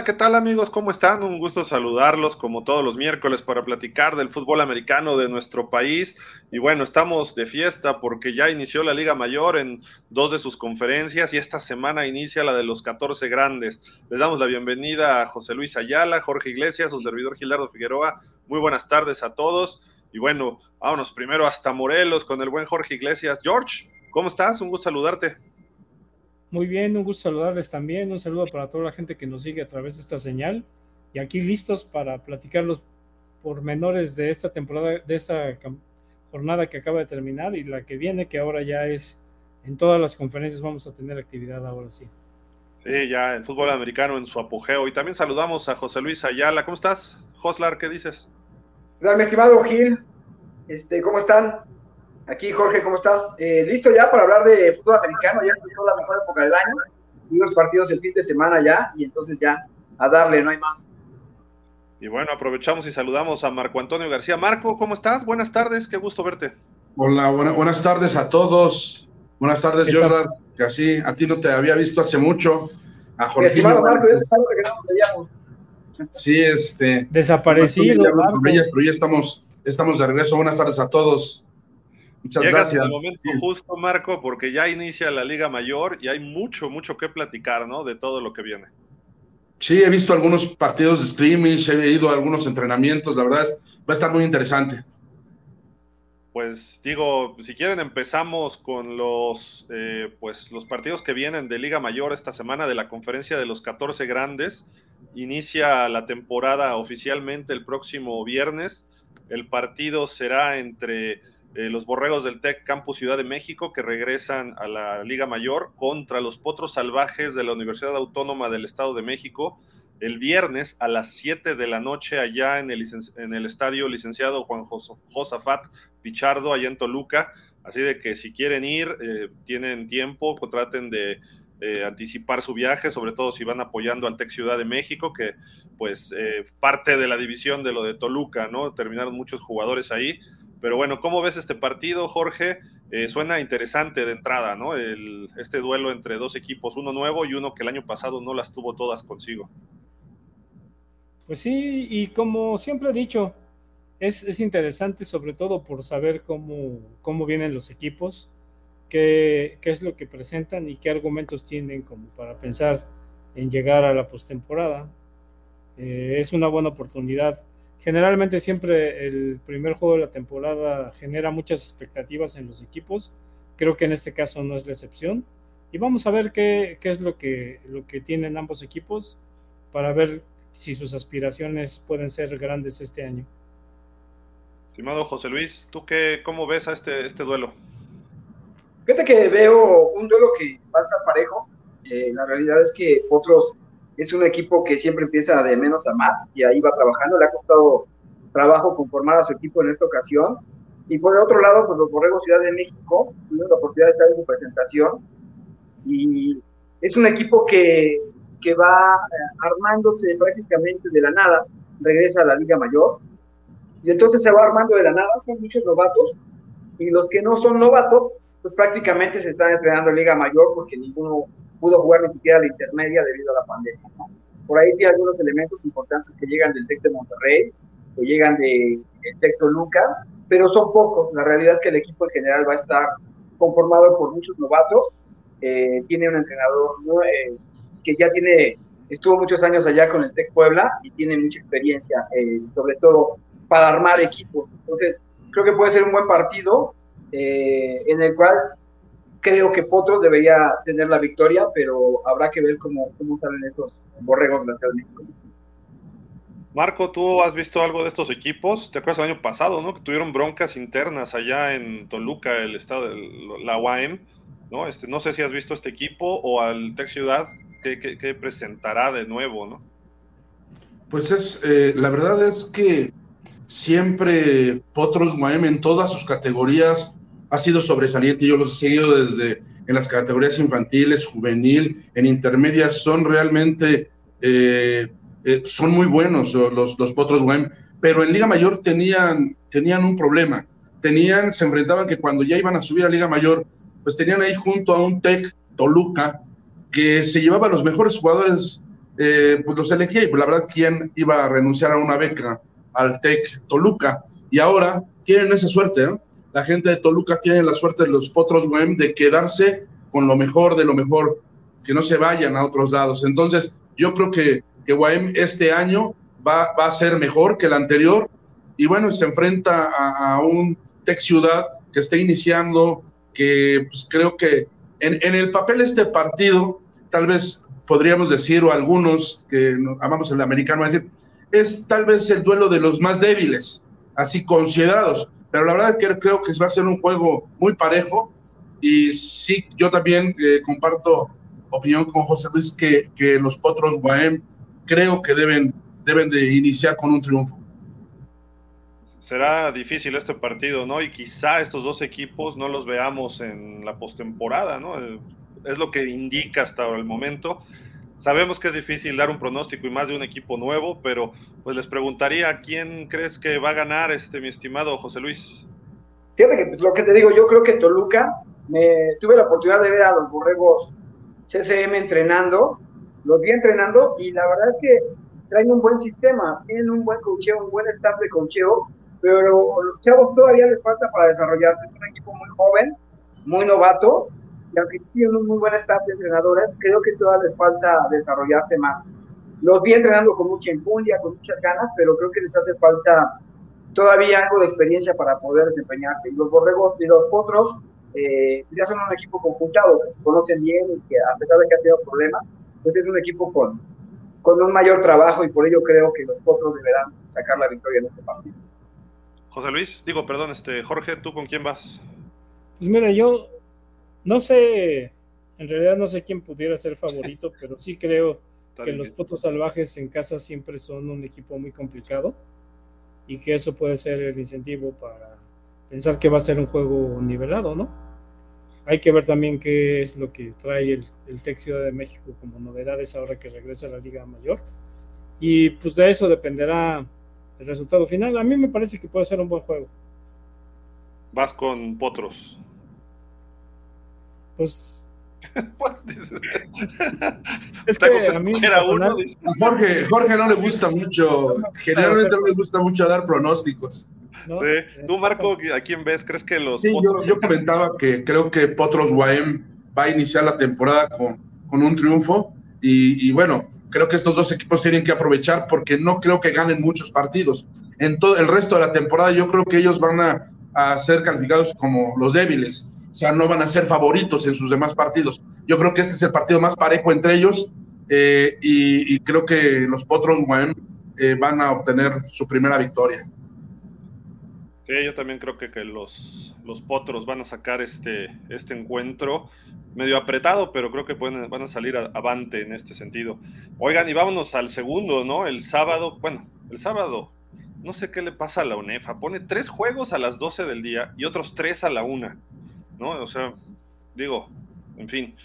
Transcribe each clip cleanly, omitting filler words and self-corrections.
Hola, ¿qué tal amigos? ¿Cómo están? Un gusto saludarlos como todos los miércoles para platicar del fútbol americano de nuestro país. Y bueno, estamos de fiesta porque ya inició la Liga Mayor en dos de sus conferencias y esta semana inicia la de los 14 grandes. Les damos la bienvenida a José Luis Ayala, Jorge Iglesias, su servidor Gildardo Figueroa. Muy buenas tardes a todos. Y bueno, vámonos primero hasta Morelos con el buen Jorge Iglesias. George, ¿cómo estás? Un gusto saludarte. Muy bien, un gusto saludarles también, un saludo para toda la gente que nos sigue a través de esta señal y aquí listos para platicar los pormenores de esta temporada, de esta jornada que acaba de terminar y la que viene, que ahora ya es en todas las conferencias vamos a tener actividad ahora sí. Sí, ya el fútbol americano en su apogeo y también saludamos a José Luis Ayala. ¿Cómo estás, Joslar? ¿Qué dices? Hola, mi estimado Gil, ¿cómo están? Aquí, Jorge, ¿cómo estás? Listo ya para hablar de fútbol americano, ya empezó la mejor época del año, y los partidos el fin de semana ya, y entonces ya, a darle, no hay más. Y bueno, aprovechamos y saludamos a Marco Antonio García. Marco, ¿cómo estás? Buenas tardes, qué gusto verte. Hola, buenas tardes a todos. Buenas tardes, Jordan, que así, a ti no te había visto hace mucho. A Jorge. Marco, ya es algo que no nos veíamos. Sí, desaparecido, Marco. Pero ya estamos de regreso. Buenas tardes a todos. Muchas gracias. Llegas al momento justo, Marco, porque ya inicia la Liga Mayor y hay mucho que platicar, ¿no? De todo lo que viene. Sí, he visto algunos partidos de scrimmage, he ido a algunos entrenamientos, la verdad va a estar muy interesante. Pues digo, si quieren empezamos con los partidos que vienen de Liga Mayor esta semana de la conferencia de los 14 grandes. Inicia la temporada oficialmente el próximo viernes. El partido será entre los borregos del Tec Campus Ciudad de México que regresan a la Liga Mayor contra los Potros Salvajes de la Universidad Autónoma del Estado de México el viernes a las 7 de la noche allá en el estadio licenciado Juan Josafat Pichardo allá en Toluca, así de que si quieren ir, tienen tiempo, traten de anticipar su viaje, sobre todo si van apoyando al Tec Ciudad de México, que pues parte de la división de lo de Toluca, ¿no? Terminaron muchos jugadores ahí. Pero bueno, ¿cómo ves este partido, Jorge? Suena interesante de entrada, ¿no? Este duelo entre dos equipos, uno nuevo y uno que el año pasado no las tuvo todas consigo. Pues sí, y como siempre he dicho, es interesante sobre todo por saber cómo vienen los equipos, qué es lo que presentan y qué argumentos tienen como para pensar en llegar a la postemporada. Es una buena oportunidad. Generalmente siempre el primer juego de la temporada genera muchas expectativas en los equipos, creo que en este caso no es la excepción, y vamos a ver qué es lo que tienen ambos equipos para ver si sus aspiraciones pueden ser grandes este año. Estimado José Luis, ¿tú cómo ves a este duelo? Fíjate que veo un duelo que va a estar parejo, la realidad es que otros... Es un equipo que siempre empieza de menos a más y ahí va trabajando. Le ha costado trabajo conformar a su equipo en esta ocasión. Y por el otro lado, pues los Borregos Ciudad de México tuvieron la oportunidad de estar en su presentación. Y es un equipo que va armándose prácticamente de la nada. Regresa a la Liga Mayor. Y entonces se va armando de la nada. Son muchos novatos. Y los que no son novatos, pues prácticamente se están entrenando en Liga Mayor porque ninguno pudo jugar ni siquiera la intermedia debido a la pandemia, ¿no? Por ahí hay algunos elementos importantes que llegan del Tec de Monterrey, que llegan del Tec Toluca, pero son pocos. La realidad es que el equipo en general va a estar conformado por muchos novatos. Tiene un entrenador, ¿no? Que ya estuvo muchos años allá con el Tec Puebla y tiene mucha experiencia, sobre todo para armar equipos. Entonces, creo que puede ser un buen partido en el cual... Creo que Potros debería tener la victoria, pero habrá que ver cómo salen esos borregos nacionales. Marco, ¿tú has visto algo de estos equipos? Te acuerdas el año pasado, ¿no? Que tuvieron broncas internas allá en Toluca, el estado de la UAM, ¿no? No sé si has visto este equipo o al Tec Ciudad, ¿qué presentará de nuevo, no? Pues la verdad es que siempre Potros UAM en todas sus categorías ha sido sobresaliente, yo los he seguido desde en las categorías infantiles, juvenil, en intermedias, son realmente, son muy buenos los Potros UAM, pero en Liga Mayor tenían un problema, se enfrentaban que cuando ya iban a subir a Liga Mayor, pues tenían ahí junto a un Tec Toluca, que se llevaba a los mejores jugadores pues los elegía, y pues la verdad, ¿quién iba a renunciar a una beca al Tec Toluca? Y ahora tienen esa suerte, ¿eh? La gente de Toluca tiene la suerte de los Potros Güem de quedarse con lo mejor de lo mejor, que no se vayan a otros lados. Entonces, yo creo que Guaem este año va a ser mejor que el anterior, y bueno, se enfrenta a un Tec Ciudad que está iniciando, que pues, creo que en el papel este partido, tal vez podríamos decir, o algunos que amamos el americano, decir, es tal vez el duelo de los más débiles, así considerados, pero la verdad que creo que va a ser un juego muy parejo. Y sí, yo también comparto opinión con José Luis que los Potros Guaem creo que deben de iniciar con un triunfo. Será difícil este partido, ¿no? Y quizá estos dos equipos no los veamos en la postemporada, ¿no? Es lo que indica hasta el momento. Sabemos que es difícil dar un pronóstico y más de un equipo nuevo, pero pues les preguntaría, ¿quién crees que va a ganar, mi estimado José Luis? Fíjate que lo que te digo, yo creo que Toluca, tuve la oportunidad de ver a los borregos CCM entrenando, los vi entrenando, y la verdad es que traen un buen sistema, tienen un buen coacheo, un buen staff de coacheo, pero los chavos todavía les falta para desarrollarse. Es un equipo muy joven, muy novato, y aunque tienen un muy buen staff de entrenadores, creo que todavía les falta desarrollarse más. Los vi entrenando con mucha impundia, con muchas ganas, pero creo que les hace falta todavía algo de experiencia para poder desempeñarse. Y los borregos y los potros ya son un equipo conjuntado, que se conocen bien, y que a pesar de que ha tenido problemas, pues es un equipo con un mayor trabajo, y por ello creo que los potros deberán sacar la victoria en este partido. José Luis, Jorge, ¿tú con quién vas? Pues mira, yo no sé, en realidad no sé quién pudiera ser favorito, pero sí creo que los Potros Salvajes en casa siempre son un equipo muy complicado, y que eso puede ser el incentivo para pensar que va a ser un juego nivelado, ¿no? Hay que ver también qué es lo que trae el Tec Ciudad de México como novedades ahora que regresa a la Liga Mayor, y pues de eso dependerá el resultado final. A mí me parece que puede ser un buen juego. ¿Vas con Potros? Pues... es que a mí Jorge no le gusta mucho, generalmente no le gusta mucho dar pronósticos. ¿No? Sí. Tú, Marco, ¿a quién ves? ¿Crees que los... Sí, yo comentaba que creo que Potros Guaem va a iniciar la temporada con un triunfo, y bueno, creo que estos dos equipos tienen que aprovechar, porque no creo que ganen muchos partidos. En todo el resto de la temporada yo creo que ellos van a ser calificados como los débiles, o sea, no van a ser favoritos en sus demás partidos. Yo creo que este es el partido más parejo entre ellos, y creo que los Potros Guaem van a obtener su primera victoria. Sí, yo también creo que los potros van a sacar este encuentro medio apretado, pero creo que van a salir avante en este sentido. Oigan, y vámonos al segundo, ¿no? El sábado, no sé qué le pasa a la UNEFA, pone 3 juegos a las 12 del día y otros 3 a la 1, ¿no? O sea, digo, en fin,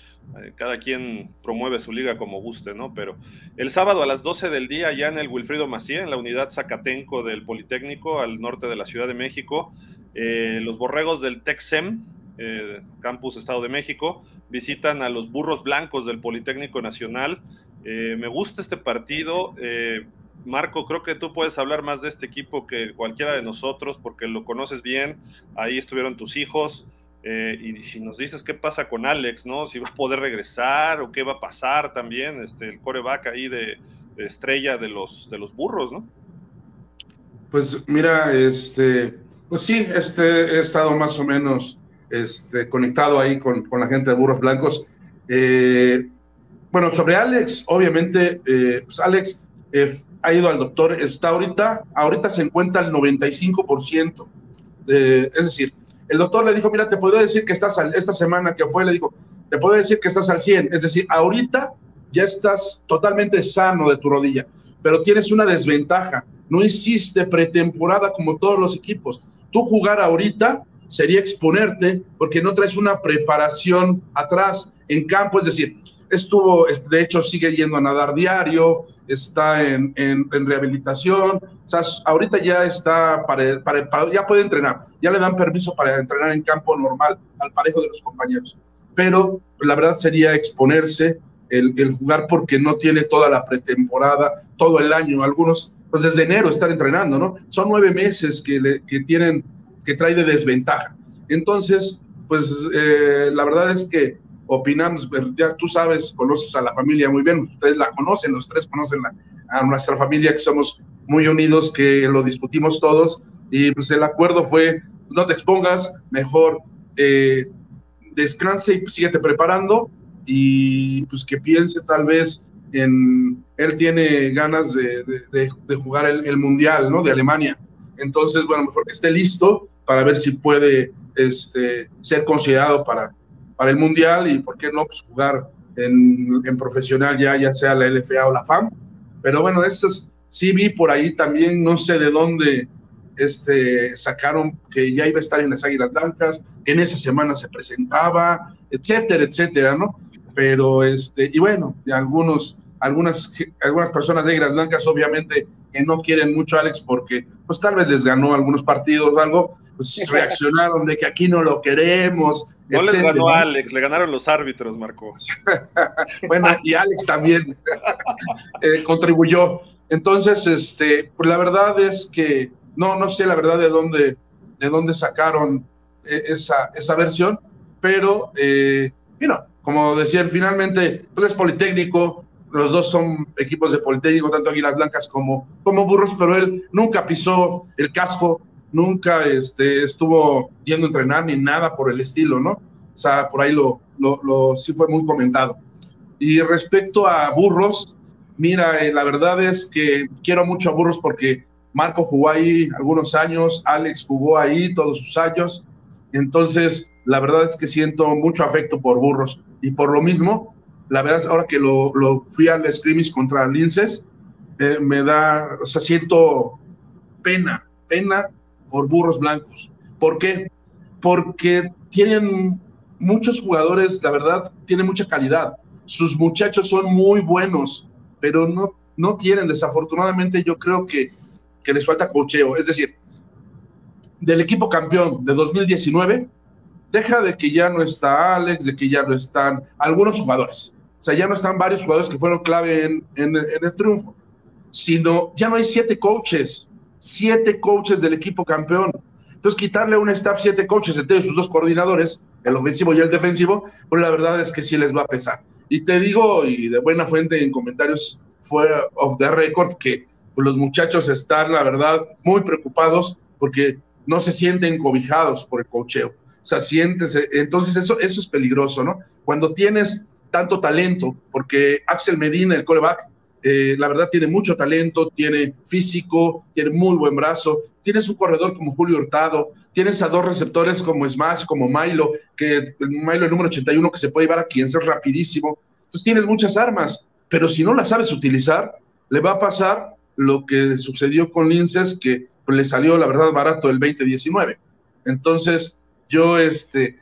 cada quien promueve su liga como guste, ¿no? Pero el sábado a las 12 del día, ya en el Wilfrido Macié, en la unidad Zacatenco del Politécnico, al norte de la Ciudad de México, los borregos del TECSEM, Campus Estado de México, visitan a los burros blancos del Politécnico Nacional. Me gusta este partido. Marco, creo que tú puedes hablar más de este equipo que cualquiera de nosotros, porque lo conoces bien, ahí estuvieron tus hijos. Y si nos dices qué pasa con Alex, ¿no? Si va a poder regresar o qué va a pasar también, el coreback ahí de estrella de los burros, ¿no? Pues mira, pues sí, he estado más o menos conectado ahí con la gente de Burros Blancos. Bueno, sobre Alex, obviamente, pues Alex ha ido al doctor, está ahorita se encuentra al 95%, es decir, el doctor le dijo, mira, te podría decir que estás esta semana que fue, le dijo, te puedo decir que estás al 100, es decir, ahorita ya estás totalmente sano de tu rodilla, pero tienes una desventaja, no hiciste pretemporada como todos los equipos. Tú jugar ahorita sería exponerte porque no traes una preparación atrás en campo, es decir, estuvo, de hecho sigue yendo a nadar diario, está en rehabilitación, o sea, ahorita ya está, ya puede entrenar, ya le dan permiso para entrenar en campo normal, al parejo de los compañeros, pero la verdad sería exponerse el jugar porque no tiene toda la pretemporada, todo el año, algunos pues desde enero están entrenando, ¿no? Son 9 meses que trae de desventaja. Entonces, pues la verdad es que opinamos, ya tú sabes, conoces a la familia muy bien, ustedes la conocen, los tres conocen a nuestra familia, que somos muy unidos, que lo discutimos todos, y pues el acuerdo fue, no te expongas, mejor descanse y síguete preparando, y pues que piense tal vez en, él tiene ganas de jugar el Mundial, ¿no?, de Alemania. Entonces, bueno, mejor que esté listo para ver si puede ser considerado para el Mundial, y por qué no, pues jugar en profesional ya sea la LFA o la FAM. Pero bueno, estas sí vi por ahí también, no sé de dónde sacaron que ya iba a estar en las Águilas Blancas, que en esa semana se presentaba, etcétera, etcétera, ¿no? Pero, y bueno, de algunas personas de Águilas Blancas, obviamente, que no quieren mucho a Alex porque, pues, tal vez les ganó algunos partidos o algo, pues, reaccionaron de que aquí no lo queremos, no etcétera. Les ganó a Alex, le ganaron los árbitros, Marco. Bueno, y Alex también contribuyó. Entonces, pues, la verdad es que no sé la verdad de dónde sacaron esa versión, pero, como decía, finalmente, pues es Politécnico, los dos son equipos de Politécnico, tanto Águilas Blancas como Burros, pero él nunca pisó el casco, nunca estuvo yendo a entrenar ni nada por el estilo, ¿no? O sea, por ahí sí fue muy comentado. Y respecto a Burros, mira, la verdad es que quiero mucho a Burros porque Marco jugó ahí algunos años, Alex jugó ahí todos sus años, entonces la verdad es que siento mucho afecto por Burros, y por lo mismo, la verdad es ahora que lo fui al scrimmage contra Linces, me da, o sea, siento pena por Burros Blancos. ¿Por qué? Porque tienen muchos jugadores, la verdad, tienen mucha calidad, sus muchachos son muy buenos, pero no tienen, desafortunadamente, yo creo que les falta coacheo, es decir, del equipo campeón de 2019, deja de que ya no está Alex, de que ya no están algunos jugadores, o sea, ya no están varios jugadores que fueron clave en el triunfo, sino ya no hay 7 coaches del equipo campeón. Entonces, quitarle a un staff 7 coaches, entre sus 2 coordinadores, el ofensivo y el defensivo, pues la verdad es que sí les va a pesar. Y te digo, y de buena fuente en comentarios fuera of the record, que los muchachos están, la verdad, muy preocupados porque no se sienten cobijados por el coacheo. O sea, entonces eso es peligroso, ¿no? Cuando tienes tanto talento, porque Axel Medina, el quarterback, la verdad tiene mucho talento, tiene físico, tiene muy buen brazo, tienes un corredor como Julio Hurtado, tienes a 2 receptores como Smash, como Milo, que Milo el número 81 que se puede llevar a quien sea rapidísimo. Entonces tienes muchas armas, pero si no las sabes utilizar, le va a pasar lo que sucedió con Linces, que le salió, la verdad, barato el 2019. Entonces, yo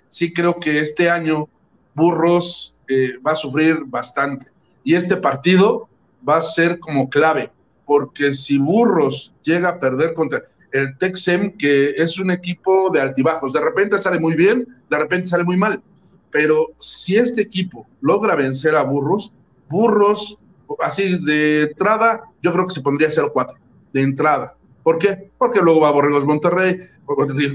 sí creo que este año Burros va a sufrir bastante. Y este partido va a ser como clave, porque si Burros llega a perder contra el Texem, que es un equipo de altibajos, de repente sale muy bien, de repente sale muy mal. Pero si este equipo logra vencer a Burros, así de entrada, yo creo que se pondría 0-4 de entrada. ¿Por qué? Porque luego va a Burros Monterrey,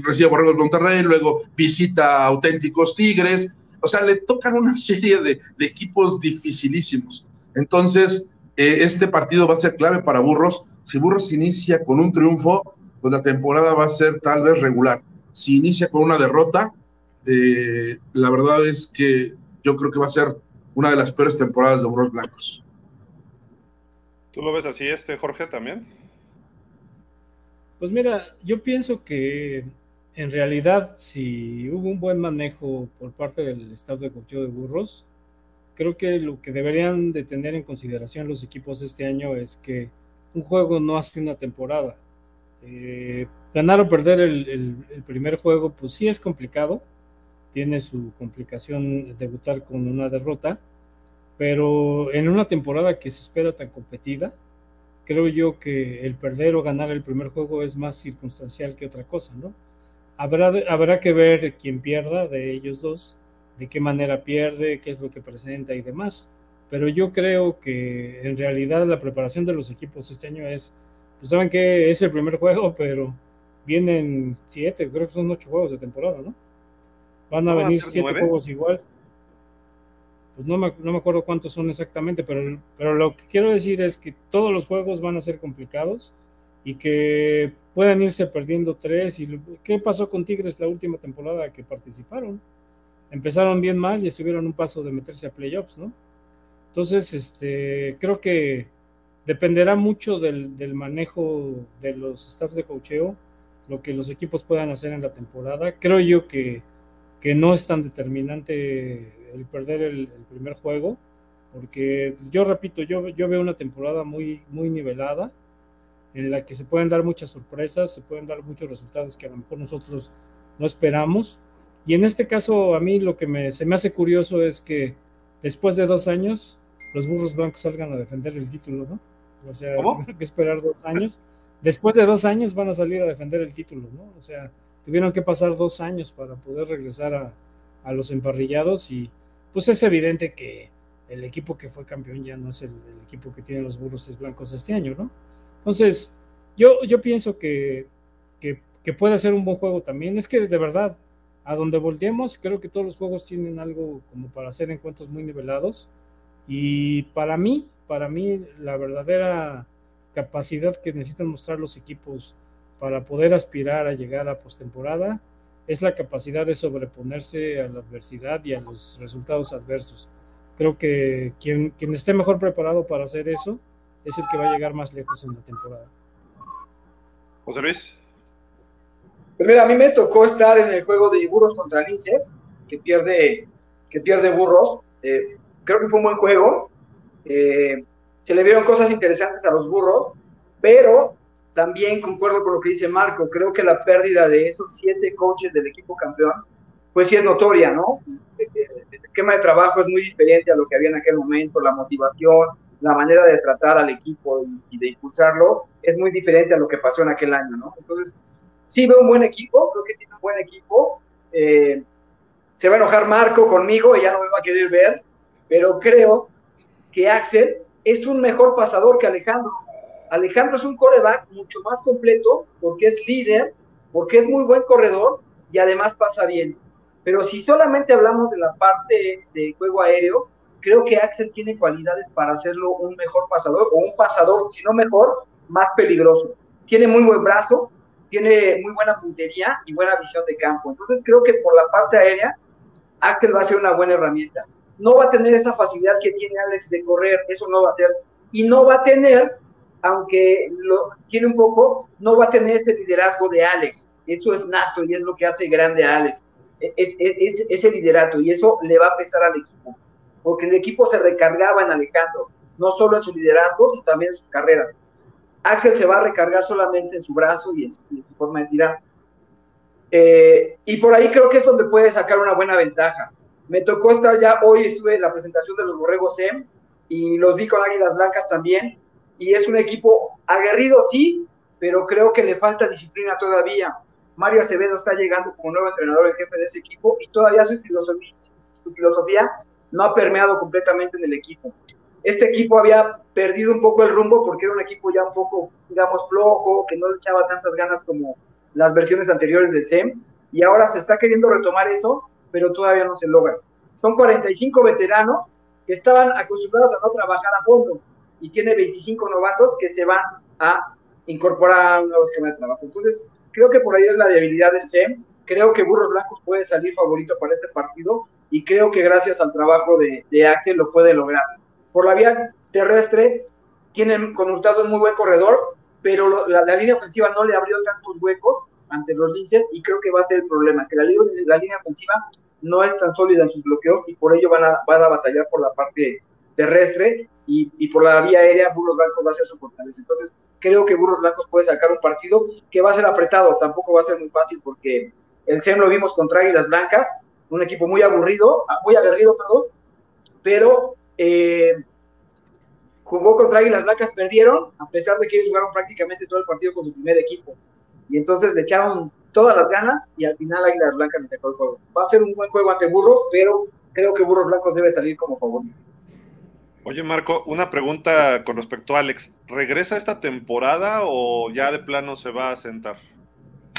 recibe a Burros Monterrey, luego visita a Auténticos Tigres. O sea, le tocan una serie de equipos dificilísimos. Entonces, este partido va a ser clave para Burros. Si Burros inicia con un triunfo, pues la temporada va a ser tal vez regular. Si inicia con una derrota, la verdad es que yo creo que va a ser una de las peores temporadas de Burros Blancos. ¿Tú lo ves así, Jorge, también? Pues mira, yo pienso que en realidad si hubo un buen manejo por parte del staff de coaching de Burros, creo que lo que deberían de tener en consideración los equipos este año es que un juego no hace una temporada. Ganar o perder el primer juego, pues sí es complicado, tiene su complicación debutar con una derrota, pero en una temporada que se espera tan competida, creo yo que el perder o ganar el primer juego es más circunstancial que otra cosa, ¿no? Habrá que ver quién pierda de ellos dos, de qué manera pierde, qué es lo que presenta y demás. pero yo creo que en realidad la preparación de los equipos este año es, pues saben que es el primer juego, pero vienen 7, creo que son 8 juegos de temporada, ¿no? Van a venir 7 juegos igual. Pues no me acuerdo cuántos son exactamente, pero lo que quiero decir es que todos los juegos van a ser complicados y que puedan irse perdiendo 3. Y ¿qué pasó con Tigres la última temporada que participaron? Empezaron bien mal y estuvieron un paso de meterse a playoffs, ¿no? Entonces, creo que dependerá mucho del manejo de los staffs de coacheo, lo que los equipos puedan hacer en la temporada. Creo yo que no es tan determinante el perder el primer juego, porque yo repito, yo veo una temporada muy, muy nivelada, en la que se pueden dar muchas sorpresas, se pueden dar muchos resultados que a lo mejor nosotros no esperamos. Y en este caso, a mí lo que se me hace curioso es que después de 2 años, los Burros Blancos salgan a defender el título, ¿no? O sea, tuvieron que esperar 2 años. Después de 2 años van a salir a defender el título, ¿no? O sea, tuvieron que pasar 2 años para poder regresar a los emparrillados y pues es evidente que el equipo que fue campeón ya no es el equipo que tienen los Burros Blancos este año, ¿no? Entonces, yo pienso que puede ser un buen juego también. Es que de verdad, a donde volteemos, creo que todos los juegos tienen algo como para hacer encuentros muy nivelados. Y para mí, la verdadera capacidad que necesitan mostrar los equipos para poder aspirar a llegar a postemporada es la capacidad de sobreponerse a la adversidad y a los resultados adversos. Creo que quien esté mejor preparado para hacer eso es el que va a llegar más lejos en la temporada. José Luis. Pues mira, a mí me tocó estar en el juego de Burros contra Linces, que pierde Burros. Creo que fue un buen juego. Se le vieron cosas interesantes a los Burros, pero también concuerdo con lo que dice Marco. Creo que la pérdida de esos 7 coaches del equipo campeón, pues sí es notoria, ¿no? El esquema de trabajo es muy diferente a lo que había en aquel momento, la motivación, la manera de tratar al equipo y de impulsarlo es muy diferente a lo que pasó en aquel año, ¿no? Entonces, sí veo un buen equipo, creo que tiene un buen equipo. Se va a enojar Marco conmigo y ya no me va a querer ver, pero creo que Axel es un mejor pasador que Alejandro. Alejandro es un cornerback mucho más completo porque es líder, porque es muy buen corredor y además pasa bien. Pero si solamente hablamos de la parte de juego aéreo, creo que Axel tiene cualidades para hacerlo un mejor pasador, o un pasador, si no mejor, más peligroso. Tiene muy buen brazo, tiene muy buena puntería y buena visión de campo. Entonces creo que por la parte aérea, Axel va a ser una buena herramienta. No va a tener esa facilidad que tiene Alex de correr, eso no va a tener. Y no va a tener, aunque lo tiene un poco, no va a tener ese liderazgo de Alex. Eso es nato y es lo que hace grande a Alex. Es ese liderato y eso le va a pesar al equipo, porque el equipo se recargaba en Alejandro, no solo en su liderazgo, sino también en su carrera. Axel se va a recargar solamente en su brazo y en su forma de tirar. Y por ahí creo que es donde puede sacar una buena ventaja. Me tocó estar ya, hoy estuve en la presentación de los Borregos SEM, y los vi con Águilas Blancas también, y es un equipo aguerrido, sí, pero creo que le falta disciplina todavía. Mario Acevedo está llegando como nuevo entrenador en jefe de ese equipo, y todavía su filosofía no ha permeado completamente en el equipo. Este equipo había perdido un poco el rumbo porque era un equipo ya un poco, digamos, flojo, que no le echaba tantas ganas como las versiones anteriores del SEM, y ahora se está queriendo retomar eso, pero todavía no se logra. Son 45 veteranos que estaban acostumbrados a no trabajar a fondo, y tiene 25 novatos que se van a incorporar a un nuevo esquema de trabajo. Entonces, creo que por ahí es la debilidad del SEM. Creo que Burros Blancos puede salir favorito para este partido, y creo que gracias al trabajo de Axel lo puede lograr. Por la vía terrestre, tienen consultado un muy buen corredor, pero la línea ofensiva no le abrió tantos huecos ante los Linces, y creo que va a ser el problema, que la línea ofensiva no es tan sólida en sus bloqueos, y por ello van a batallar por la parte terrestre, y por la vía aérea Burros Blancos va a ser su fortaleza. Entonces, creo que Burros Blancos puede sacar un partido que va a ser apretado, tampoco va a ser muy fácil, porque el SEM lo vimos contra Águilas Blancas, un equipo muy aguerrido, pero jugó contra Águilas Blancas, perdieron, a pesar de que ellos jugaron prácticamente todo el partido con su primer equipo, y entonces le echaron todas las ganas, y al final Águilas Blancas le sacó el juego. Va a ser un buen juego ante Burros, pero creo que Burros Blancos debe salir como favorito. Oye, Marco, una pregunta con respecto a Alex. ¿Regresa esta temporada o ya de plano se va a sentar?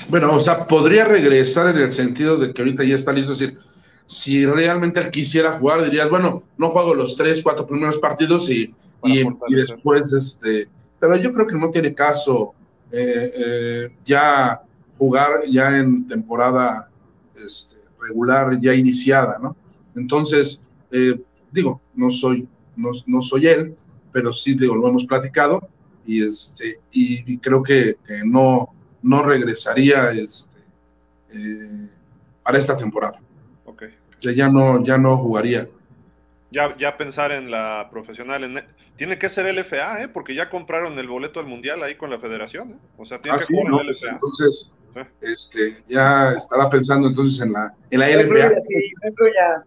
Bueno, o sea, podría regresar en el sentido de que ahorita ya está listo. Es decir, si realmente él quisiera jugar, dirías, bueno, no juego los 3, 4 primeros partidos y después, pero yo creo que no tiene caso ya jugar ya en temporada regular ya iniciada, ¿no? Entonces, digo, no soy él, pero sí, digo, lo hemos platicado y creo que no regresaría para esta temporada. Okay. Que ya no jugaría. Ya pensar en la profesional. Tiene que ser LFA, porque ya compraron el boleto al mundial ahí con la federación. O sea, tiene que jugar, ¿no? El LFA. Entonces, ya estará pensando entonces en la LFA.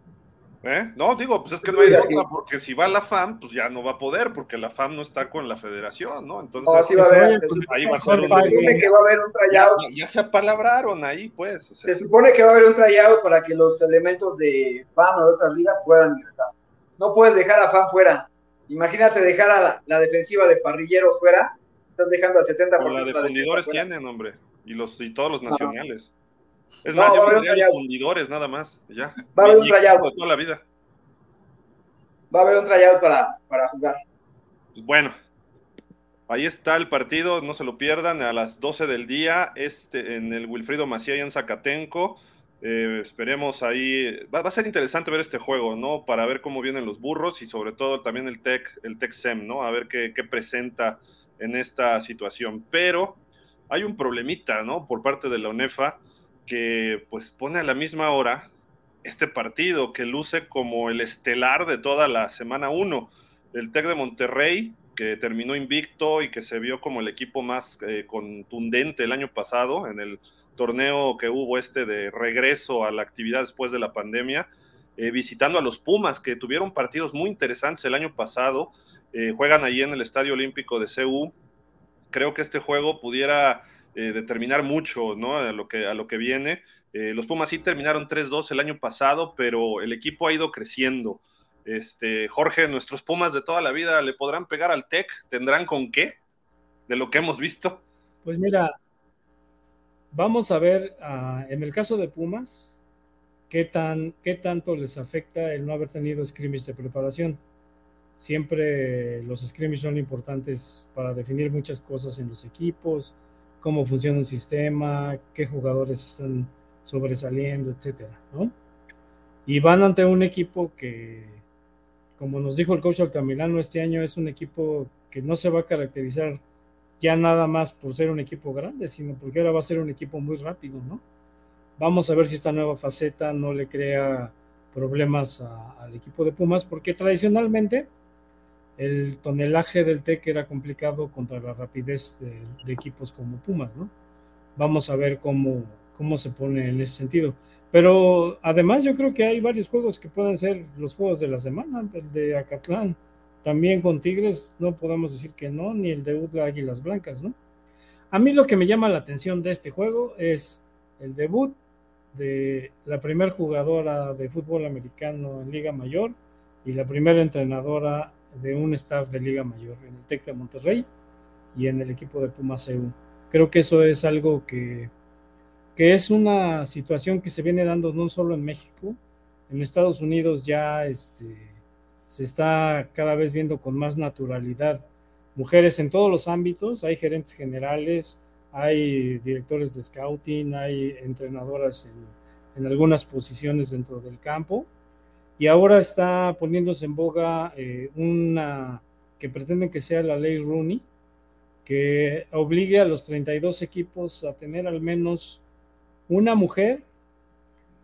No, digo, pues es que no hay duda, porque si va la FAM, pues ya no va a poder, porque la FAM no está con la federación, ¿no? Entonces, no, sí va a haber, ahí va a ser. Se supone que va a haber un tryout. Ya se apalabraron ahí, pues. O sea, se supone que va a haber un tryout para que los elementos de FAM o de otras ligas puedan ingresar. No puedes dejar a FAM fuera. Imagínate dejar a la defensiva de Parrillero fuera, estás dejando al 70%. Pero la de fundidores tienen, hombre, y todos los nacionales. Ajá. Es más, yo pondría los fundidores nada más, ya. Va a haber un tryout. Toda la vida. Va a haber un tryout para jugar. Bueno, ahí está el partido, no se lo pierdan, a las 12 del día, en el Wilfrido Maciá y en Zacatenco. Esperemos ahí, va a ser interesante ver este juego, ¿no? Para ver cómo vienen los burros y sobre todo también el Tec SEM, ¿no? A ver qué presenta en esta situación. Pero hay un problemita, ¿no? Por parte de la UNEFA, que pues pone a la misma hora este partido que luce como el estelar de toda la semana 1, el Tec de Monterrey, que terminó invicto y que se vio como el equipo más contundente el año pasado en el torneo que hubo de regreso a la actividad después de la pandemia, visitando a los Pumas, que tuvieron partidos muy interesantes el año pasado, juegan ahí en el Estadio Olímpico de CU. Creo que este juego pudiera determinar mucho, ¿no? a lo que viene. Los Pumas sí terminaron 3-2 el año pasado, pero el equipo ha ido creciendo. Jorge, nuestros Pumas de toda la vida, ¿le podrán pegar al Tec? ¿Tendrán con qué? De lo que hemos visto. Pues mira, vamos a ver en el caso de Pumas, qué tanto les afecta el no haber tenido scrimmage de preparación. Siempre los scrimmage son importantes para definir muchas cosas en los equipos, cómo funciona un sistema, qué jugadores están sobresaliendo, etcétera, ¿no? Y van ante un equipo que, como nos dijo el coach Altamirano este año, es un equipo que no se va a caracterizar ya nada más por ser un equipo grande, sino porque ahora va a ser un equipo muy rápido, ¿no? Vamos a ver si esta nueva faceta no le crea problemas al equipo de Pumas, porque tradicionalmente el tonelaje del Tec era complicado contra la rapidez de equipos como Pumas, ¿no? Vamos a ver cómo se pone en ese sentido. Pero además yo creo que hay varios juegos que pueden ser los juegos de la semana, el de Acatlán, también con Tigres, no podemos decir que no, ni el debut de Águilas Blancas, ¿no? A mí lo que me llama la atención de este juego es el debut de la primera jugadora de fútbol americano en Liga Mayor y la primera entrenadora de un staff de Liga Mayor en el Tec de Monterrey y en el equipo de Pumas CU. Creo que eso es algo que es una situación que se viene dando no solo en México, en Estados Unidos ya se está cada vez viendo con más naturalidad mujeres en todos los ámbitos. Hay gerentes generales, hay directores de scouting, hay entrenadoras en algunas posiciones dentro del campo. Y ahora está poniéndose en boga una que pretenden que sea la ley Rooney, que obligue a los 32 equipos a tener al menos una mujer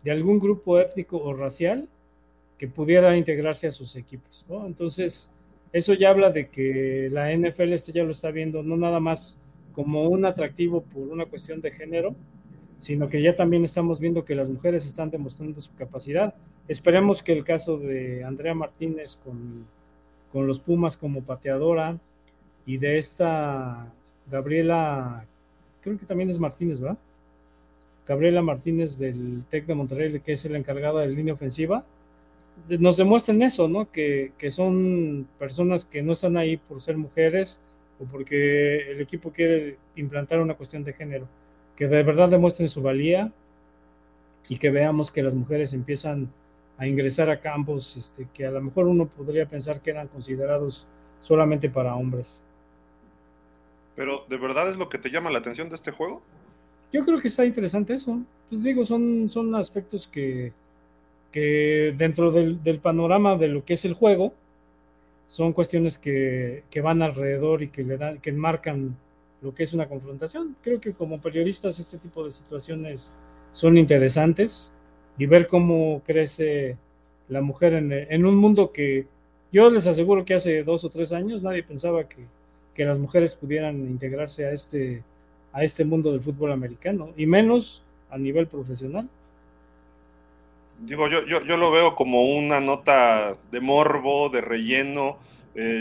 de algún grupo étnico o racial que pudiera integrarse a sus equipos, ¿no? Entonces, eso ya habla de que la NFL ya lo está viendo, no nada más como un atractivo por una cuestión de género, sino que ya también estamos viendo que las mujeres están demostrando su capacidad. Esperemos que el caso de Andrea Martínez con los Pumas como pateadora y de esta Gabriela, creo que también es Martínez, ¿verdad? Gabriela Martínez del Tec de Monterrey, que es la encargada de línea ofensiva, nos demuestren eso, ¿no? Que son personas que no están ahí por ser mujeres o porque el equipo quiere implantar una cuestión de género, que de verdad demuestren su valía y que veamos que las mujeres empiezan a ingresar a campos que a lo mejor uno podría pensar que eran considerados solamente para hombres. ¿Pero de verdad es lo que te llama la atención de este juego? Yo creo que está interesante eso. Pues digo, son aspectos que dentro del panorama de lo que es el juego, son cuestiones que van alrededor y que que marcan lo que es una confrontación. Creo que como periodistas este tipo de situaciones son interesantes y ver cómo crece la mujer en un mundo que yo les aseguro que hace 2 o 3 años nadie pensaba que las mujeres pudieran integrarse a este mundo del fútbol americano, y menos a nivel profesional. Digo, yo lo veo como una nota de morbo, de relleno.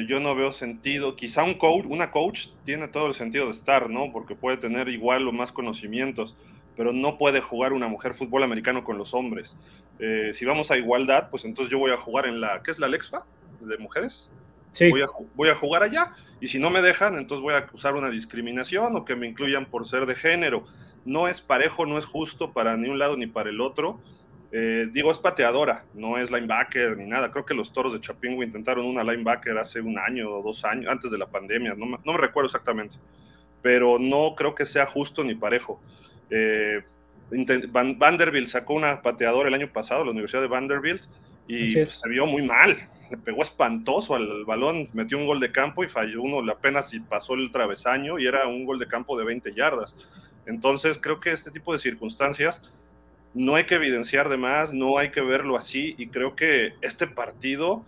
Yo no veo sentido. Quizá una coach tiene todo el sentido de estar, ¿no? Porque puede tener igual o más conocimientos, pero no puede jugar una mujer fútbol americano con los hombres. Si vamos a igualdad, pues entonces yo voy a jugar en ¿qué es la LEXFA? ¿De mujeres? Sí. Voy a jugar allá, y si no me dejan, entonces voy a acusar una discriminación o que me incluyan por ser de género. No es parejo, no es justo para ni un lado ni para el otro. Digo, es pateadora, no es linebacker ni nada. Creo que los Toros de Chapingo intentaron una linebacker hace 1 año o 2 años, antes de la pandemia, no me recuerdo exactamente. Pero no creo que sea justo ni parejo. Vanderbilt sacó una pateadora el año pasado, la Universidad de Vanderbilt, y se vio muy mal, le pegó espantoso al balón, metió un gol de campo y falló uno, apenas pasó el travesaño, y era un gol de campo de 20 yardas. Entonces creo que este tipo de circunstancias no hay que evidenciar de más, no hay que verlo así, y creo que este partido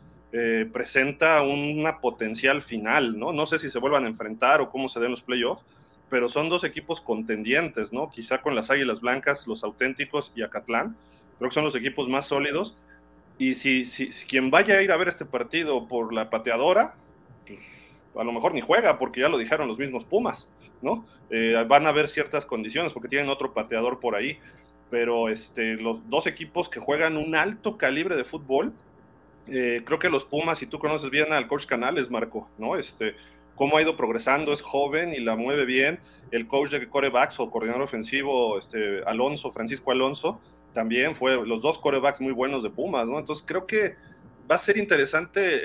presenta una potencial final, ¿no? No sé si se vuelvan a enfrentar o cómo se den los playoffs, pero son 2 equipos contendientes, ¿no? Quizá con las Águilas Blancas, los Auténticos y Acatlán, creo que son los equipos más sólidos. Y si quien vaya a ir a ver este partido por la pateadora, pues a lo mejor ni juega, porque ya lo dijeron los mismos Pumas, ¿no? Van a haber ciertas condiciones, porque tienen otro pateador por ahí, pero los 2 equipos que juegan un alto calibre de fútbol, creo que los Pumas, y tú conoces bien al coach Canales, Marco, ¿no? Cómo ha ido progresando, es joven y la mueve bien. El coach de corebacks o coordinador ofensivo, Francisco Alonso, también fue los 2 quarterbacks muy buenos de Pumas, ¿no? Entonces creo que va a ser interesante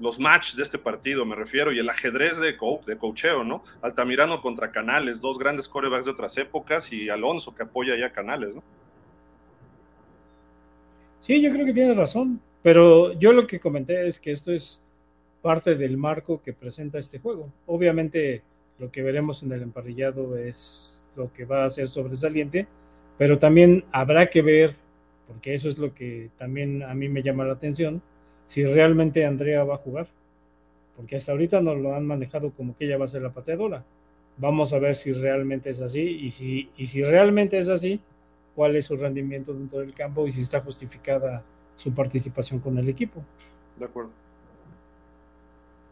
los matches de este partido, me refiero, y el ajedrez de coacheo, ¿no? Altamirano contra Canales, 2 grandes quarterbacks de otras épocas, y Alonso que apoya ya a Canales, ¿no? Sí, yo creo que tienes razón, pero yo lo que comenté es que esto es parte del marco que presenta este juego. Obviamente lo que veremos en el emparrillado es lo que va a ser sobresaliente, pero también habrá que ver, porque eso es lo que también a mí me llama la atención, si realmente Andrea va a jugar, porque hasta ahorita nos lo han manejado como que ella va a ser la pateadora. Vamos a ver si realmente es así, y si realmente es así, cuál es su rendimiento dentro del campo y si está justificada su participación con el equipo. De acuerdo.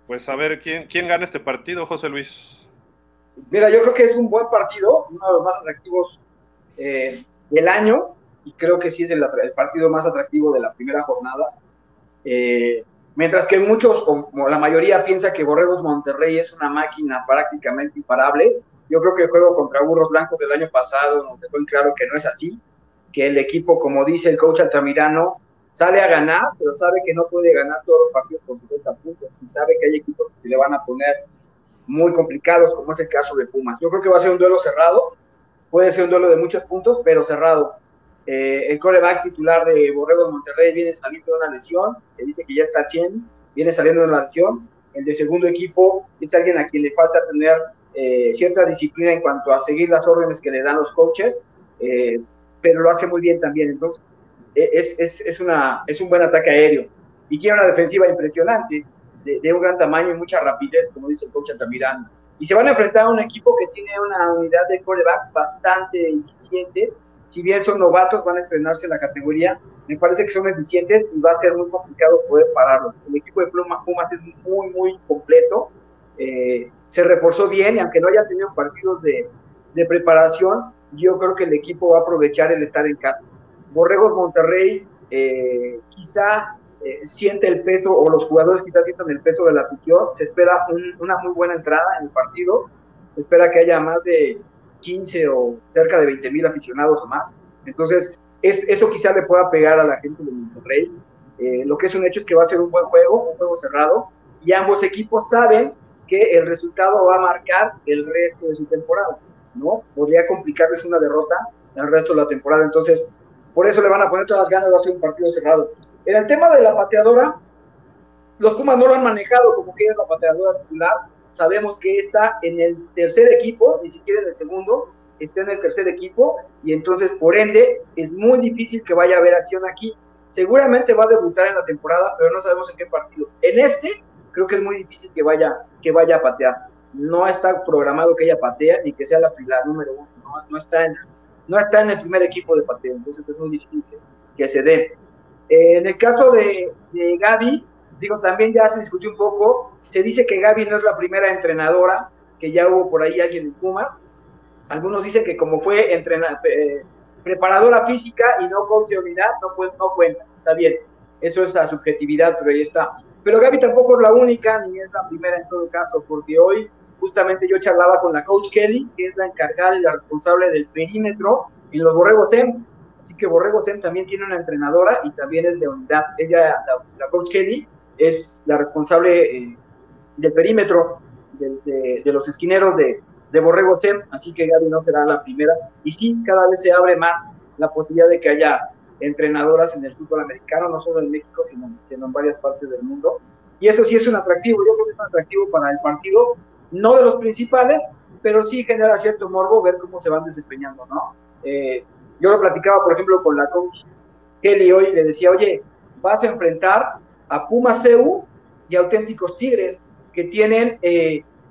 Pues a ver, ¿quién gana este partido, José Luis? Mira, yo creo que es un buen partido, uno de los más atractivos del año, y creo que sí es el partido más atractivo de la primera jornada, mientras que muchos, como la mayoría, piensa que Burros Monterrey es una máquina prácticamente imparable. Yo creo que el juego contra Burros Blancos del año pasado nos dejó en claro que no es así, que el equipo, como dice el coach Altamirano, sale a ganar, pero sabe que no puede ganar todos los partidos con 70 puntos, y sabe que hay equipos que se le van a poner muy complicados, como es el caso de Pumas. Yo creo que va a ser un duelo cerrado. Puede ser un duelo de muchos puntos, pero cerrado. El quarterback titular de Burros Monterrey viene saliendo de una lesión, que dice que ya está 100, viene saliendo de una lesión. El de segundo equipo es alguien a quien le falta tener cierta disciplina en cuanto a seguir las órdenes que le dan los coaches, pero lo hace muy bien también. Entonces, es un buen ataque aéreo. Y tiene una defensiva impresionante, de un gran tamaño y mucha rapidez, como dice el coach Altamirano. Y se van a enfrentar a un equipo que tiene una unidad de quarterbacks bastante eficiente. Si bien son novatos, van a entrenarse en la categoría. Me parece que son eficientes y va a ser muy complicado poder pararlos. El equipo de Pumas es muy, muy completo. Se reforzó bien, y aunque no hayan tenido partidos de preparación, yo creo que el equipo va a aprovechar el estar en casa. Burros Monterrey quizá siente el peso, o los jugadores quizás sientan el peso de la afición. Se espera una muy buena entrada en el partido, se espera que haya más de 15 o cerca de 20,000 aficionados o más, entonces eso quizá le pueda pegar a la gente de Monterrey. Lo que es un hecho es que va a ser un buen juego, un juego cerrado, y ambos equipos saben que el resultado va a marcar el resto de su temporada, ¿no? Podría complicarles una derrota el resto de la temporada, entonces por eso le van a poner todas las ganas de hacer un partido cerrado. En el tema de la pateadora, los Pumas no lo han manejado como que es la pateadora titular. Sabemos que está en el tercer equipo, ni siquiera en el segundo, está en el tercer equipo, y entonces por ende es muy difícil que vaya a haber acción aquí. Seguramente va a debutar en la temporada, pero no sabemos en qué partido. En este creo que es muy difícil que vaya a patear. No está programado que ella patee y que sea la pilar número uno. No está en el primer equipo de pateo, entonces es muy difícil que se dé. En el caso de Gaby, digo, también ya se discutió un poco. Se dice que Gaby no es la primera entrenadora, que ya hubo por ahí alguien en Pumas. Algunos dicen que como fue preparadora física y no coach de unidad, no cuenta. Está bien, eso es la subjetividad, pero ahí está. Pero Gaby tampoco es la única, ni es la primera en todo caso, porque hoy justamente yo charlaba con la coach Kelly, que es la encargada y la responsable del perímetro en los Borregos SEM. Así que Borregos SEM también tiene una entrenadora y también es de unidad. Ella, la coach Kelly, es la responsable del perímetro de los esquineros de Borregos SEM. Así que Gaby no será la primera. Y sí, cada vez se abre más la posibilidad de que haya entrenadoras en el fútbol americano, no solo en México, sino en varias partes del mundo. Y eso sí es un atractivo. Yo creo que es un atractivo para el partido. No de los principales, pero sí genera cierto morbo ver cómo se van desempeñando, ¿no? Yo lo platicaba, por ejemplo, con la coach Kelly hoy, le decía, oye, vas a enfrentar a Pumas CU y Auténticos Tigres, que tienen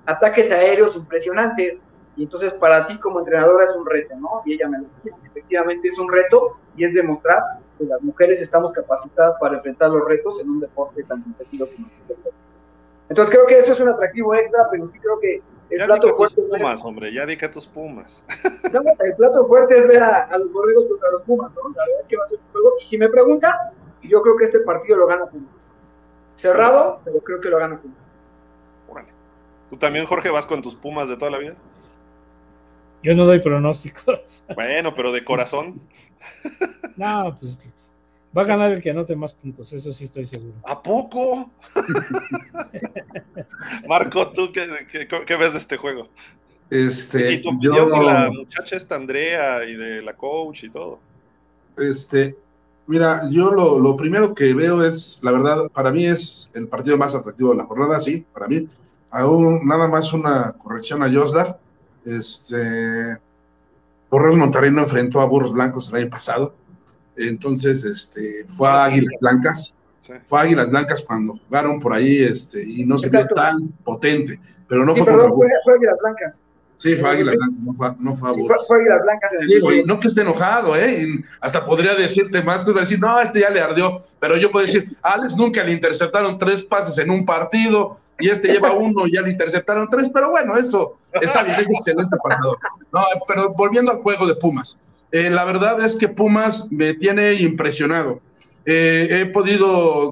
ataques aéreos impresionantes, y entonces para ti como entrenadora es un reto, ¿no? Y ella me lo decía, efectivamente es un reto, y es demostrar que las mujeres estamos capacitadas para enfrentar los retos en un deporte tan competido como el fútbol. Entonces creo que eso es un atractivo extra, pero sí creo que el plato fuerte es ver a tus Pumas, hombre, ya dedica a tus Pumas. El plato fuerte es ver a los Borregos contra los Pumas, ¿no? La verdad es que va a ser un juego, y si me preguntas, yo creo que este partido lo gana Pumas. Cerrado, pero creo que lo gana Pumas. Órale. ¿Tú también, Jorge, vas con tus Pumas de toda la vida? Yo no doy pronósticos. Bueno, pero de corazón. No, pues... va a ganar el que anote más puntos, eso sí estoy seguro. ¿A poco? Marco, ¿tú qué ves de este juego? Y tu opinión de la muchacha esta Andrea y de la coach y todo. Mira, yo lo primero que veo es, la verdad, para mí es el partido más atractivo de la jornada, sí, para mí. Aún nada más una corrección a Joslar. Burros Monterrey no enfrentó a Burros Blancos el año pasado. Entonces, fue a Águilas Blancas, cuando jugaron por ahí, y no se vio tan potente, pero no sí, fue contra Burros. Fue Águilas Blancas. Sí, fue Águilas Blancas, no fue a Burros. Fue Águilas Blancas. Digo, y no que esté enojado, hasta podría decirte más, que iba a decir, no, ya le ardió, pero yo puedo decir, a Alex nunca le interceptaron 3 pases en un partido, y lleva 1, ya le interceptaron 3, pero bueno, eso está bien, es excelente pasador. No, pero volviendo al juego de Pumas. La verdad es que Pumas me tiene impresionado. He tenido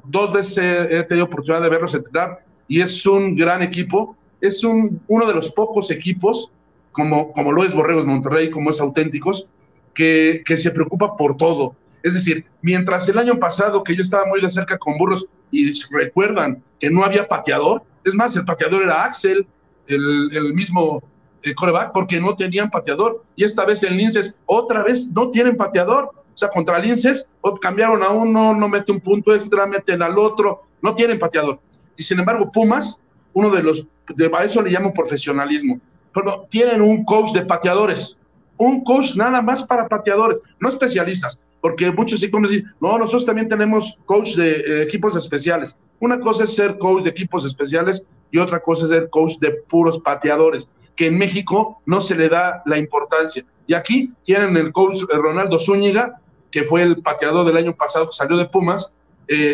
oportunidad de verlos entrenar y es un gran equipo. Es uno de los pocos equipos, como lo es Borregos Monterrey, como es Auténticos, que se preocupa por todo. Es decir, mientras el año pasado que yo estaba muy de cerca con Burros y recuerdan que no había pateador, es más, el pateador era Axel, el mismo... coreback, porque no tenían pateador, y esta vez en Linces, otra vez no tienen pateador, o sea, contra Linces cambiaron a uno, no mete un punto extra, meten al otro, no tienen pateador, y sin embargo Pumas, uno de los, a eso le llamo profesionalismo, pero tienen un coach de pateadores, un coach nada más para pateadores, no especialistas, porque muchos sí como dicen, no, nosotros también tenemos coach de equipos especiales. Una cosa es ser coach de equipos especiales y otra cosa es ser coach de puros pateadores, que en México no se le da la importancia. Y aquí tienen el coach Ronaldo Zúñiga, que fue el pateador del año pasado, que salió de Pumas,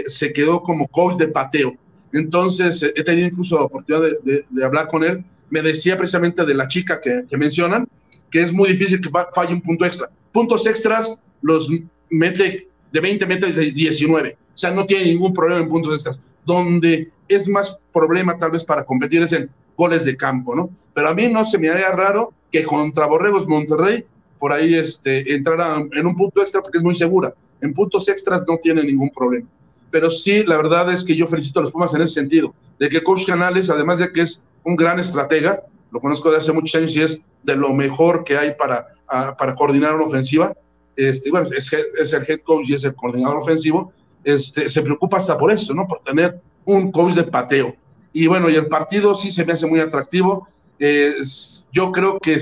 se quedó como coach de pateo. Entonces, he tenido incluso la oportunidad de hablar con él. Me decía precisamente de la chica que mencionan, que es muy difícil que falle un punto extra. Puntos extras los mete de 20 metas de 19. O sea, no tiene ningún problema en puntos extras. Donde es más problema tal vez para competir es en goles de campo, ¿no? Pero a mí no se me haría raro que contra Borregos Monterrey por ahí entrara en un punto extra, porque es muy segura. En puntos extras no tiene ningún problema. Pero sí, la verdad es que yo felicito a los Pumas en ese sentido, de que Coach Canales, además de que es un gran estratega, lo conozco de hace muchos años y es de lo mejor que hay para coordinar una ofensiva, bueno, es el head coach y es el coordinador ofensivo, se preocupa hasta por eso, ¿no? Por tener un coach de pateo. Y bueno, y el partido sí se me hace muy atractivo. Yo creo que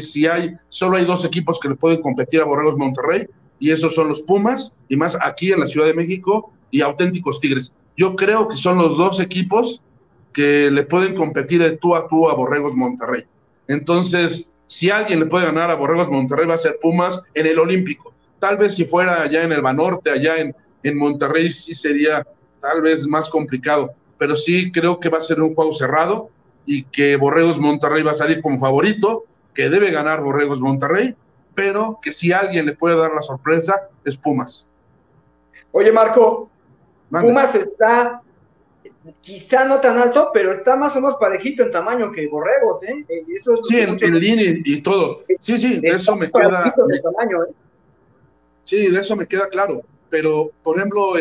solo hay dos equipos que le pueden competir a Borregos Monterrey, y esos son los Pumas, y más aquí en la Ciudad de México, y Auténticos Tigres. Yo creo que son los dos equipos que le pueden competir de tú a tú a Borregos Monterrey. Entonces, si alguien le puede ganar a Borregos Monterrey, va a ser Pumas en el Olímpico. Tal vez si fuera allá en el Banorte, allá en Monterrey, sí sería tal vez más complicado, pero sí creo que va a ser un juego cerrado y que Borregos Monterrey va a salir como favorito, que debe ganar Borregos Monterrey, pero que si alguien le puede dar la sorpresa es Pumas. Oye, Marco, mande. Pumas está quizá no tan alto, pero está más o menos parejito en tamaño que Borregos, ¿eh? Eso es sí, en línea y todo. Sí, sí, de eso me queda. De tamaño, ¿eh? Sí, de eso me queda claro. Pero, por ejemplo,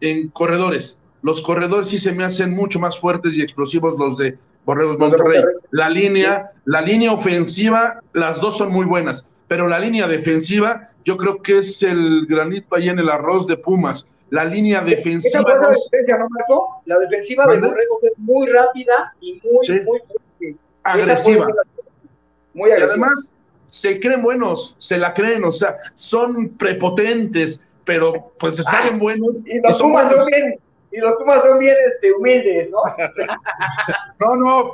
en corredores, los corredores sí se me hacen mucho más fuertes y explosivos los de Borregos Monterrey. La línea ofensiva, las dos son muy buenas, pero la línea defensiva, yo creo que es el granito ahí en el arroz de Pumas. La línea defensiva. ¿Esa es la diferencia, no, Marco? La defensiva, ¿verdad?, de Borregos es muy rápida y muy, sí, muy agresiva. Muy agresiva. Y además, se creen buenos, se la creen, o sea, son prepotentes, pero pues se salen buenos. Y los Pumas son bien, humildes, ¿no? No,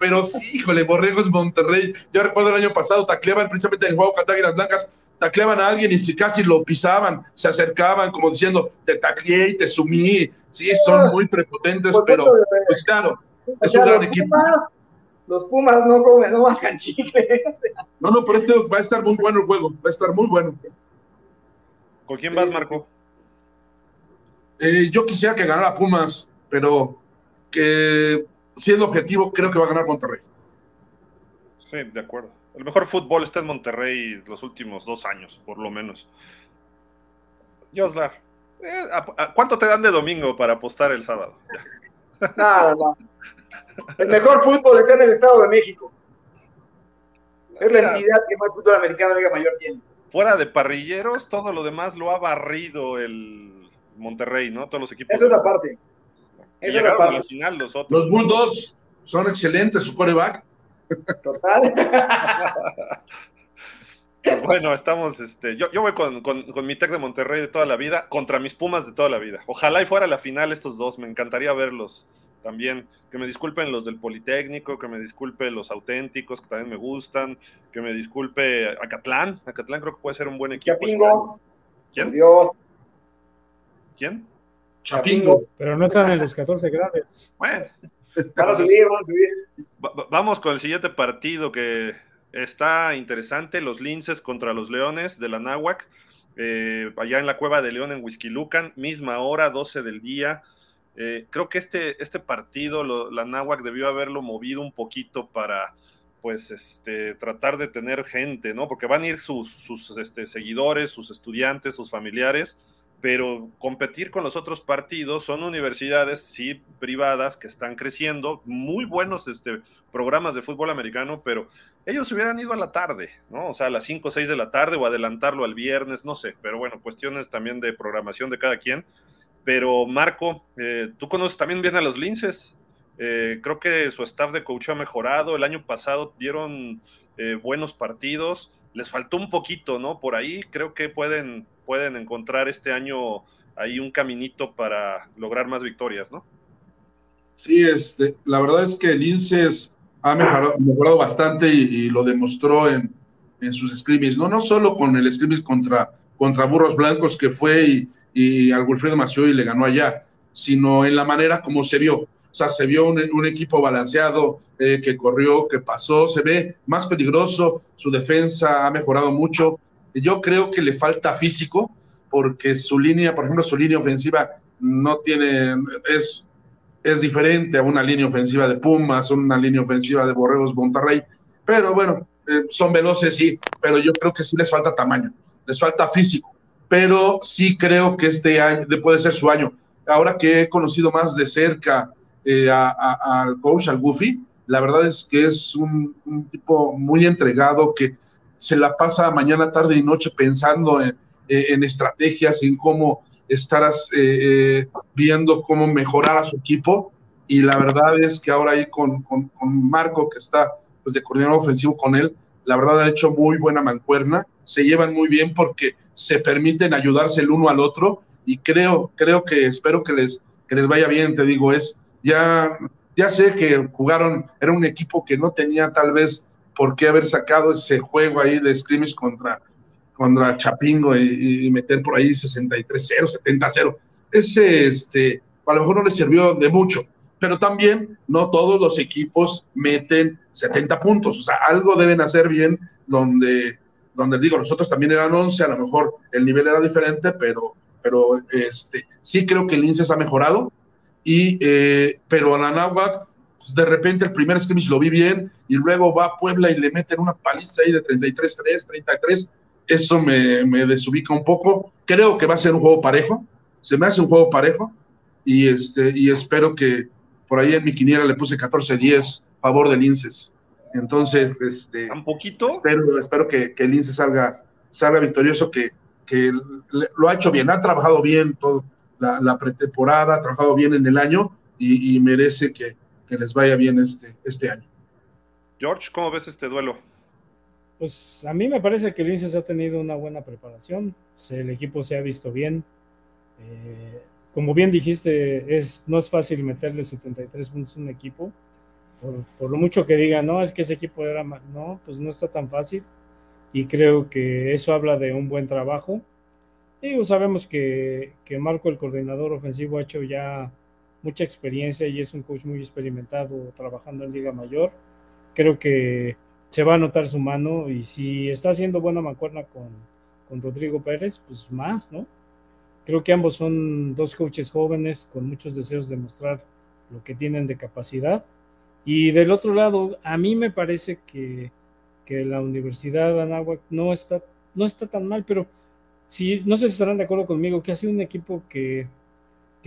pero sí, híjole, Borregos Monterrey. Yo recuerdo el año pasado, tacleaban precisamente en el juego contra Águilas Blancas, tacleaban a alguien y si casi lo pisaban, se acercaban como diciendo, te tacleé y te sumí. Sí, son muy prepotentes, pues, pero pues claro, es un gran equipo. Los Pumas no comen, no bajan chile. No, pero este va a estar muy bueno el juego, va a estar muy bueno. ¿Con quién vas, Marco? Yo quisiera que ganara Pumas, pero que siendo objetivo, creo que va a ganar Monterrey. Sí, de acuerdo. El mejor fútbol está en Monterrey los últimos 2 años, por lo menos. Joslar, ¿cuánto te dan de domingo para apostar el sábado? Nada. El mejor fútbol está en el Estado de México. Es la entidad que más fútbol americano de Liga Mayor tiene. Fuera de parrilleros, todo lo demás lo ha barrido el Monterrey, ¿no? Todos los equipos. Esa es la parte. Llegaron a la final los otros. Los Bulldogs son excelentes, su quarterback. Total. Pues bueno, estamos, yo voy con mi Tec de Monterrey de toda la vida, contra mis Pumas de toda la vida. Ojalá y fuera la final estos dos, me encantaría verlos también, que me disculpen los del Politécnico, que me disculpen los Auténticos, que también me gustan, que me disculpe Acatlán creo que puede ser un buen equipo. Chapingo. ¿Quién? Dios. ¿Quién? Chapingo. Pero no están en los 14 grandes. Bueno. Van a subir. Vamos con el siguiente partido que está interesante, los Linces contra los Leones de la Náhuac, allá en la Cueva de León en Huixquilucan, misma hora, 12 del día. Creo que este partido, la Náhuac debió haberlo movido un poquito para, pues, tratar de tener gente, ¿no? Porque van a ir sus seguidores, sus estudiantes, sus familiares, pero competir con los otros partidos son universidades, sí, privadas, que están creciendo, muy buenos programas de fútbol americano, pero ellos hubieran ido a la tarde, ¿no? O sea, a las 5 o 6 de la tarde, o adelantarlo al viernes, no sé, pero bueno, cuestiones también de programación de cada quien. Pero Marco, tú conoces también bien a los Linces, creo que su staff de coach ha mejorado, el año pasado dieron buenos partidos, les faltó un poquito, ¿no? Por ahí creo que pueden encontrar este año ahí un caminito para lograr más victorias, ¿no? Sí, la verdad es que Linces ha mejorado bastante y lo demostró en sus scrimmage, no solo con el scrimmage contra Burros Blancos que fue y al Wilfredo Maciú y le ganó allá, sino en la manera como se vio. O sea, se vio un equipo balanceado, que corrió, que pasó, se ve más peligroso, su defensa ha mejorado mucho. Yo creo que le falta físico, porque su línea, por ejemplo, su línea ofensiva no tiene, es diferente a una línea ofensiva de Pumas, una línea ofensiva de Burros Monterrey, pero bueno, son veloces, sí, pero yo creo que sí les falta tamaño, les falta físico, pero sí creo que este año puede ser su año. Ahora que he conocido más de cerca al coach, al Goofy, la verdad es que es un tipo muy entregado, que se la pasa mañana, tarde y noche pensando en estrategias, en cómo estarás viendo cómo mejorar a su equipo, y la verdad es que ahora ahí con Marco, que está pues de coordinador ofensivo con él, la verdad han hecho muy buena mancuerna, se llevan muy bien porque se permiten ayudarse el uno al otro, y espero que les vaya bien. Te digo, ya sé que jugaron, era un equipo que no tenía tal vez por qué haber sacado ese juego ahí de scrimmage contra Chapingo y meter por ahí 63-0, 70-0. A lo mejor no les sirvió de mucho, pero también no todos los equipos meten 70 puntos, o sea, algo deben hacer bien, donde digo, nosotros también eran 11, a lo mejor el nivel era diferente, pero sí creo que el Linces ha mejorado, pero a la Náhuac, pues de repente el primer scrimmage lo vi bien, y luego va a Puebla y le meten una paliza ahí de 33-3, 33, eso me desubica un poco. Creo que va a ser un juego parejo, se me hace un juego parejo, y espero que por ahí en mi quiniela le puse 14-10 a favor del Linces. Entonces, ¿un poquito? Espero que el Linces salga victorioso, que lo ha hecho bien, ha trabajado bien toda la pretemporada, ha trabajado bien en el año, y merece que les vaya bien este año. George, ¿cómo ves este duelo? Pues a mí me parece que el Linces ha tenido una buena preparación, el equipo se ha visto bien, como bien dijiste, no es fácil meterle 73 puntos a un equipo, por lo mucho que digan, no, es que ese equipo era mal, no, pues no está tan fácil, y creo que eso habla de un buen trabajo, y sabemos que Marco, el coordinador ofensivo, ha hecho ya mucha experiencia, y es un coach muy experimentado trabajando en Liga Mayor, creo que se va a notar su mano, y si está haciendo buena mancuerna con Rodrigo Pérez, pues más, ¿no? Creo que ambos son dos coaches jóvenes con muchos deseos de mostrar lo que tienen de capacidad. Y del otro lado, a mí me parece que la Universidad Anáhuac no está tan mal, pero sí, no sé si estarán de acuerdo conmigo, que ha sido un equipo que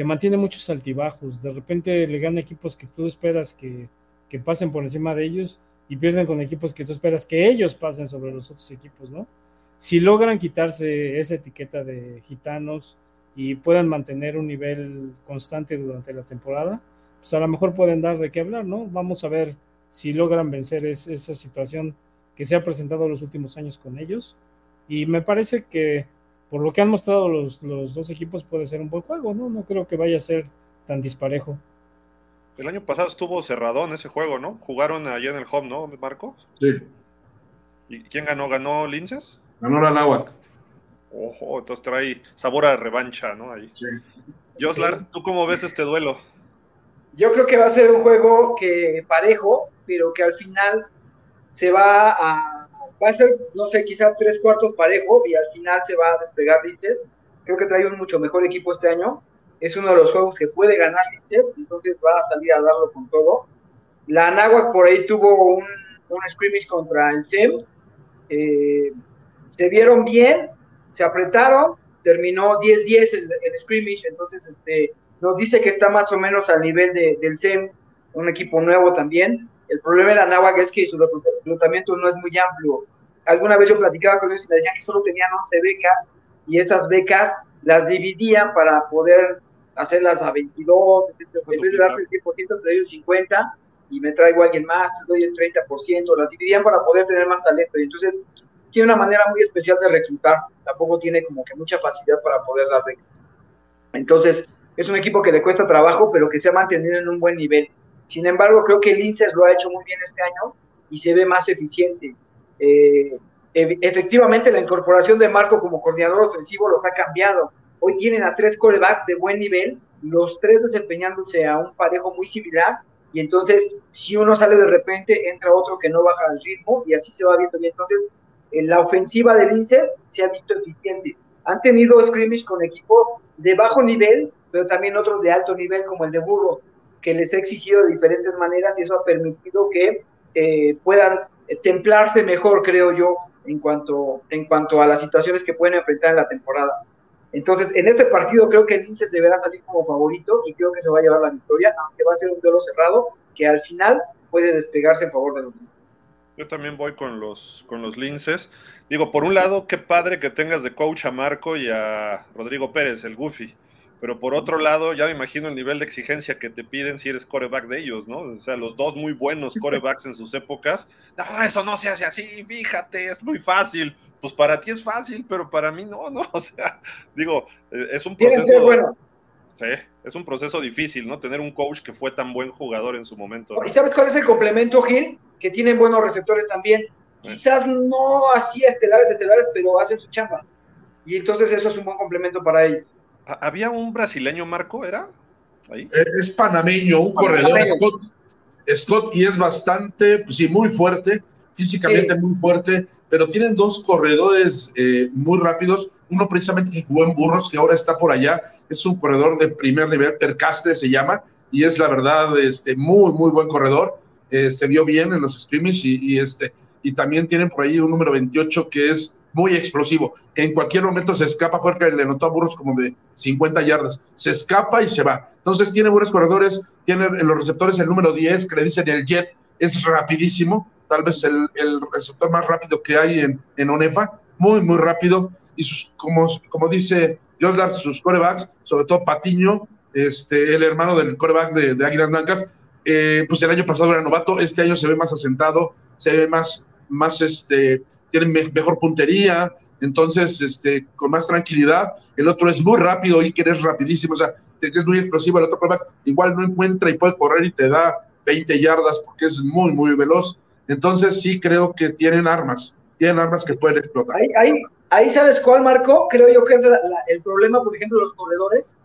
mantiene muchos altibajos. De repente le ganan equipos que tú esperas que pasen por encima de ellos, y pierden con equipos que tú esperas que ellos pasen sobre los otros equipos, ¿no? Si logran quitarse esa etiqueta de gitanos y puedan mantener un nivel constante durante la temporada, pues a lo mejor pueden dar de qué hablar, ¿no? Vamos a ver si logran vencer esa situación que se ha presentado los últimos años con ellos, y me parece que por lo que han mostrado los dos equipos puede ser un buen juego, ¿no? No creo que vaya a ser tan disparejo. El año pasado estuvo cerradón ese juego, ¿no? Jugaron allá en el home, ¿no, Marco? Sí. ¿Y quién ganó? ¿Ganó Linces? Ganó la Náhuac. Ojo, entonces trae sabor a revancha, ¿no? Ahí. Sí. Joslar, sí. ¿Tú cómo ves este duelo? Yo creo que va a ser un juego que parejo, pero que al final va a ser, no sé, quizá 3/4 parejo, y al final se va a despegar Linces. Creo que trae un mucho mejor equipo este año. Es uno de los juegos que puede ganar Linces, entonces va a salir a darlo con todo. La Náhuac por ahí tuvo un scrimmage contra el SEM. Se vieron bien, se apretaron, terminó 10-10 el scrimmage, entonces nos dice que está más o menos al nivel del SEM, un equipo nuevo también. El problema de la Náhuac es que su reclutamiento no es muy amplio. Alguna vez yo platicaba con ellos y me decían que solo tenían 11 becas, y esas becas las dividían para poder hacerlas a 22, en vez de darle el 10%, te doy el 50% y me traigo a alguien más, te doy el 30%, las dividían para poder tener más talento, y entonces tiene una manera muy especial de reclutar, tampoco tiene como que mucha facilidad para poder dar becas. Entonces, es un equipo que le cuesta trabajo, pero que se ha mantenido en un buen nivel. Sin embargo, creo que el Linces lo ha hecho muy bien este año y se ve más eficiente. Efectivamente, la incorporación de Marco como coordinador ofensivo los ha cambiado. Hoy tienen a 3 quarterbacks de buen nivel, los 3 desempeñándose a un parejo muy similar, y entonces si uno sale de repente, entra otro que no baja el ritmo, y así se va viendo. Y entonces la ofensiva del Linces se ha visto eficiente. han tenido scrimmage con equipos de bajo nivel, pero también otros de alto nivel, como el de Burros, que les he exigido de diferentes maneras, y eso ha permitido que puedan templarse mejor, creo yo, en cuanto a las situaciones que pueden enfrentar en la temporada. Entonces, en este partido creo que el Linces deberá salir como favorito y creo que se va a llevar la victoria, aunque va a ser un duelo cerrado que al final puede despegarse en favor de los Linces. Yo también voy con los Linces. Digo, por un lado, qué padre que tengas de coach a Marco y a Rodrigo Pérez, el Goofy, pero por otro lado, ya me imagino el nivel de exigencia que te piden si eres quarterback de ellos, ¿no? O sea, los dos muy buenos quarterbacks en sus épocas. No, eso no se hace así, fíjate, es muy fácil. Pues para ti es fácil, pero para mí no, o sea, digo, es un proceso, bueno. Sí, es un proceso difícil, ¿no? Tener un coach que fue tan buen jugador en su momento, ¿no? ¿Y sabes cuál es el complemento, Gil? Que tienen buenos receptores también, quizás no así estelares, pero hacen su chamba, y entonces eso es un buen complemento para ellos. ¿Había un brasileño, Marco, era? ¿Ahí? Es panameño, un corredor, Scott, y es bastante, sí, muy fuerte, físicamente sí. Muy fuerte, pero tienen dos corredores muy rápidos, uno precisamente que jugó en Burros, que ahora está por allá, es un corredor de primer nivel, Percaste se llama, y es la verdad muy, muy buen corredor, se vio bien en los scrimmage, y también tienen por ahí un número 28 que es muy explosivo, que en cualquier momento se escapa, porque le anotó a Burros como de 50 yardas, se escapa y se va. Entonces tiene buenos corredores, tiene en los receptores el número 10, que le dicen el Jet, es rapidísimo, tal vez el receptor más rápido que hay en UNEFA, muy, muy rápido, y sus, como dice Joslar, sus corebacks, sobre todo Patiño, el hermano del coreback de Águilas Blancas, pues el año pasado era novato, este año se ve más asentado, se ve más tiene mejor puntería, entonces, con más tranquilidad. El otro es muy rápido, y que es rapidísimo, o sea, es muy explosivo. El otro coreback igual no encuentra y puede correr y te da 20 yardas, porque es muy, muy veloz. Entonces sí creo que tienen armas que pueden explotar. Ahí ¿sabes cuál, Marco? Creo yo que es el problema, por ejemplo, de los corredores,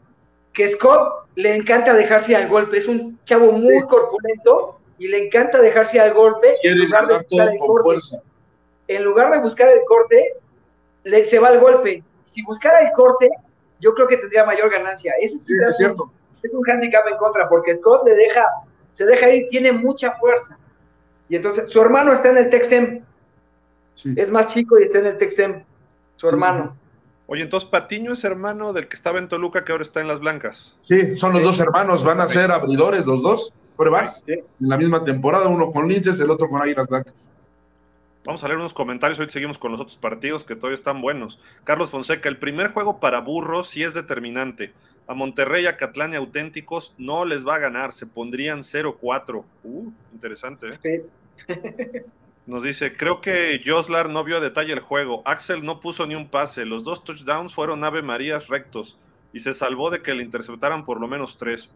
que Scott le encanta dejarse al golpe, es un chavo muy corpulento y le encanta dejarse al golpe. Quiere ganar todo con fuerza. En lugar de buscar el corte, se va al golpe. Si buscara el corte, yo creo que tendría mayor ganancia. Es cierto. Es un hándicap en contra, porque Scott se deja ir, tiene mucha fuerza. Y entonces, su hermano está en el Texem. Sí. Es más chico y está en el Texem, su hermano. Sí. Oye, entonces Patiño es hermano del que estaba en Toluca, que ahora está en las Blancas. Sí, son los dos hermanos, van a ser abridores los dos, pruebas, en la misma temporada, uno con Linces, el otro con Águilas Blancas. Vamos a leer unos comentarios, hoy seguimos con los otros partidos que todavía están buenos. Carlos Fonseca, el primer juego para Burros sí es determinante. A Monterrey, Acatlán y Auténticos no les va a ganar, se pondrían 0-4. Interesante, ¿eh? Sí. Nos dice, creo que Joslar no vio a detalle el juego, Axel no puso ni un pase, los dos touchdowns fueron Ave Marías rectos, y se salvó de que le interceptaran por lo menos 3.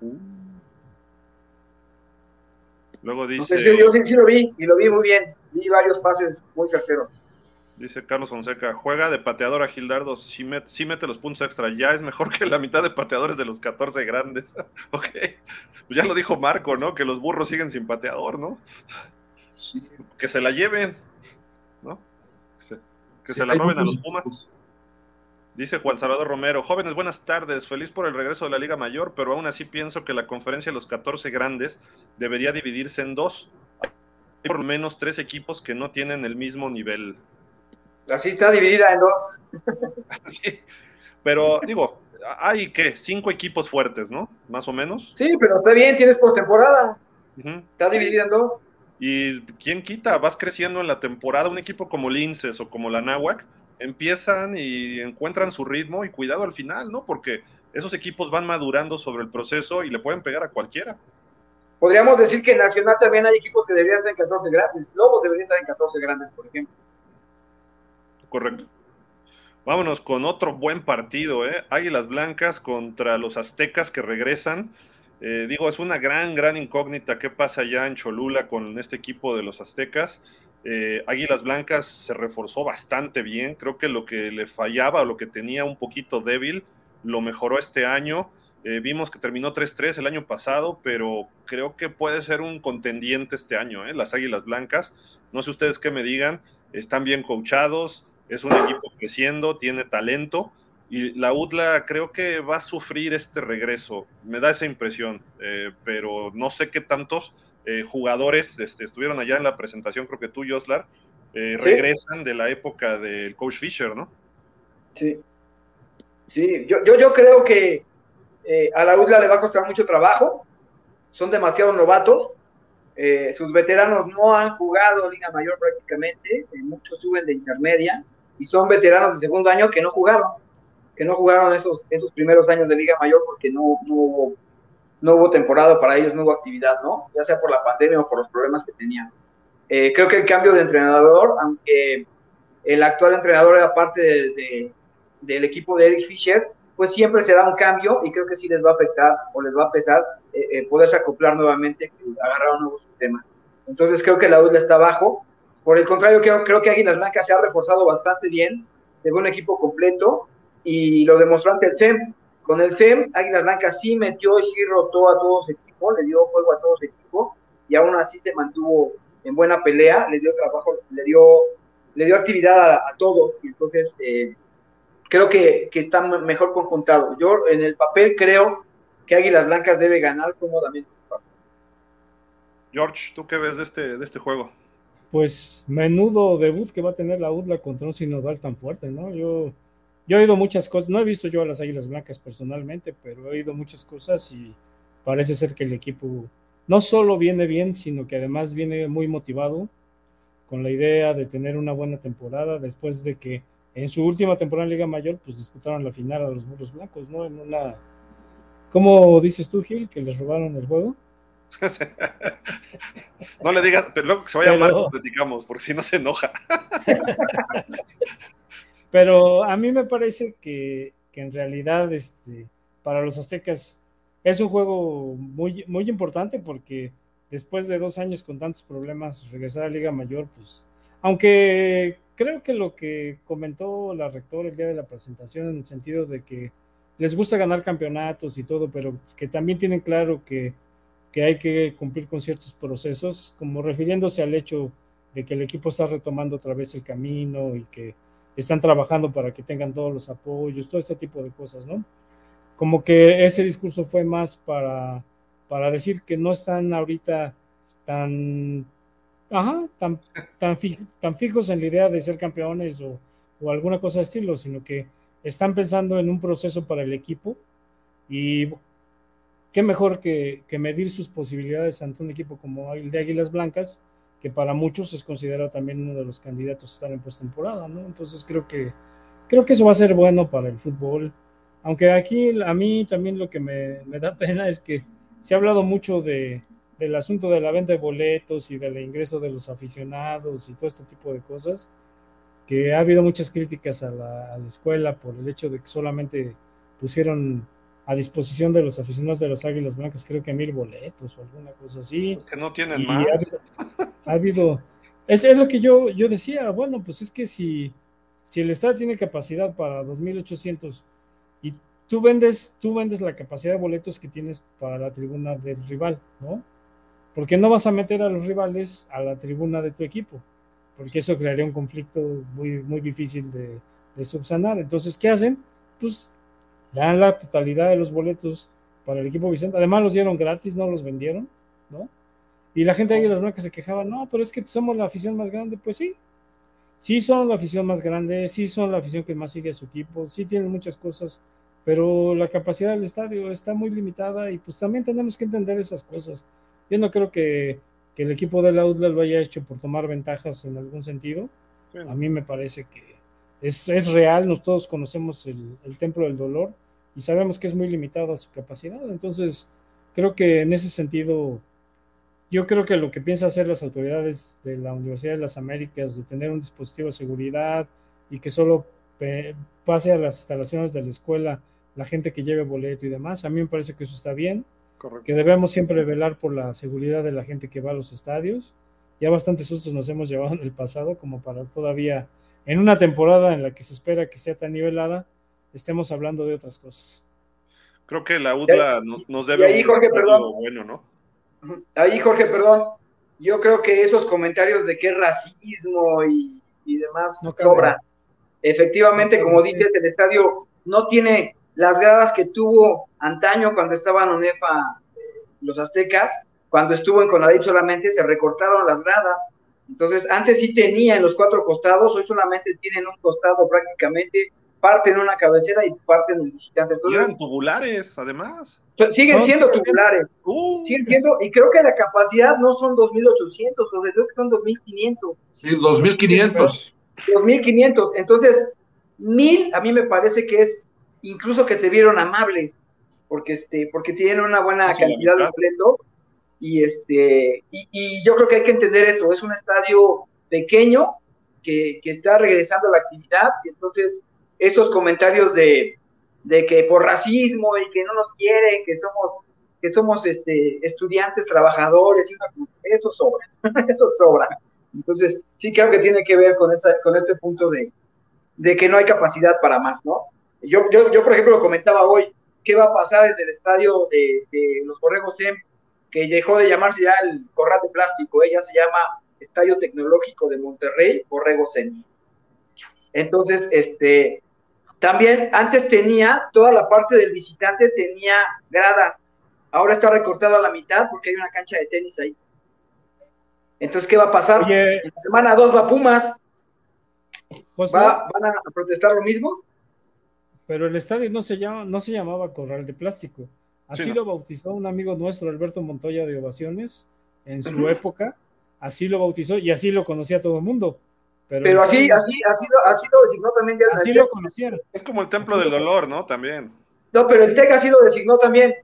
Luego dice... No sé, yo sí lo vi, y lo vi muy bien, vi varios pases muy certeros. Dice Carlos Fonseca, juega de pateador a Gildardo, sí mete los puntos extra, ya es mejor que la mitad de pateadores de los 14 grandes. Ok, pues ya lo dijo Marco, ¿no? Que los Burros siguen sin pateador, ¿no? Sí. Que se la lleven, ¿no? Que se la roben a los Pumas. Dice Juan Salvador Romero, jóvenes, buenas tardes, feliz por el regreso de la Liga Mayor, pero aún así pienso que la conferencia de los 14 grandes debería dividirse en dos, hay por lo menos 3 equipos que no tienen el mismo nivel. Así está dividida en 2. Sí, pero digo, hay, ¿qué? 5 equipos fuertes, ¿no? Más o menos. Sí, pero está bien, tienes postemporada. Uh-huh. Está dividida en 2. Y quién quita, vas creciendo en la temporada. Un equipo como Linces o como la Náhuac empiezan y encuentran su ritmo y cuidado al final, ¿no? Porque esos equipos van madurando sobre el proceso y le pueden pegar a cualquiera. Podríamos decir que en Nacional también hay equipos que deberían estar en 14 grandes. Lobos deberían estar en 14 grandes, por ejemplo. Correcto. Vámonos con otro buen partido, ¿eh? Águilas Blancas contra los Aztecas que regresan. Digo, es una gran incógnita qué pasa allá en Cholula con este equipo de los Aztecas. Águilas Blancas se reforzó bastante bien. Creo que lo que le fallaba o lo que tenía un poquito débil lo mejoró este año. Vimos que terminó 3-3 el año pasado, pero creo que puede ser un contendiente este año, ¿eh? Las Águilas Blancas. No sé ustedes qué me digan. Están bien coachados, es un equipo creciendo, tiene talento, y la UDLA creo que va a sufrir este regreso, me da esa impresión, pero no sé qué tantos jugadores estuvieron allá en la presentación, creo que tú, Joslar, ¿sí? Regresan de la época del Coach Fisher, ¿no? Sí, sí, yo creo que a la UDLA le va a costar mucho trabajo, son demasiado novatos, sus veteranos no han jugado Liga Mayor prácticamente, muchos suben de intermedia, y son veteranos de segundo año que no jugaron esos primeros años de Liga Mayor porque no hubo temporada para ellos, no hubo actividad, ¿no? Ya sea por la pandemia o por los problemas que tenían. Creo que el cambio de entrenador, aunque el actual entrenador era parte del equipo de Eric Fisher, pues siempre será un cambio y creo que sí les va a afectar o les va a pesar poderse acoplar nuevamente, agarrar un nuevo sistema. Entonces creo que la UDLA está abajo. Por el contrario, creo que Águilas Blancas se ha reforzado bastante bien, se ve un equipo completo, y lo demostró ante el CEM. Con el CEM, Águilas Blancas sí metió y sí rotó a todos equipos, le dio juego a todos equipos, y aún así se mantuvo en buena pelea, le dio trabajo, le dio actividad a todos, y entonces creo que está mejor conjuntado. Yo en el papel creo que Águilas Blancas debe ganar cómodamente este partido. George, ¿tú qué ves de este juego? Pues menudo debut que va a tener la UDLA contra un sinodal tan fuerte, ¿no? Yo he oído muchas cosas, no he visto yo a las Águilas Blancas personalmente, pero he oído muchas cosas y parece ser que el equipo no solo viene bien, sino que además viene muy motivado con la idea de tener una buena temporada después de que en su última temporada en Liga Mayor, pues disputaron la final a los Burros Blancos, ¿no? En una, ¿cómo dices tú, Gil? ¿Que les robaron el juego? No le digas, pero luego que se vaya Marco, platicamos, porque si no se enoja. Pero a mí me parece que en realidad para los aztecas es un juego muy, muy importante, porque después de 2 años con tantos problemas, regresar a Liga Mayor, pues, aunque creo que lo que comentó la rectora el día de la presentación, en el sentido de que les gusta ganar campeonatos y todo, pero que también tienen claro que hay que cumplir con ciertos procesos, como refiriéndose al hecho de que el equipo está retomando otra vez el camino y que están trabajando para que tengan todos los apoyos, todo este tipo de cosas, ¿no? Como que ese discurso fue más para decir que no están ahorita tan fijos en la idea de ser campeones o alguna cosa de estilo, sino que están pensando en un proceso para el equipo y qué mejor que medir sus posibilidades ante un equipo como el de Águilas Blancas, que para muchos es considerado también uno de los candidatos a estar en postemporada, ¿no? Entonces creo que eso va a ser bueno para el fútbol, aunque aquí a mí también lo que me da pena es que se ha hablado mucho del asunto de la venta de boletos y del ingreso de los aficionados y todo este tipo de cosas, que ha habido muchas críticas a la escuela por el hecho de que solamente pusieron a disposición de los aficionados de las Águilas Blancas, creo que 1,000 boletos o alguna cosa así. Los que no tienen y más. Ha habido es lo que yo decía, bueno, pues es que si el Estado tiene capacidad para 2,800 y tú vendes la capacidad de boletos que tienes para la tribuna del rival, ¿no? Porque no vas a meter a los rivales a la tribuna de tu equipo, porque eso crearía un conflicto muy, muy difícil de subsanar. Entonces, ¿qué hacen? Pues dan la totalidad de los boletos para el equipo Vicente, además los dieron gratis, no los vendieron, ¿no? Y la gente de Águilas Blancas se quejaba, no, pero es que somos la afición más grande, pues sí son la afición más grande, sí son la afición que más sigue a su equipo, sí tienen muchas cosas, pero la capacidad del estadio está muy limitada y pues también tenemos que entender esas cosas. Yo no creo que el equipo de la UDLA lo haya hecho por tomar ventajas en algún sentido, a mí me parece que es real, todos conocemos el templo del dolor y sabemos que es muy limitada su capacidad, entonces creo que en ese sentido yo creo que lo que piensa hacer las autoridades de la Universidad de las Américas de tener un dispositivo de seguridad y que solo pase a las instalaciones de la escuela la gente que lleve boleto y demás, a mí me parece que eso está bien. Correcto. Que debemos siempre velar por la seguridad de la gente que va a los estadios, ya bastantes sustos nos hemos llevado en el pasado como para todavía en una temporada en la que se espera que sea tan nivelada, estemos hablando de otras cosas. Creo que la UDLA nos debe... Ahí, Jorge, perdón. Bueno, ¿no? Ahí, Jorge, perdón. Yo creo que esos comentarios de que racismo y demás no cobran. Efectivamente, no, como dices, el estadio no tiene las gradas que tuvo antaño cuando estaba en UNEFA los Aztecas. Cuando estuvo en Conadip solamente se recortaron las gradas. Entonces, antes sí tenían los cuatro costados, hoy solamente tienen un costado prácticamente, parte en una cabecera y parte en el visitante. Entonces, eran tubulares, además. Siguen siendo tubulares. Siguen siendo, y creo que la capacidad no son 2.800, o sea, creo que son 2.500. Sí, 2.500. 2.500. Entonces, 1.000 a mí me parece que es, incluso que se vieron amables, porque tienen una buena cantidad de boletos. Y yo creo que hay que entender eso, es un estadio pequeño que está regresando a la actividad, y entonces esos comentarios de que por racismo y que no nos quieren, que somos estudiantes, trabajadores, eso sobra, eso sobra. Entonces sí creo que tiene que ver con este punto de que no hay capacidad para más, ¿no? Yo por ejemplo lo comentaba hoy, ¿qué va a pasar en el estadio de los Borregos M? Que dejó de llamarse ya el Corral de Plástico, ya se llama Estadio Tecnológico de Monterrey, Borrego Seni. Entonces, también antes tenía, toda la parte del visitante tenía gradas, ahora está recortado a la mitad porque hay una cancha de tenis ahí. Entonces, ¿qué va a pasar? Oye, en la semana 2 va Pumas. José, ¿van a protestar lo mismo? Pero el estadio no se llamaba Corral de Plástico. Así sí, no. Lo bautizó un amigo nuestro, Alberto Montoya de Ovaciones, en su uh-huh. época, así lo bautizó y así lo conocía todo el mundo. Pero así lo designó también. Así lo conocieron. Es como el Templo así del Dolor, ¿no? También. No, pero el TEC así lo designó también,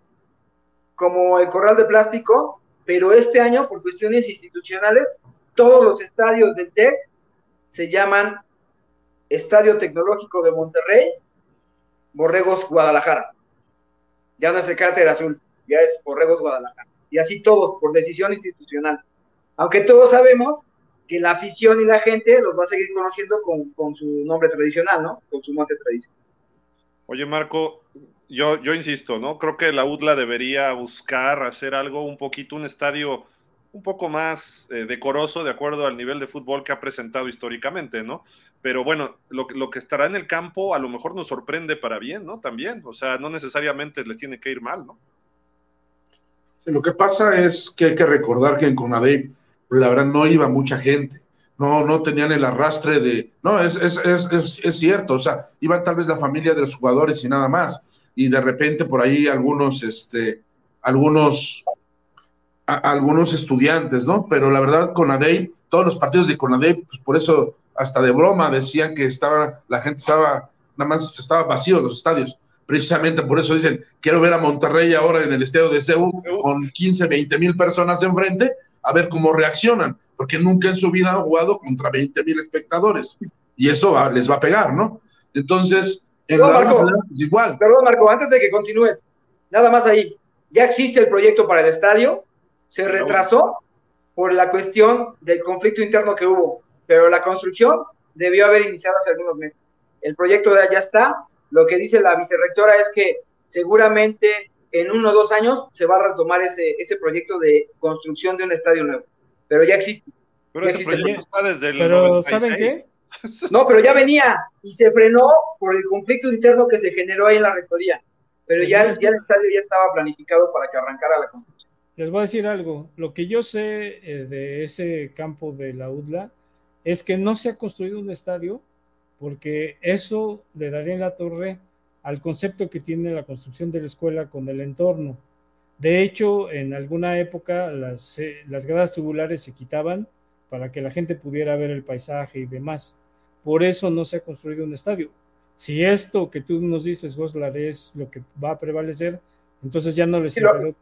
como el Corral de Plástico, pero este año, por cuestiones institucionales, todos los estadios del TEC se llaman Estadio Tecnológico de Monterrey, Borregos Guadalajara. Ya no es el Cárter Azul, ya es Borregos Guadalajara. Y así todos, por decisión institucional. Aunque todos sabemos que la afición y la gente los va a seguir conociendo con su nombre tradicional, ¿no? Con su mote tradicional. Oye, Marco, yo insisto, ¿no? Creo que la UDLA debería buscar hacer algo un poquito, un estadio un poco más decoroso de acuerdo al nivel de fútbol que ha presentado históricamente, ¿no? Pero bueno, lo que estará en el campo a lo mejor nos sorprende para bien, ¿no? También, o sea, no necesariamente les tiene que ir mal, ¿no? Sí, lo que pasa es que hay que recordar que en CONADEIP, la verdad, no iba mucha gente, no tenían el arrastre de... No, es cierto, o sea, iba tal vez la familia de los jugadores y nada más, y de repente por ahí algunos estudiantes, ¿no? Pero la verdad, CONADEIP, todos los partidos de CONADEIP, pues por eso hasta de broma decían que la gente estaba, nada más estaba vacío los estadios. Precisamente por eso dicen, quiero ver a Monterrey ahora en el estadio de CEU con 15, 20 mil personas enfrente, a ver cómo reaccionan, porque nunca en su vida han jugado contra 20 mil espectadores. Y eso les va a pegar, ¿no? Entonces, es igual. Perdón, Marco, antes de que continúes, nada más ahí. Ya existe el proyecto para el estadio, se retrasó por la cuestión del conflicto interno que hubo, pero la construcción debió haber iniciado hace algunos meses. El proyecto ya está, lo que dice la vicerrectora es que seguramente en 1 o 2 años se va a retomar ese proyecto de construcción de un estadio nuevo, pero ya existe. Pero ese proyecto está desde el 96. ¿Saben qué? No, pero ya venía y se frenó por el conflicto interno que se generó ahí en la rectoría, pero ya el estadio ya estaba planificado para que arrancara la construcción. Les voy a decir algo, lo que yo sé de ese campo de la UDLA es que no se ha construido un estadio porque eso le daría en la torre al concepto que tiene la construcción de la escuela con el entorno. De hecho, en alguna época las gradas tubulares se quitaban para que la gente pudiera ver el paisaje y demás. Por eso no se ha construido un estadio. Si esto que tú nos dices, Goslar, es lo que va a prevalecer, entonces ya no les interesa.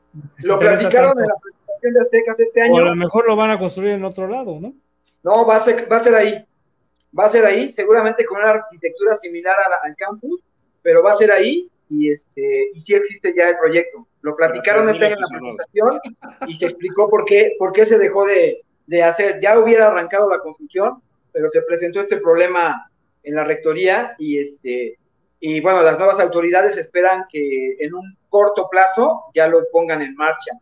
Lo platicaron en la presentación de Aztecas este año. O a lo mejor lo van a construir en otro lado, ¿no? No, va a ser ahí. Va a ser ahí, seguramente con una arquitectura similar al campus, pero va a ser ahí y sí existe ya el proyecto. Lo platicaron este año en la presentación y se explicó por qué se dejó de hacer. Ya hubiera arrancado la construcción, pero se presentó este problema en la rectoría y bueno, las nuevas autoridades esperan que en un corto plazo ya lo pongan en marcha.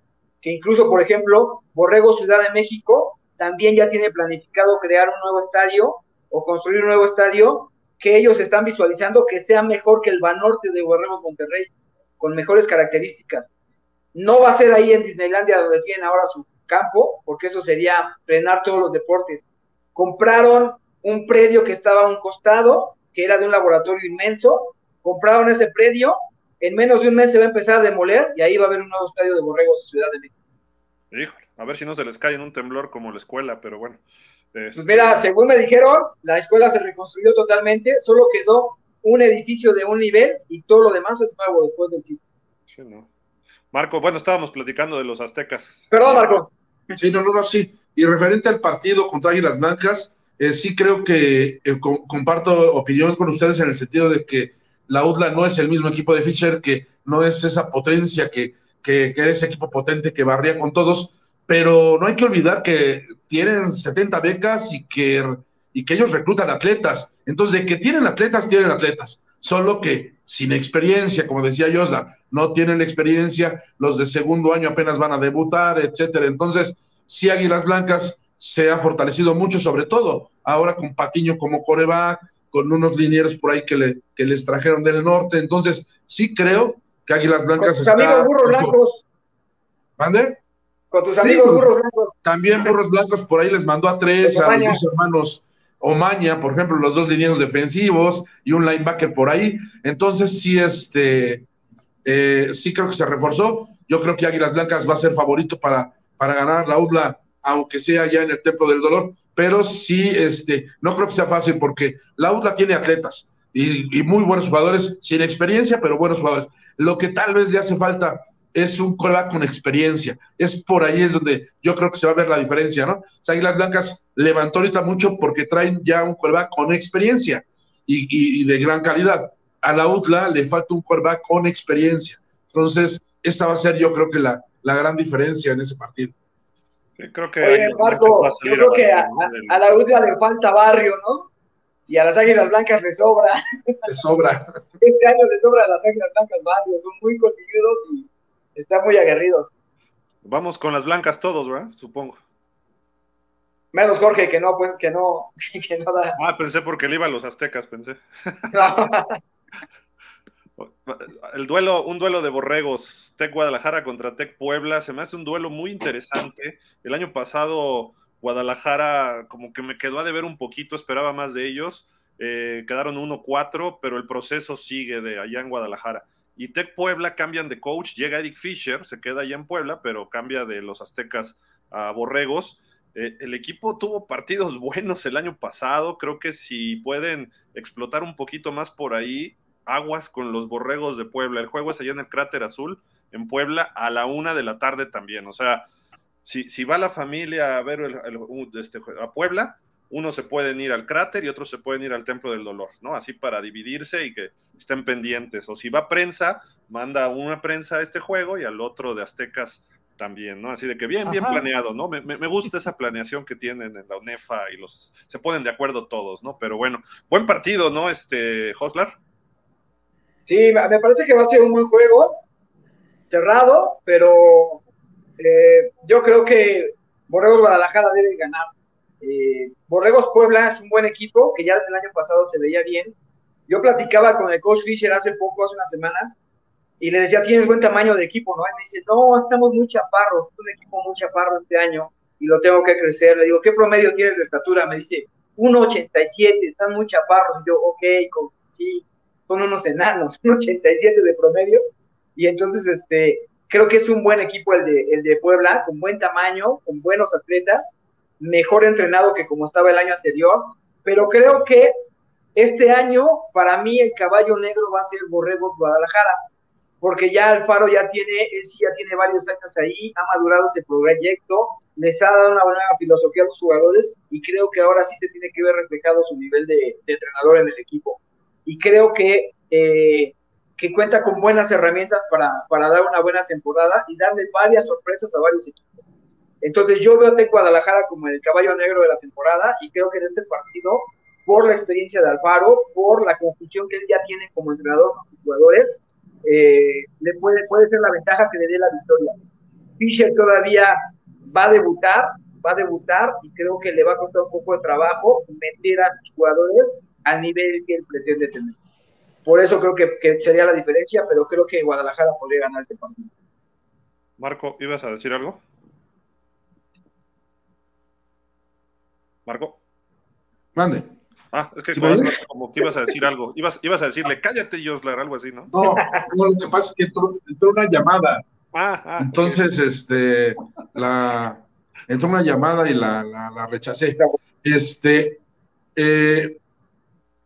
Que incluso, por ejemplo, Borrego Ciudad de México también ya tiene planificado crear un nuevo estadio o construir un nuevo estadio que ellos están visualizando que sea mejor que el Banorte de Burros Monterrey, con mejores características. No va a ser ahí en Disneylandia donde tienen ahora su campo, porque eso sería frenar todos los deportes. Compraron un predio que estaba a un costado, que era de un laboratorio inmenso, compraron ese predio, en menos de un mes se va a empezar a demoler, y ahí va a haber un nuevo estadio de Borregos, Ciudad de México. Híjole, a ver si no se les cae en un temblor como la escuela, pero bueno. Pues mira, según me dijeron, la escuela se reconstruyó totalmente, solo quedó un edificio de un nivel, y todo lo demás es nuevo después del sitio. Sí, no. Marco, bueno, estábamos platicando de los Aztecas. Perdón, Marco. Sí, no, sí. Y referente al partido contra Águilas Blancas, sí creo que comparto opinión con ustedes en el sentido de que la UDLA no es el mismo equipo de Fisher, que no es esa potencia que ese equipo potente que barría con todos, pero no hay que olvidar que tienen 70 becas y que ellos reclutan atletas. Entonces, de que tienen atletas, solo que sin experiencia, como decía Yosda, no tienen la experiencia, los de segundo año apenas van a debutar, etcétera. Entonces, sí, Águilas Blancas se ha fortalecido mucho, sobre todo ahora con Patiño como coreback, con unos linieros por ahí que les trajeron del norte. Entonces, sí creo que Águilas Blancas está... Con tus amigos Burros Blancos. ¿Mande? Con tus amigos Burros Blancos. También Burros Blancos por ahí les mandó a tres, a los dos hermanos Omaña, por ejemplo, los dos linieros defensivos y un linebacker por ahí. Entonces, sí, sí creo que se reforzó. Yo creo que Águilas Blancas va a ser favorito para ganar la UDLA, aunque sea ya en el Templo del Dolor, pero sí, no creo que sea fácil, porque la UDLA tiene atletas y muy buenos jugadores, sin experiencia, pero buenos jugadores. Lo que tal vez le hace falta es un coreback con experiencia. Es por ahí es donde yo creo que se va a ver la diferencia, ¿no? O sea, Águilas Blancas levantó ahorita mucho porque traen ya un coreback con experiencia y de gran calidad. A la UDLA le falta un coreback con experiencia. Entonces, esa va a ser, yo creo que la gran diferencia en ese partido. Creo que... Oye, Marco, yo creo que a la UDLA le falta barrio, ¿no? Y a las Águilas Blancas le sobra. Le sobra. Este año le sobra a las Águilas Blancas barrio. Son muy contenidos y están muy aguerridos. Vamos con las blancas todos, ¿verdad? Supongo. Menos Jorge, que no, pues, que no da. Ah, pensé porque le iba a los Aztecas, pensé. Un duelo de borregos, Tec Guadalajara contra Tec Puebla, se me hace un duelo muy interesante. El año pasado Guadalajara como que me quedó a deber un poquito, esperaba más de ellos, quedaron 1-4, pero el proceso sigue de allá en Guadalajara. Y Tec Puebla cambian de coach, llega Eric Fisher, se queda allá en Puebla, pero cambia de los Aztecas a Borregos. El equipo tuvo partidos buenos el año pasado, creo que si pueden explotar un poquito más por ahí, aguas con los borregos de Puebla. El juego es allá en el Cráter Azul, en Puebla, a la 1:00 p.m. también. O sea, si va la familia a ver a Puebla, unos se pueden ir al Cráter y otros se pueden ir al Templo del Dolor, ¿no? Así para dividirse y que estén pendientes. O si va prensa, manda una prensa a este juego y al otro de Aztecas también, ¿no? Así de que bien planeado, ¿no? Me gusta esa planeación que tienen en la UNEFA y se ponen de acuerdo todos, ¿no? Pero bueno, buen partido, ¿no? Hoslar. Sí, me parece que va a ser un buen juego, cerrado, pero yo creo que Borregos Guadalajara debe ganar. Borregos Puebla es un buen equipo, que ya desde el año pasado se veía bien. Yo platicaba con el coach Fisher hace unas semanas, y le decía, tienes buen tamaño de equipo, ¿no? Y me dice, no, estamos muy chaparros, es un equipo muy chaparro este año, y lo tengo que crecer. Le digo, ¿qué promedio tienes de estatura? Me dice, 1.87, están muy chaparros. Y yo, ok, sí. Son unos enanos, un 87 de promedio, y entonces creo que es un buen equipo el de Puebla, con buen tamaño, con buenos atletas, mejor entrenado que como estaba el año anterior, pero creo que este año, para mí, el caballo negro va a ser Borregos Guadalajara, porque ya Alfaro ya tiene varios años ahí, ha madurado este proyecto, les ha dado una buena filosofía a los jugadores, y creo que ahora sí se tiene que ver reflejado su nivel de entrenador en el equipo. Y creo que cuenta con buenas herramientas para dar una buena temporada y darle varias sorpresas a varios equipos. Entonces yo veo a Tec Guadalajara como el caballo negro de la temporada, y creo que en este partido, por la experiencia de Alfaro, por la confusión que él ya tiene como entrenador con sus jugadores, le puede ser la ventaja que le dé la victoria. Fisher todavía va a debutar, y creo que le va a costar un poco de trabajo meter a sus jugadores al nivel que él pretende tener. Por eso creo que sería la diferencia, pero creo que Guadalajara podría ganar este partido. Marco, ¿ibas a decir algo? Marco. Mande. Ah, es que ¿sí como que ibas a decir algo. Ibas a decirle, cállate, Joslar, algo así, ¿no? No, lo que pasa es que entró una llamada. Entonces, okay. Entró una llamada y la rechacé.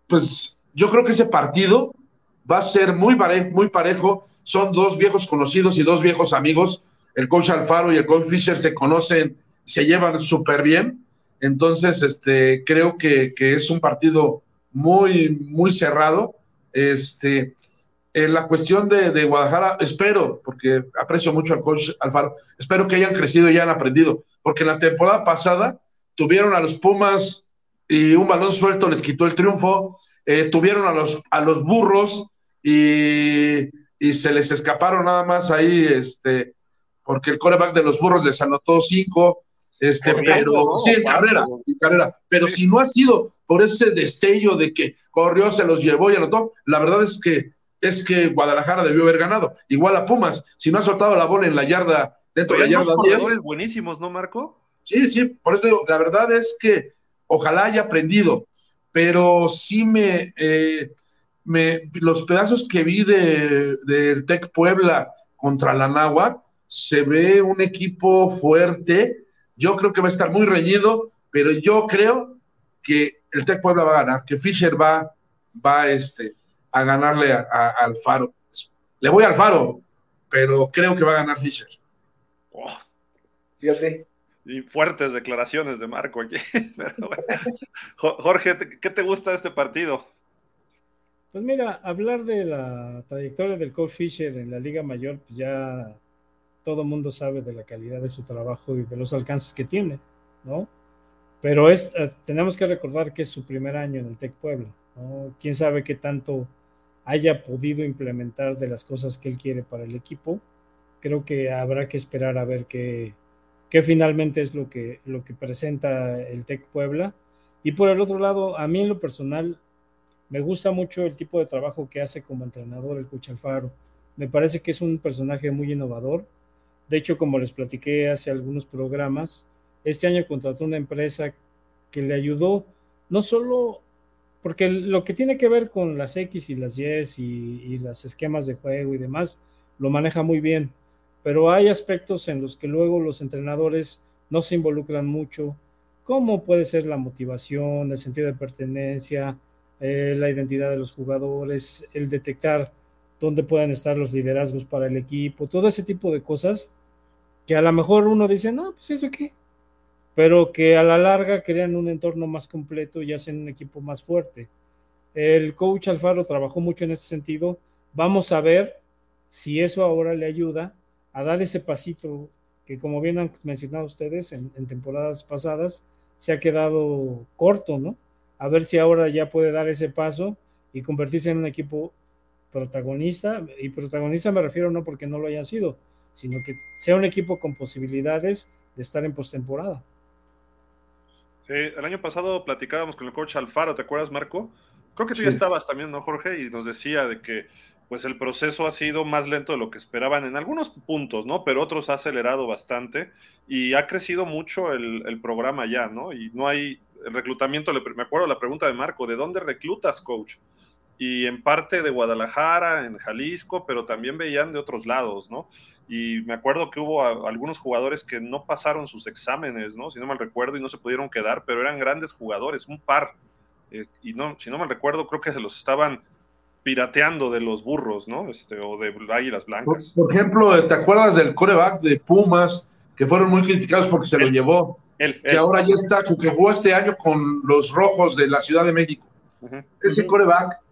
Pues yo creo que ese partido va a ser muy parejo. Son dos viejos conocidos y dos viejos amigos. El coach Alfaro y el coach Fisher se conocen, se llevan súper bien. Entonces, creo que es un partido muy cerrado. En la cuestión de Guadalajara, espero, porque aprecio mucho al coach Alfaro, espero que hayan crecido y hayan aprendido, porque la temporada pasada tuvieron a los Pumas y un balón suelto les quitó el triunfo, tuvieron a los Burros y se les escaparon nada más ahí, porque el quarterback de los Burros les anotó 5, en carrera, pero si no ha sido por ese destello de que corrió, se los llevó y anotó, la verdad es que Guadalajara debió haber ganado, igual a Pumas, si no ha soltado la bola en la yarda, dentro de la yarda 10. Buenísimos, ¿no, Marco? Sí, por eso digo, la verdad es que ojalá haya aprendido, pero sí los pedazos que vi del Tec Puebla contra la Náhuac, se ve un equipo fuerte. Yo creo que va a estar muy reñido, pero yo creo que el Tec Puebla va a ganar, que Fisher va a ganarle a Alfaro. Le voy a Alfaro, pero creo que va a ganar Fisher. Oh. Fíjate. Y fuertes declaraciones de Marco aquí. Pero bueno. Jorge, ¿qué te gusta de este partido? Pues mira, hablar de la trayectoria del coach Fisher en la Liga Mayor, pues ya... todo el mundo sabe de la calidad de su trabajo y de los alcances que tiene, ¿no? Pero tenemos que recordar que es su primer año en el Tec Puebla, ¿no? Quién sabe qué tanto haya podido implementar de las cosas que él quiere para el equipo. Creo que habrá que esperar a ver qué finalmente es lo que presenta el Tec Puebla. Y por el otro lado, a mí en lo personal, me gusta mucho el tipo de trabajo que hace como entrenador el coach Alfaro. Me parece que es un personaje muy innovador. De hecho, como les platiqué hace algunos programas, este año contrató una empresa que le ayudó, no solo porque lo que tiene que ver con las X y las Y y los esquemas de juego y demás, lo maneja muy bien, pero hay aspectos en los que luego los entrenadores no se involucran mucho, como puede ser la motivación, el sentido de pertenencia, la identidad de los jugadores, el detectar dónde puedan estar los liderazgos para el equipo, todo ese tipo de cosas que a lo mejor uno dice, no, pues eso qué, pero que a la larga crean un entorno más completo y hacen un equipo más fuerte. El coach Alfaro trabajó mucho en ese sentido, vamos a ver si eso ahora le ayuda a dar ese pasito que, como bien han mencionado ustedes, en temporadas pasadas se ha quedado corto, ¿no? A ver si ahora ya puede dar ese paso y convertirse en un equipo protagonista, y protagonista me refiero no porque no lo hayan sido, sino que sea un equipo con posibilidades de estar en postemporada. Sí, el año pasado platicábamos con el coach Alfaro, ¿te acuerdas, Marco? Creo que tú sí. Ya estabas también, ¿no, Jorge? Y nos decía de que pues el proceso ha sido más lento de lo que esperaban en algunos puntos, ¿no? Pero otros ha acelerado bastante y ha crecido mucho el programa ya, ¿no? Y no hay el reclutamiento, me acuerdo la pregunta de Marco, ¿de dónde reclutas, coach? Y en parte de Guadalajara, en Jalisco, pero también veían de otros lados, ¿no? Y me acuerdo que hubo algunos jugadores que no pasaron sus exámenes, ¿no? Si no mal recuerdo, y no se pudieron quedar, pero eran grandes jugadores, un par. Y no, si no mal recuerdo, creo que se los estaban pirateando de los Burros, ¿no? O de Águilas Blancas. Por ejemplo, ¿te acuerdas del quarterback de Pumas, que fueron muy criticados porque se lo llevó? Que ahora ya está, que jugó este año con los Rojos de la Ciudad de México. Uh-huh. Ese quarterback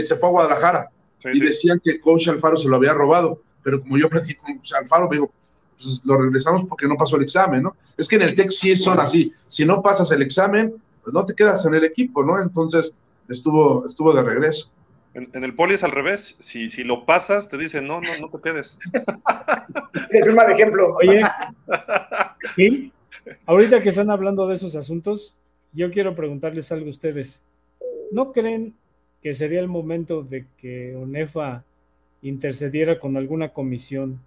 se fue a Guadalajara, sí. Decían que coach Alfaro se lo había robado, pero como yo platiqué con Alfaro, me digo, pues lo regresamos porque no pasó el examen, ¿no? Es que en el Tec sí son así, si no pasas el examen, pues no te quedas en el equipo, ¿no? Entonces estuvo de regreso. En el Poli es al revés, si lo pasas, te dicen, no te quedes. Es un mal ejemplo. Oye, ¿sí? Ahorita que están hablando de esos asuntos, yo quiero preguntarles algo a ustedes. ¿no creen que sería el momento de que UNEFA intercediera con alguna comisión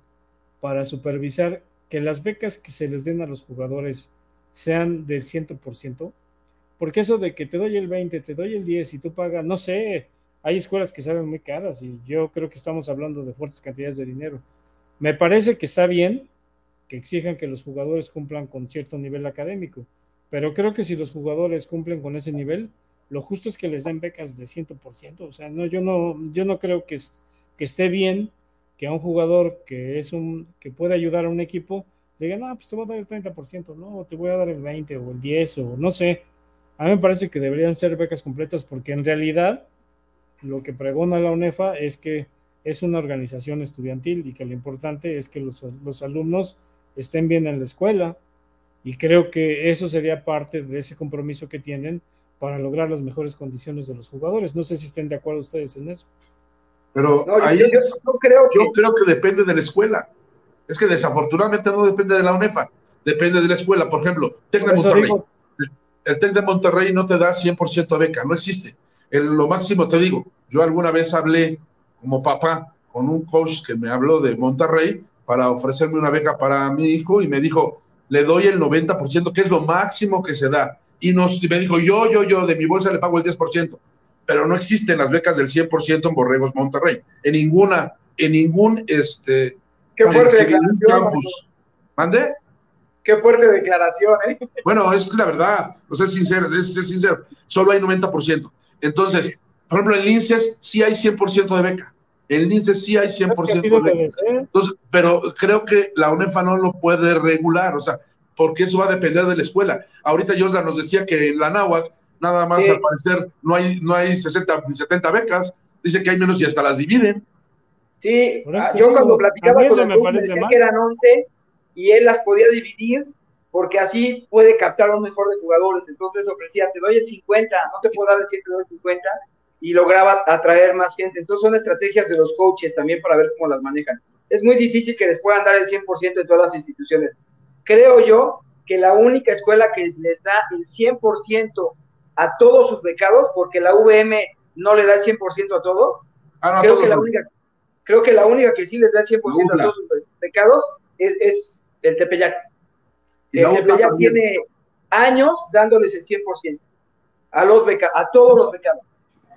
para supervisar que las becas que se les den a los jugadores sean del 100%? Porque eso de que te doy el 20, te doy el 10 y tú pagas, no sé, hay escuelas que salen muy caras y yo creo que estamos hablando de fuertes cantidades de dinero. Me parece que está bien que exijan que los jugadores cumplan con cierto nivel académico, pero creo que si los jugadores cumplen con ese nivel, lo justo es que les den becas de 100%. O sea, no, yo no creo que esté bien que a un jugador que puede ayudar a un equipo le digan, ah, pues te voy a dar el 30%, no, o te voy a dar el 20 o el 10 o no sé. A mí me parece que deberían ser becas completas porque en realidad lo que pregona la UNEFA es que es una organización estudiantil y que lo importante es que los alumnos estén bien en la escuela, y creo que eso sería parte de ese compromiso que tienen para lograr las mejores condiciones de los jugadores. No sé si estén de acuerdo ustedes en eso. Pero no, ahí yo creo que depende de la escuela. Es que desafortunadamente no depende de la UNEFA, depende de la escuela. Por ejemplo, Tec de Monterrey. El Tec de Monterrey no te da 100% de beca, no existe. Lo máximo, te digo, yo alguna vez hablé como papá con un coach que me habló de Monterrey para ofrecerme una beca para mi hijo y me dijo, le doy el 90%, que es lo máximo que se da. Y me dijo, yo, de mi bolsa le pago el 10%. Pero no existen las becas del 100% en Borregos Monterrey, en ningún campus. ¿Mande? Qué fuerte declaración, ¿eh? Bueno, es la verdad, o sea, es sincero, solo hay 90%. Entonces, por ejemplo, en Linces sí hay 100% de beca, Entonces, pero creo que la UNEFA no lo puede regular, o sea, porque eso va a depender de la escuela. Ahorita Josla nos decía que en la Náhuac nada más sí. Al parecer no hay 60 ni 70 becas, dice que hay menos y hasta las dividen. Sí, yo cuando platicaba con el club, me decía que eran 11 y él las podía dividir porque así puede captar un mejor de jugadores. Entonces ofrecía, te doy el 50, no te puedo dar el 100, te doy el 50, y lograba atraer más gente. Entonces son estrategias de los coaches también para ver cómo las manejan. Es muy difícil que les puedan dar el 100% en todas las instituciones. Creo yo que la única escuela que les da el 100% a todos sus becados, porque la UVM no le da el 100% a todos, creo que la única que sí les da el 100% a todos sus becados es el Tepeyac. El Tepeyac tiene años dándoles el 100% a los becados, a todos los becados.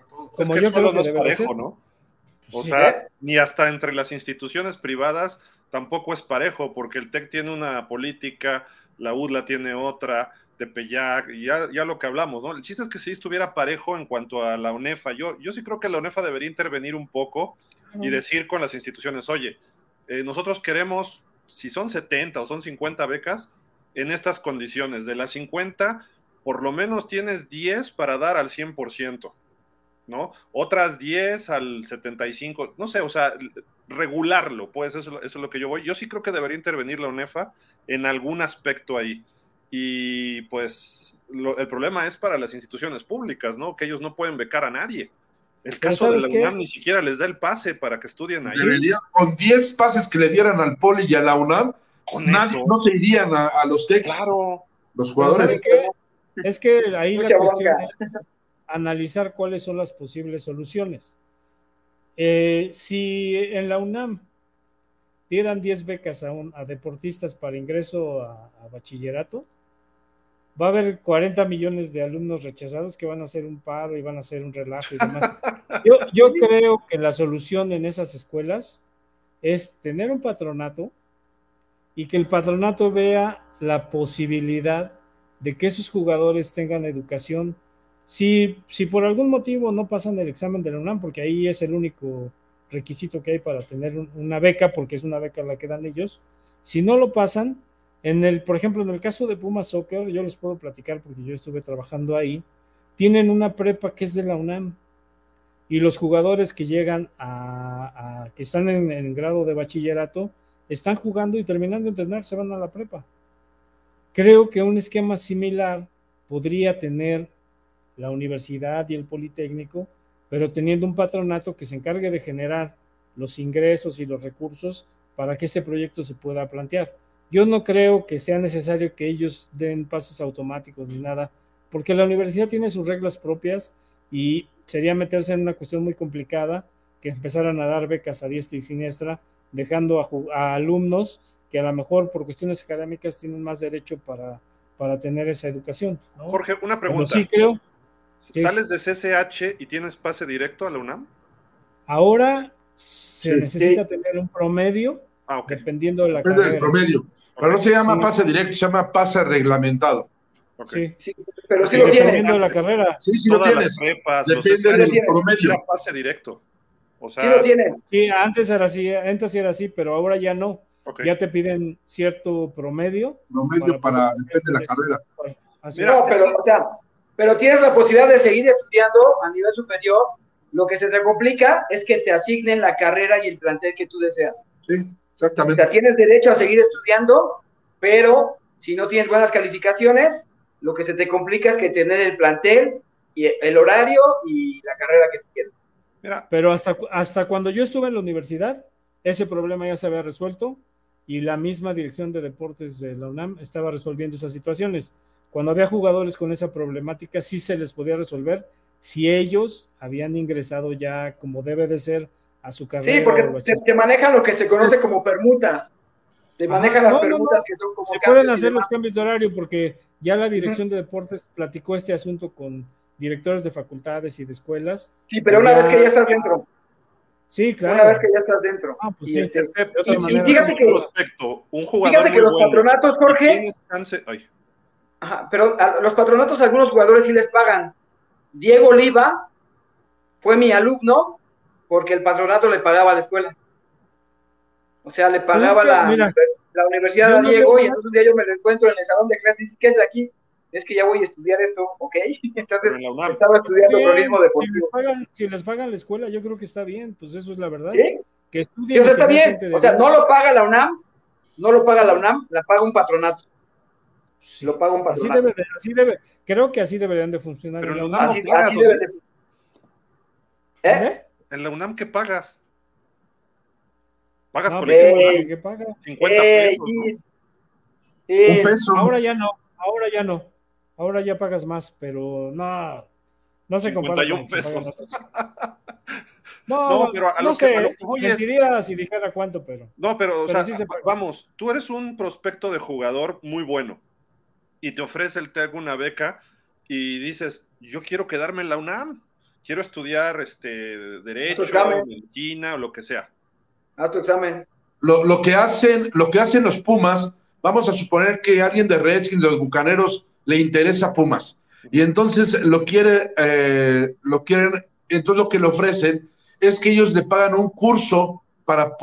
Como es que yo creo que no es parejo, ¿no? O sí, sea, ni hasta entre las instituciones privadas tampoco es parejo, porque el TEC tiene una política, la UDLA tiene otra, Tepeyac, ya lo que hablamos, ¿no? El chiste es que sí estuviera parejo en cuanto a la UNEFA. Yo sí creo que la UNEFA debería intervenir un poco y decir con las instituciones, oye, nosotros queremos, si son 70 o son 50 becas, en estas condiciones, de las 50, por lo menos tienes 10 para dar al 100%. ¿No? Otras 10 al 75, no sé, o sea, regularlo, pues eso es lo que yo voy. Yo sí creo que debería intervenir la UNEFA en algún aspecto ahí. Y pues el problema es para las instituciones públicas, ¿no? Que ellos no pueden becar a nadie. El caso de la UNAM ni siquiera les da el pase para que estudien ahí. Con 10 pases que le dieran al Poli y a la UNAM, con nadie eso no se irían a los Tecs. Claro. Los jugadores. Es que ahí la cuestión es analizar cuáles son las posibles soluciones. Si en la UNAM dieran 10 becas a deportistas para ingreso a bachillerato, va a haber 40 millones de alumnos rechazados que van a hacer un paro y van a hacer un relajo y demás. Yo creo que la solución en esas escuelas es tener un patronato y que el patronato vea la posibilidad de que esos jugadores tengan educación. Si por algún motivo no pasan el examen de la UNAM, porque ahí es el único requisito que hay para tener una beca, porque es una beca la que dan ellos, si no lo pasan, por ejemplo, en el caso de Pumas Soccer, yo les puedo platicar porque yo estuve trabajando ahí, tienen una prepa que es de la UNAM, y los jugadores que llegan que están en grado de bachillerato, están jugando y terminando de entrenar, se van a la prepa. Creo que un esquema similar podría tener la universidad y el Politécnico, pero teniendo un patronato que se encargue de generar los ingresos y los recursos para que este proyecto se pueda plantear. Yo no creo que sea necesario que ellos den pases automáticos ni nada, porque la universidad tiene sus reglas propias y sería meterse en una cuestión muy complicada que empezaran a dar becas a diestra y siniestra, dejando a alumnos que a lo mejor por cuestiones académicas tienen más derecho para tener esa educación, ¿no? Jorge, una pregunta. Pero sí creo que... ¿Sales de CCH y tienes pase directo a la UNAM? Ahora se necesita tener un promedio, dependiendo de la carrera. Depende del promedio. Pero no se llama pase directo, se llama pase reglamentado. Sí, pero sí lo tienes. Dependiendo de la carrera. Sí lo tienes. Repas, depende del promedio. Era pase directo. O sea, sí lo tienes. Sí, antes era así, pero ahora ya no. Okay. Ya te piden cierto promedio. Promedio para depende de la carrera. Pero tienes la posibilidad de seguir estudiando a nivel superior. Lo que se te complica es que te asignen la carrera y el plantel que tú deseas. Sí, exactamente. O sea, tienes derecho a seguir estudiando, pero si no tienes buenas calificaciones, lo que se te complica es que tener el plantel, y el horario y la carrera que tú quieres. Mira, pero hasta cuando yo estuve en la universidad, ese problema ya se había resuelto y la misma dirección de deportes de la UNAM estaba resolviendo esas situaciones. Cuando había jugadores con esa problemática, sí se les podía resolver si ellos habían ingresado ya como debe de ser a su carrera. Sí, porque te manejan lo que se conoce como permutas. Te manejan las permutas que son como se pueden hacer los cambios de horario, porque ya la dirección de deportes platicó este asunto con directores de facultades y de escuelas. Sí, pero una vez que ya estás dentro. Sí, claro. Una vez que ya estás dentro. Fíjate que los patronatos, Jorge... Pero a los patronatos algunos jugadores sí les pagan. Diego Oliva fue mi alumno porque el patronato le pagaba a la escuela. O sea, le pagaba la universidad a Diego, y entonces un día yo me lo encuentro en el salón de clases. ¿Qué es aquí? Es que ya voy a estudiar esto, ¿ok? Entonces estaba estudiando cronismo deportivo. Si les pagan la escuela, yo creo que está bien, pues eso es la verdad. ¿Sí? Que estudien, o sea, está bien. O sea, no lo paga la UNAM, la paga un patronato. Sí. Lo paga un patronato. Así debe. Creo que así deberían de funcionar. Pero en la UNAM ¿En la UNAM qué pagas? ¿Pagas por el que paga? 50 pesos, ¿no? Un peso. Ahora ya no. Ahora ya pagas más, pero no se compara. 51 pesos. Mentiría si dijera cuánto, pero... No, pero vamos, tú eres un prospecto de jugador muy bueno y te ofrece el TEC una beca y dices, yo quiero quedarme en la UNAM, quiero estudiar Derecho, Medicina o lo que sea. Haz tu examen. Lo que hacen los Pumas, vamos a suponer que alguien de Redskins, de los Bucaneros, le interesa Pumas. Y entonces entonces lo que le ofrecen es que ellos le pagan un curso para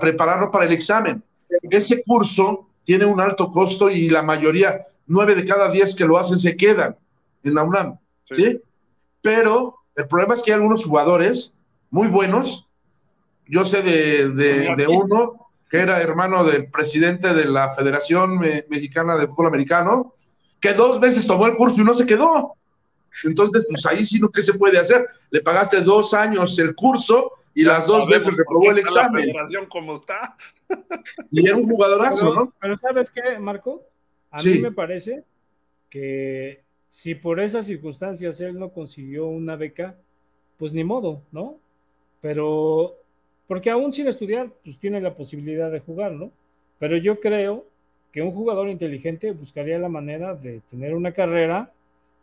prepararlo para el examen. Ese curso tiene un alto costo y la mayoría, 9 de cada 10 que lo hacen se quedan en la UNAM, ¿sí? Pero el problema es que hay algunos jugadores muy buenos. Yo sé de uno que era hermano del presidente de la Federación Mexicana de Fútbol Americano, que 2 veces tomó el curso y no se quedó. Entonces, pues ahí sí, ¿qué se puede hacer? Le pagaste 2 años el curso y las 2 veces reprobó el examen. La Federación como está. Y era un jugadorazo, ¿no? Pero ¿sabes qué, Marco? A mí me parece que si por esas circunstancias él no consiguió una beca, pues ni modo, ¿no? Pero... porque aún sin estudiar, pues tiene la posibilidad de jugar, ¿no? Pero yo creo que un jugador inteligente buscaría la manera de tener una carrera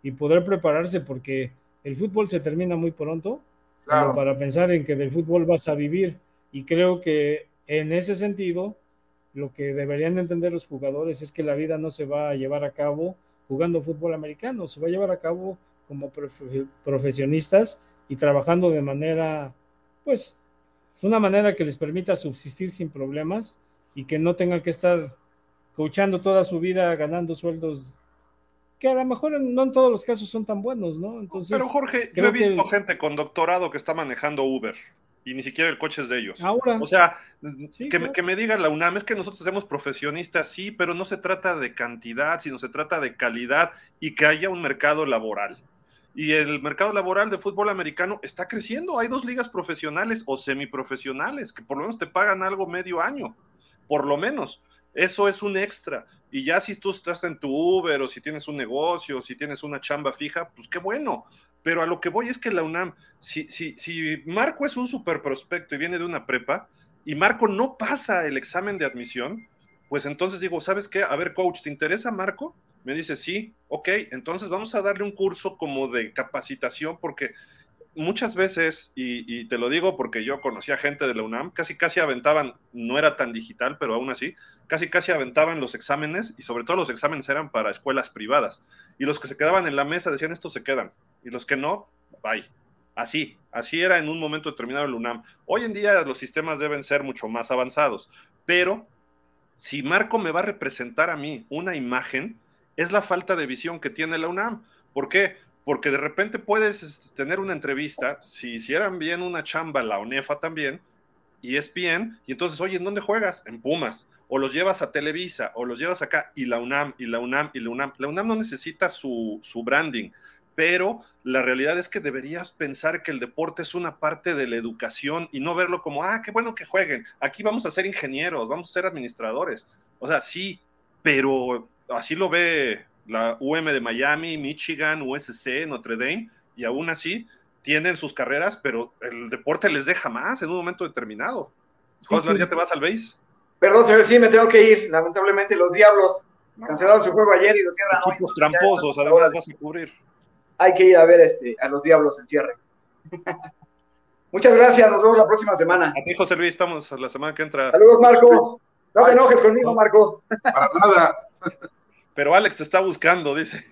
y poder prepararse, porque el fútbol se termina muy pronto, claro, para pensar en que del fútbol vas a vivir. Y creo que en ese sentido, lo que deberían entender los jugadores es que la vida no se va a llevar a cabo jugando fútbol americano, se va a llevar a cabo como profesionistas y trabajando de manera, pues... una manera que les permita subsistir sin problemas y que no tengan que estar coachando toda su vida, ganando sueldos que a lo mejor no en todos los casos son tan buenos, ¿no? Entonces, pero Jorge, yo he visto gente con doctorado que está manejando Uber y ni siquiera el coche es de ellos. Ahora, o sea, que me diga la UNAM, es que nosotros somos profesionistas, sí, pero no se trata de cantidad, sino se trata de calidad y que haya un mercado laboral. Y el mercado laboral de fútbol americano está creciendo. Hay 2 ligas profesionales o semiprofesionales que por lo menos te pagan algo medio año. Por lo menos. Eso es un extra. Y ya si tú estás en tu Uber o si tienes un negocio o si tienes una chamba fija, pues qué bueno. Pero a lo que voy es que la UNAM, si Marco es un super prospecto y viene de una prepa, y Marco no pasa el examen de admisión, pues entonces digo, ¿sabes qué? A ver, coach, ¿te interesa Marco? Me dice, sí, ok, entonces vamos a darle un curso como de capacitación, porque muchas veces, y te lo digo porque yo conocía gente de la UNAM, casi aventaban, no era tan digital, pero aún así, casi aventaban los exámenes, y sobre todo los exámenes eran para escuelas privadas, y los que se quedaban en la mesa decían, estos se quedan, y los que no, bye. Así era en un momento determinado el UNAM. Hoy en día los sistemas deben ser mucho más avanzados, pero si Marco me va a representar a mí una imagen, es la falta de visión que tiene la UNAM. ¿Por qué? Porque de repente puedes tener una entrevista, si hicieran bien una chamba, la UNEFA también, ESPN, y entonces, oye, ¿en dónde juegas? En Pumas, o los llevas a Televisa, o los llevas acá, y la UNAM. La UNAM no necesita su branding, pero la realidad es que deberías pensar que el deporte es una parte de la educación y no verlo como, qué bueno que jueguen, aquí vamos a ser ingenieros, vamos a ser administradores. O sea, sí, pero así lo ve la UM de Miami, Michigan, USC, Notre Dame, y aún así tienen sus carreras, pero el deporte les deja más en un momento determinado. Joslar, ¿ya te vas al BASE? Perdón, señor, sí, me tengo que ir. Lamentablemente los Diablos cancelaron su juego ayer y lo cierran hoy. Equipos tramposos, además vas a cubrir. Hay que ir a ver a los Diablos en cierre. Muchas gracias, nos vemos la próxima semana. A ti, José Luis, estamos la semana que entra. Saludos, Marco. No te enojes conmigo, Marco. Para nada. Pero Alex te está buscando, dice.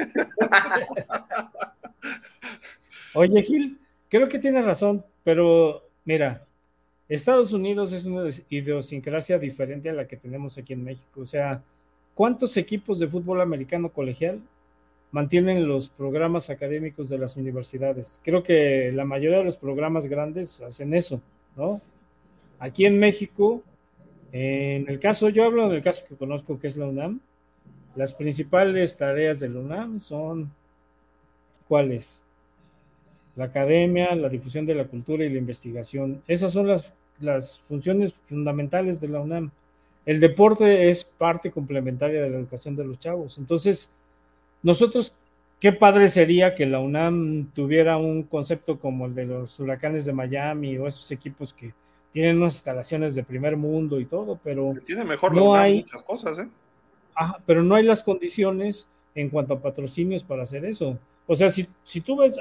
Oye, Gil, creo que tienes razón, pero mira, Estados Unidos es una idiosincrasia diferente a la que tenemos aquí en México. O sea, ¿cuántos equipos de fútbol americano colegial mantienen los programas académicos de las universidades? Creo que la mayoría de los programas grandes hacen eso, ¿no? Aquí en México, yo hablo del caso que conozco, que es la UNAM. Las principales tareas de la UNAM son, ¿cuáles? La academia, la difusión de la cultura y la investigación. Esas son las funciones fundamentales de la UNAM. El deporte es parte complementaria de la educación de los chavos. Entonces, nosotros, qué padre sería que la UNAM tuviera un concepto como el de los Huracanes de Miami o esos equipos que tienen unas instalaciones de primer mundo y todo, pero tiene mejor la UNAM muchas cosas, ¿eh? Ajá, pero no hay las condiciones en cuanto a patrocinios para hacer eso. O sea, si tú ves,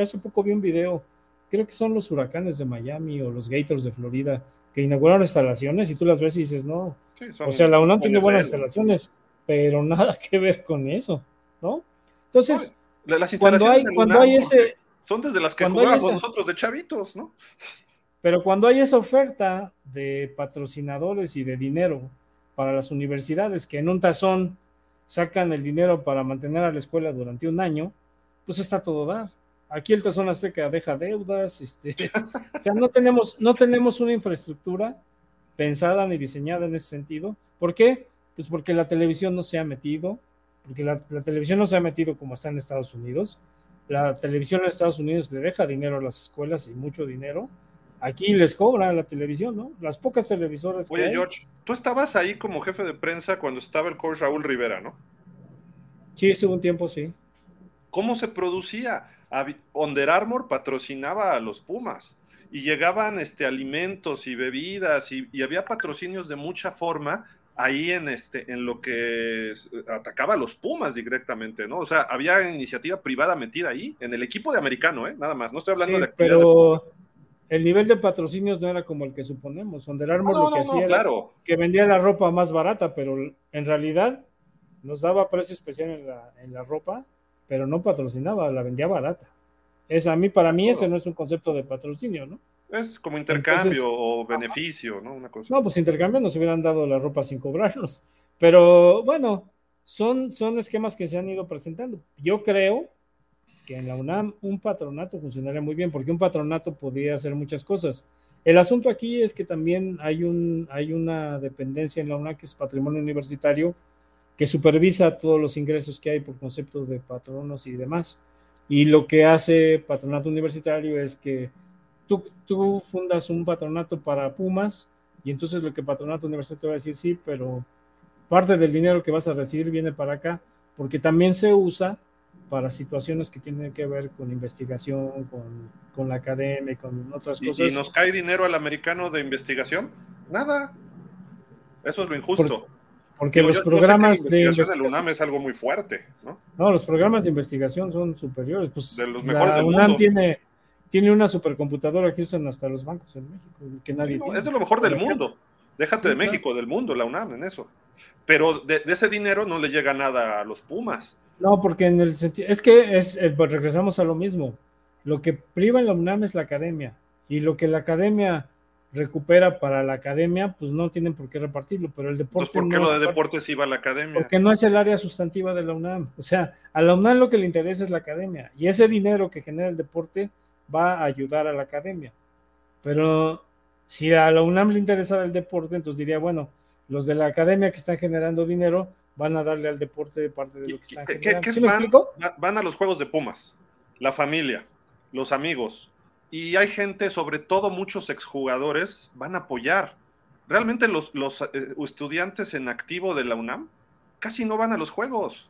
hace poco vi un video, creo que son los Huracanes de Miami o los Gators de Florida, que inauguraron instalaciones y tú las ves y dices, no. Sí, o sea, la UNAM tiene buenas instalaciones, pero nada que ver con eso, ¿no? Entonces, las instalaciones cuando hay ese... Son desde las que jugábamos nosotros de chavitos, ¿no? Pero cuando hay esa oferta de patrocinadores y de dinero para las universidades, que en un tazón sacan el dinero para mantener a la escuela durante un año, pues está todo dar. Aquí el tazón azteca deja deudas, o sea, no tenemos una infraestructura pensada ni diseñada en ese sentido. ¿Por qué? Pues porque la televisión no se ha metido, porque la televisión no se ha metido como está en Estados Unidos. La televisión en Estados Unidos le deja dinero a las escuelas y mucho dinero. Aquí les cobra la televisión, ¿no? Las pocas televisoras. Oye, George, tú estabas ahí como jefe de prensa cuando estaba el coach Raúl Rivera, ¿no? Sí, estuvo un tiempo, sí. ¿Cómo se producía? Under Armour patrocinaba a los Pumas y llegaban alimentos y bebidas y había patrocinios de mucha forma ahí en lo que atacaba a los Pumas directamente, ¿no? O sea, había iniciativa privada metida ahí, en el equipo de americano, nada más. No estoy hablando de actividades. Pero... El nivel de patrocinios no era como el que suponemos. Under Armour claro, que vendía la ropa más barata, pero en realidad nos daba precio especial en la ropa, pero no patrocinaba, la vendía barata. Para mí ese no es un concepto de patrocinio, ¿no? Es como intercambio. Entonces, o beneficio, ¿no? Una cosa. No, pues intercambio nos hubieran dado la ropa sin cobrarnos. Pero bueno, son esquemas que se han ido presentando. Yo creo que en la UNAM un patronato funcionaría muy bien, porque un patronato podría hacer muchas cosas. El asunto aquí es que también hay una dependencia en la UNAM que es patrimonio universitario, que supervisa todos los ingresos que hay por concepto de patronos y demás. Y lo que hace patronato universitario es que tú fundas un patronato para Pumas, y entonces lo que patronato universitario va a decir, sí, pero parte del dinero que vas a recibir viene para acá, porque también se usa para situaciones que tienen que ver con investigación, con la academia, con otras cosas. ¿Y nos cae dinero al americano de investigación? Nada. Eso es lo injusto. Porque los programas de investigación de la UNAM es algo muy fuerte, ¿no? No, los programas de investigación son superiores. Pues de los mejores del mundo. La UNAM tiene una supercomputadora que usan hasta los bancos en México, que nadie tiene. Es de lo mejor del mundo. Déjate de México, del mundo, la UNAM en eso. Pero de ese dinero no le llega nada a los Pumas. No, porque en el sentido... Es que regresamos a lo mismo. Lo que priva en la UNAM es la academia. Y lo que la academia recupera para la academia, pues no tienen por qué repartirlo. Pero el deporte... Entonces, ¿por qué no lo de deportes iba a la academia? Porque no es el área sustantiva de la UNAM. O sea, a la UNAM lo que le interesa es la academia. Y ese dinero que genera el deporte va a ayudar a la academia. Pero si a la UNAM le interesara el deporte, entonces diría, bueno, los de la academia que están generando dinero van a darle al deporte de parte de lo que están generando. ¿Sí me explico? Van a los juegos de Pumas, la familia, los amigos, y hay gente, sobre todo muchos exjugadores, van a apoyar. Realmente los estudiantes en activo de la UNAM casi no van a los juegos.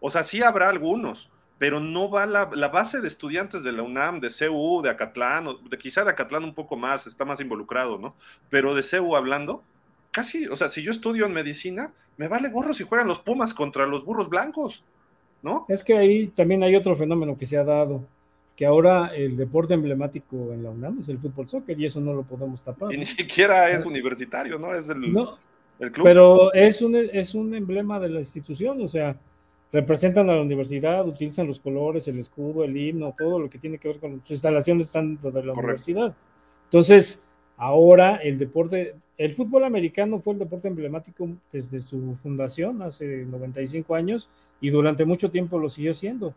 O sea, sí habrá algunos, pero no va la base de estudiantes de la UNAM, de CU, de Acatlán, quizá de Acatlán un poco más, está más involucrado, ¿no? Pero de CU hablando, casi, o sea, si yo estudio en medicina, me vale gorro si juegan los Pumas contra los Burros Blancos, ¿no? Es que ahí también hay otro fenómeno que se ha dado, que ahora el deporte emblemático en la UNAM es el fútbol soccer, y eso no lo podemos tapar. Y ni siquiera es universitario, ¿no? Es el club. Pero es un emblema de la institución, o sea, representan a la universidad, utilizan los colores, el escudo, el himno, todo lo que tiene que ver con sus instalaciones tanto de la Correcto. Universidad. Entonces, ahora el deporte... El fútbol americano fue el deporte emblemático desde su fundación hace 95 años y durante mucho tiempo lo siguió siendo,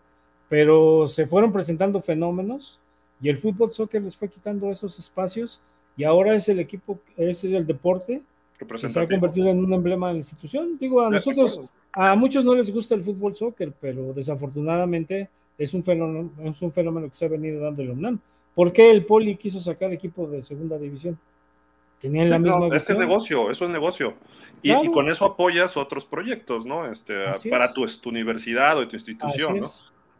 pero se fueron presentando fenómenos y el fútbol soccer les fue quitando esos espacios y ahora es el equipo, es el deporte que se ha convertido en un emblema de la institución. Digo, a nosotros, a muchos no les gusta el fútbol soccer, pero desafortunadamente es un fenómeno que se ha venido dando el UNAM. ¿Por qué el Poli quiso sacar equipo de segunda división? Tenían la misma visión. Eso es negocio. Y, claro, y con eso apoyas otros proyectos, ¿no? Para tu universidad o tu institución, ¿no?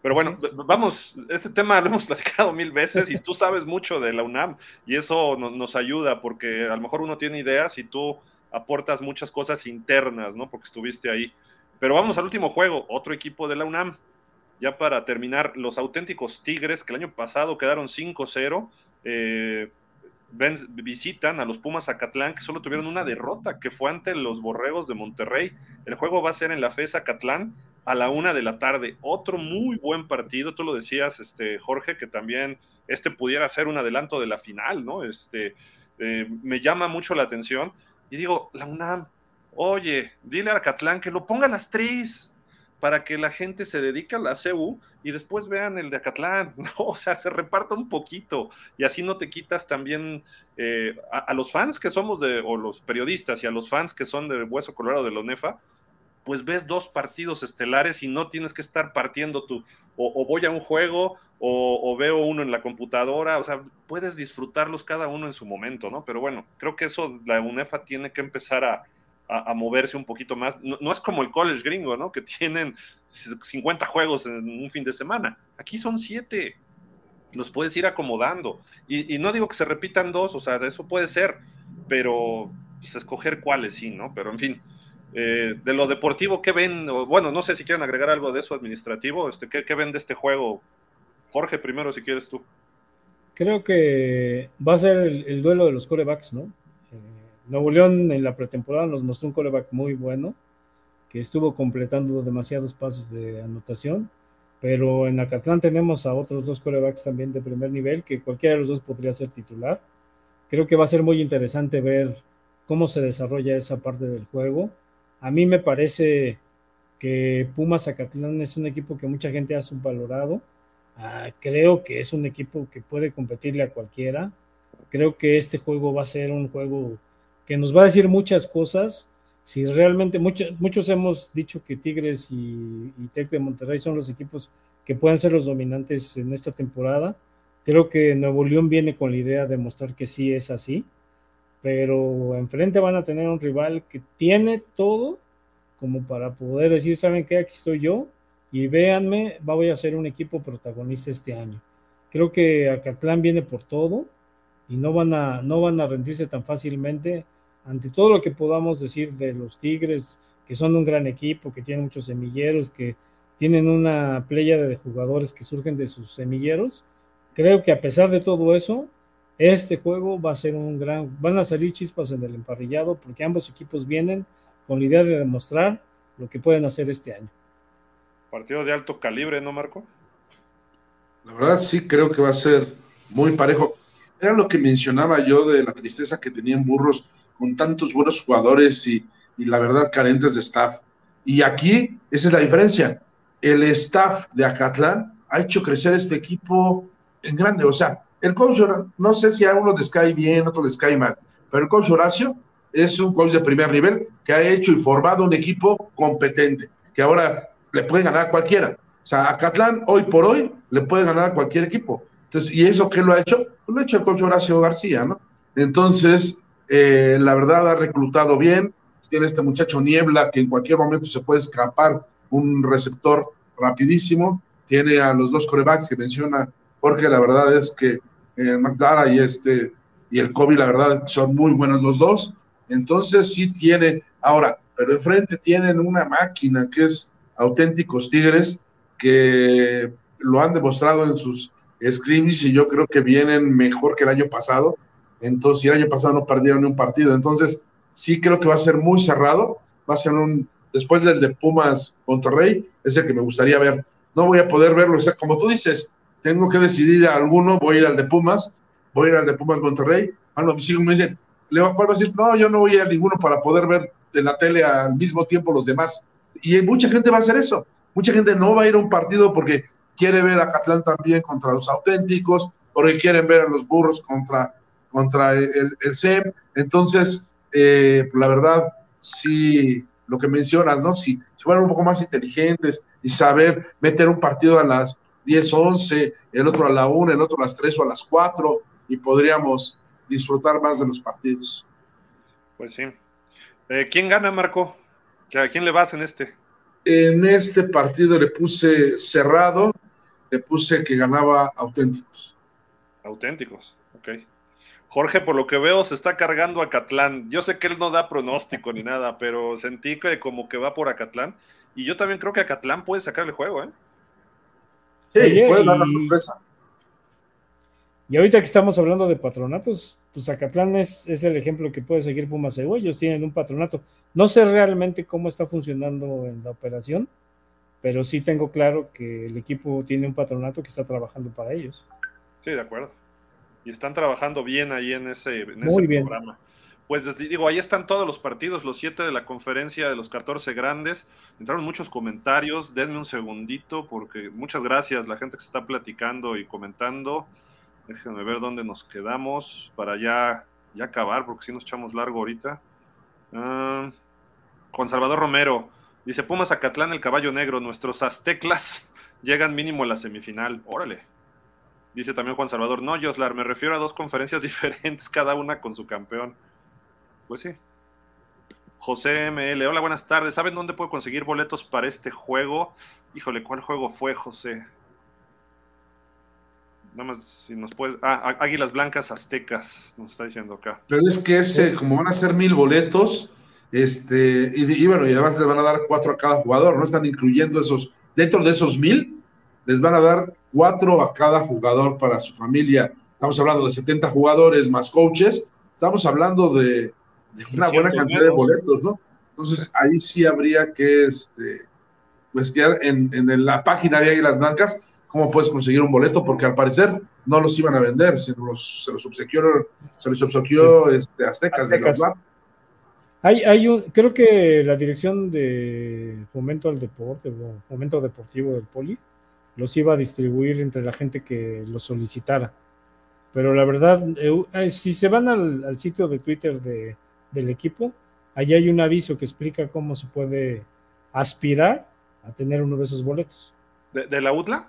Pero bueno, vamos, este tema lo hemos platicado 1000 veces y tú sabes mucho de la UNAM y eso nos ayuda porque a lo mejor uno tiene ideas y tú aportas muchas cosas internas, ¿no? Porque estuviste ahí. Pero vamos al último juego, otro equipo de la UNAM. Ya para terminar, los Auténticos Tigres, que el año pasado quedaron 5-0, visitan a los Pumas Acatlán, que solo tuvieron una derrota, que fue ante los Borregos de Monterrey. El juego va a ser en la FES Acatlán a la 1:00 p.m. Otro muy buen partido, tú lo decías, Jorge, que también pudiera ser un adelanto de la final, ¿no? Me llama mucho la atención y digo, la UNAM, oye, dile a Acatlán que lo ponga a las 3:00 para que la gente se dedique a la CU y después vean el de Acatlán, ¿no? O sea, se reparta un poquito y así no te quitas también a los fans que somos o los periodistas y a los fans que son de Hueso Colorado de la UNEFA, pues ves 2 partidos estelares y no tienes que estar partiendo o voy a un juego o veo uno en la computadora, o sea, puedes disfrutarlos cada uno en su momento, ¿no? Pero bueno, creo que eso la UNEFA tiene que empezar a moverse un poquito más. No es como el college gringo, ¿no? Que tienen 50 juegos en un fin de semana. Aquí son 7. Los puedes ir acomodando. Y no digo que se repitan 2, o sea, eso puede ser, pero pues, escoger cuáles sí, ¿no? Pero en fin, de lo deportivo, ¿qué ven? Bueno, no sé si quieren agregar algo de eso administrativo. ¿Qué ven de este juego? Jorge, primero, si quieres tú. Creo que va a ser el duelo de los quarterbacks, ¿no? Nuevo León en la pretemporada nos mostró un quarterback muy bueno, que estuvo completando demasiados pases de anotación, pero en Acatlán tenemos a otros 2 quarterbacks también de primer nivel, que cualquiera de los 2 podría ser titular. Creo que va a ser muy interesante ver cómo se desarrolla esa parte del juego. A mí me parece que Pumas Acatlán es un equipo que mucha gente ha subvalorado. Creo que es un equipo que puede competirle a cualquiera. Creo que este juego va a ser un juego que nos va a decir muchas cosas, si realmente muchos hemos dicho que Tigres y Tec de Monterrey son los equipos que pueden ser los dominantes en esta temporada. Creo que Nuevo León viene con la idea de mostrar que sí es así, pero enfrente van a tener un rival que tiene todo como para poder decir, ¿saben qué? Aquí estoy yo, y véanme, voy a ser un equipo protagonista este año. Creo que Acatlán viene por todo y no van a rendirse tan fácilmente ante todo lo que podamos decir de los Tigres, que son un gran equipo, que tienen muchos semilleros, que tienen una pléyade de jugadores que surgen de sus semilleros. Creo que a pesar de todo eso, este juego va a ser van a salir chispas en el emparrillado, porque ambos equipos vienen con la idea de demostrar lo que pueden hacer este año. Partido de alto calibre, ¿no, Marco? La verdad sí creo que va a ser muy parejo. Era lo que mencionaba yo de la tristeza que tenían Burros con tantos buenos jugadores y la verdad carentes de staff. Y aquí, esa es la diferencia. El staff de Acatlán ha hecho crecer este equipo en grande. O sea, el coach, no sé si a uno les cae bien, a otro les cae mal, pero el coach Horacio es un coach de primer nivel que ha hecho y formado un equipo competente, que ahora le pueden ganar a cualquiera. O sea, Acatlán hoy por hoy le puede ganar a cualquier equipo. Entonces, ¿y eso qué lo ha hecho? Pues lo ha hecho el coach Horacio García, ¿no? Entonces, la verdad ha reclutado bien. Tiene este muchacho Niebla, que en cualquier momento se puede escapar un receptor rapidísimo. Tiene a los dos corebacks que menciona Jorge. La verdad es que McDara y el Kobe, la verdad, son muy buenos los dos. Entonces sí tiene, ahora, pero enfrente tienen una máquina que es Auténticos Tigres, que lo han demostrado en sus scrimmage y yo creo que vienen mejor que el año pasado. Entonces, el año pasado no perdieron ni un partido. Entonces, sí creo que va a ser muy cerrado, va a ser después del de Pumas Monterrey, es el que me gustaría ver. No voy a poder verlo, o sea, como tú dices, tengo que decidir a alguno, voy a ir al de Pumas Monterrey. Bueno, mis hijos me dicen, Leo, ¿cuál va a decir? No, yo no voy a ir a ninguno para poder ver en la tele al mismo tiempo los demás. Y mucha gente va a hacer eso, mucha gente no va a ir a un partido porque quiere ver a Acatlán también contra los Auténticos, porque quieren ver a los Burros contra el CEM. Entonces, la verdad, sí, lo que mencionas, ¿no? Si fueran un poco más inteligentes y saber meter un partido a las 10, 11, el otro a la 1, el otro a las 3 o a las 4, y podríamos disfrutar más de los partidos. Pues sí. ¿Quién gana, Marco? ¿A quién le vas en este? En este partido le puse cerrado, le puse que ganaba Auténticos. Auténticos, ok. Jorge, por lo que veo, se está cargando a Acatlán. Yo sé que él no da pronóstico ni nada, pero sentí que como que va por Acatlán. Y yo también creo que Acatlán puede sacar el juego, ¿eh? Sí, puede dar la sorpresa. Y ahorita que estamos hablando de patronatos, pues Acatlán es el ejemplo que puede seguir Pumas. Ellos tienen un patronato. No sé realmente cómo está funcionando en la operación, pero sí tengo claro que el equipo tiene un patronato que está trabajando para ellos. Sí, de acuerdo. Y están trabajando bien ahí en ese programa. Pues digo, ahí están todos los partidos, los 7 de la conferencia de los 14 grandes. Entraron muchos comentarios, denme un segundito, porque muchas gracias la gente que se está platicando y comentando. Déjenme ver dónde nos quedamos para ya acabar, porque si nos echamos largo ahorita. Juan Salvador Romero dice, Pumas Acatlán, el caballo negro, nuestros aztecas llegan mínimo a la semifinal. Órale. Dice también Juan Salvador, no, Joslar, me refiero a 2 conferencias diferentes, cada una con su campeón. Pues sí. José ML, hola, buenas tardes. ¿Saben dónde puedo conseguir boletos para este juego? Híjole, ¿cuál juego fue, José? Nada más, si nos puedes... Ah, Águilas Blancas Aztecas, nos está diciendo acá. Pero es que ese, como van a ser 1000 boletos, y bueno, y además les van a dar 4 a cada jugador, no están incluyendo esos... Dentro de esos 1000... les van a dar 4 a cada jugador para su familia. Estamos hablando de 70 jugadores más coaches. Estamos hablando de una buena cantidad de boletos, ¿no? Entonces, ahí sí habría que pues quedar en la página de Águilas Blancas cómo puedes conseguir un boleto, porque al parecer no los iban a vender, se los obsequió Aztecas. Hay creo que la dirección de Fomento al Deporte, o Fomento Deportivo del Poli, los iba a distribuir entre la gente que los solicitara. Pero la verdad, si se van al sitio de Twitter del equipo, allí hay un aviso que explica cómo se puede aspirar a tener uno de esos boletos. ¿De la UDLA?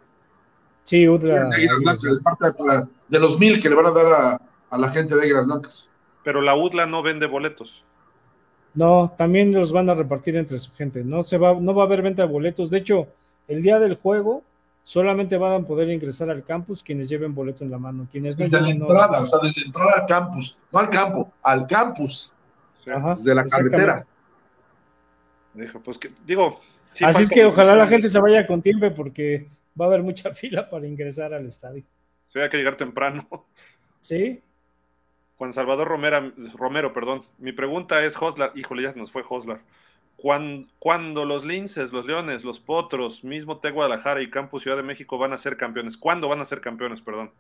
Sí, UDLA. Sí, de Águilas Blancas, de los 1000 que le van a dar a la gente de Águilas Blancas. Pero la UDLA no vende boletos. No, también los van a repartir entre su gente. No va a haber venta de boletos. De hecho, El día del juego solamente van a poder ingresar al campus quienes lleven boleto en la mano. Quienes no desde la entrada, no... o sea, desde entrar al campus, no al campo, al campus. Ajá, desde la carretera. Dijo, pues que, digo, sí, así es que ojalá la gente se vaya con tiempo porque va a haber mucha fila para ingresar al estadio. Sí, hay que llegar temprano. Sí. Juan Salvador Romero, mi pregunta es Hoslar, híjole, ya nos fue Hoslar. ¿Cuándo los Linces, los Leones, los Potros, mismo Tec Guadalajara y Campus Ciudad de México van a ser campeones? ¿Cuándo van a ser campeones, perdón?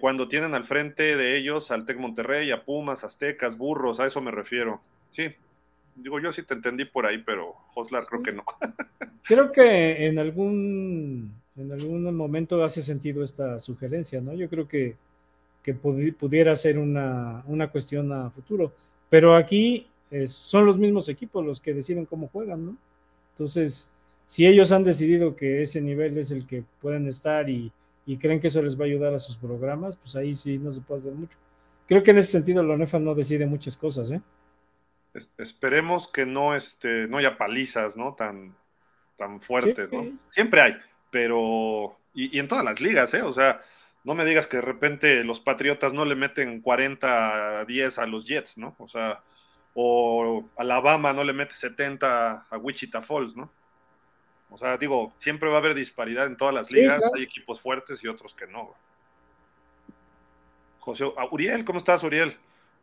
Cuando tienen al frente de ellos al Tec Monterrey, a Pumas, Aztecas, Burros, a eso me refiero. Sí, digo, yo sí te entendí por ahí, pero Hoslar creo que no. Creo que en algún momento hace sentido esta sugerencia, ¿no? Yo creo que pudiera ser una cuestión a futuro. Pero aquí son los mismos equipos los que deciden cómo juegan, ¿no? Entonces, si ellos han decidido que ese nivel es el que pueden estar y creen que eso les va a ayudar a sus programas, pues ahí sí no se puede hacer mucho. Creo que en ese sentido la UNEFA no decide muchas cosas, ¿eh? Esperemos que no haya palizas, ¿no? Tan fuertes, sí, ¿no? Siempre hay, pero... Y en todas las ligas, ¿eh? O sea... No me digas que de repente los Patriotas no le meten 40-10 a los Jets, ¿no? O sea, o Alabama no le mete 70 a Wichita Falls, ¿no? O sea, digo, siempre va a haber disparidad en todas las ligas, sí, claro. Hay equipos fuertes y otros que no. José Uriel, ¿cómo estás, Uriel?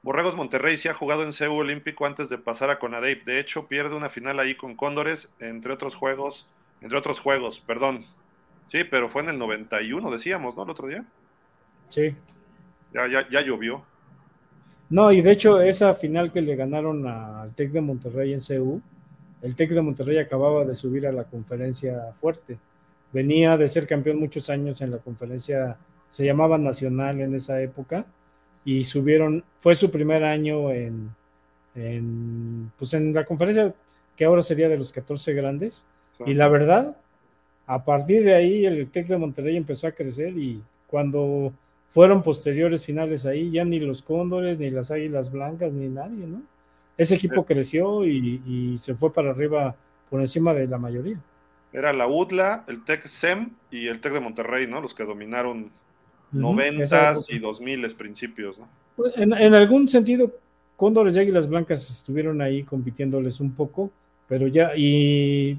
Borregos Monterrey sí ha jugado en CEU Olímpico antes de pasar a CONADEIP. De hecho, pierde una final ahí con Cóndores, entre otros juegos. Sí, pero fue en el 91, decíamos, ¿no? El otro día. Sí. Ya llovió. No, y de hecho, esa final que le ganaron al Tec de Monterrey en CU, el Tec de Monterrey acababa de subir a la conferencia fuerte. Venía de ser campeón muchos años en la conferencia, se llamaba Nacional en esa época, y subieron, fue su primer año en la conferencia que ahora sería de los 14 grandes, sí. Y la verdad... A partir de ahí el Tec de Monterrey empezó a crecer y cuando fueron posteriores finales ahí ya ni los Cóndores, ni las Águilas Blancas, ni nadie, ¿no? Ese equipo creció y se fue para arriba por encima de la mayoría. Era la UTLA, el Tec SEM y el Tec de Monterrey, ¿no? Los que dominaron 90s y 2000s principios, ¿no? Pues en algún sentido Cóndores y Águilas Blancas estuvieron ahí compitiéndoles un poco, pero ya y...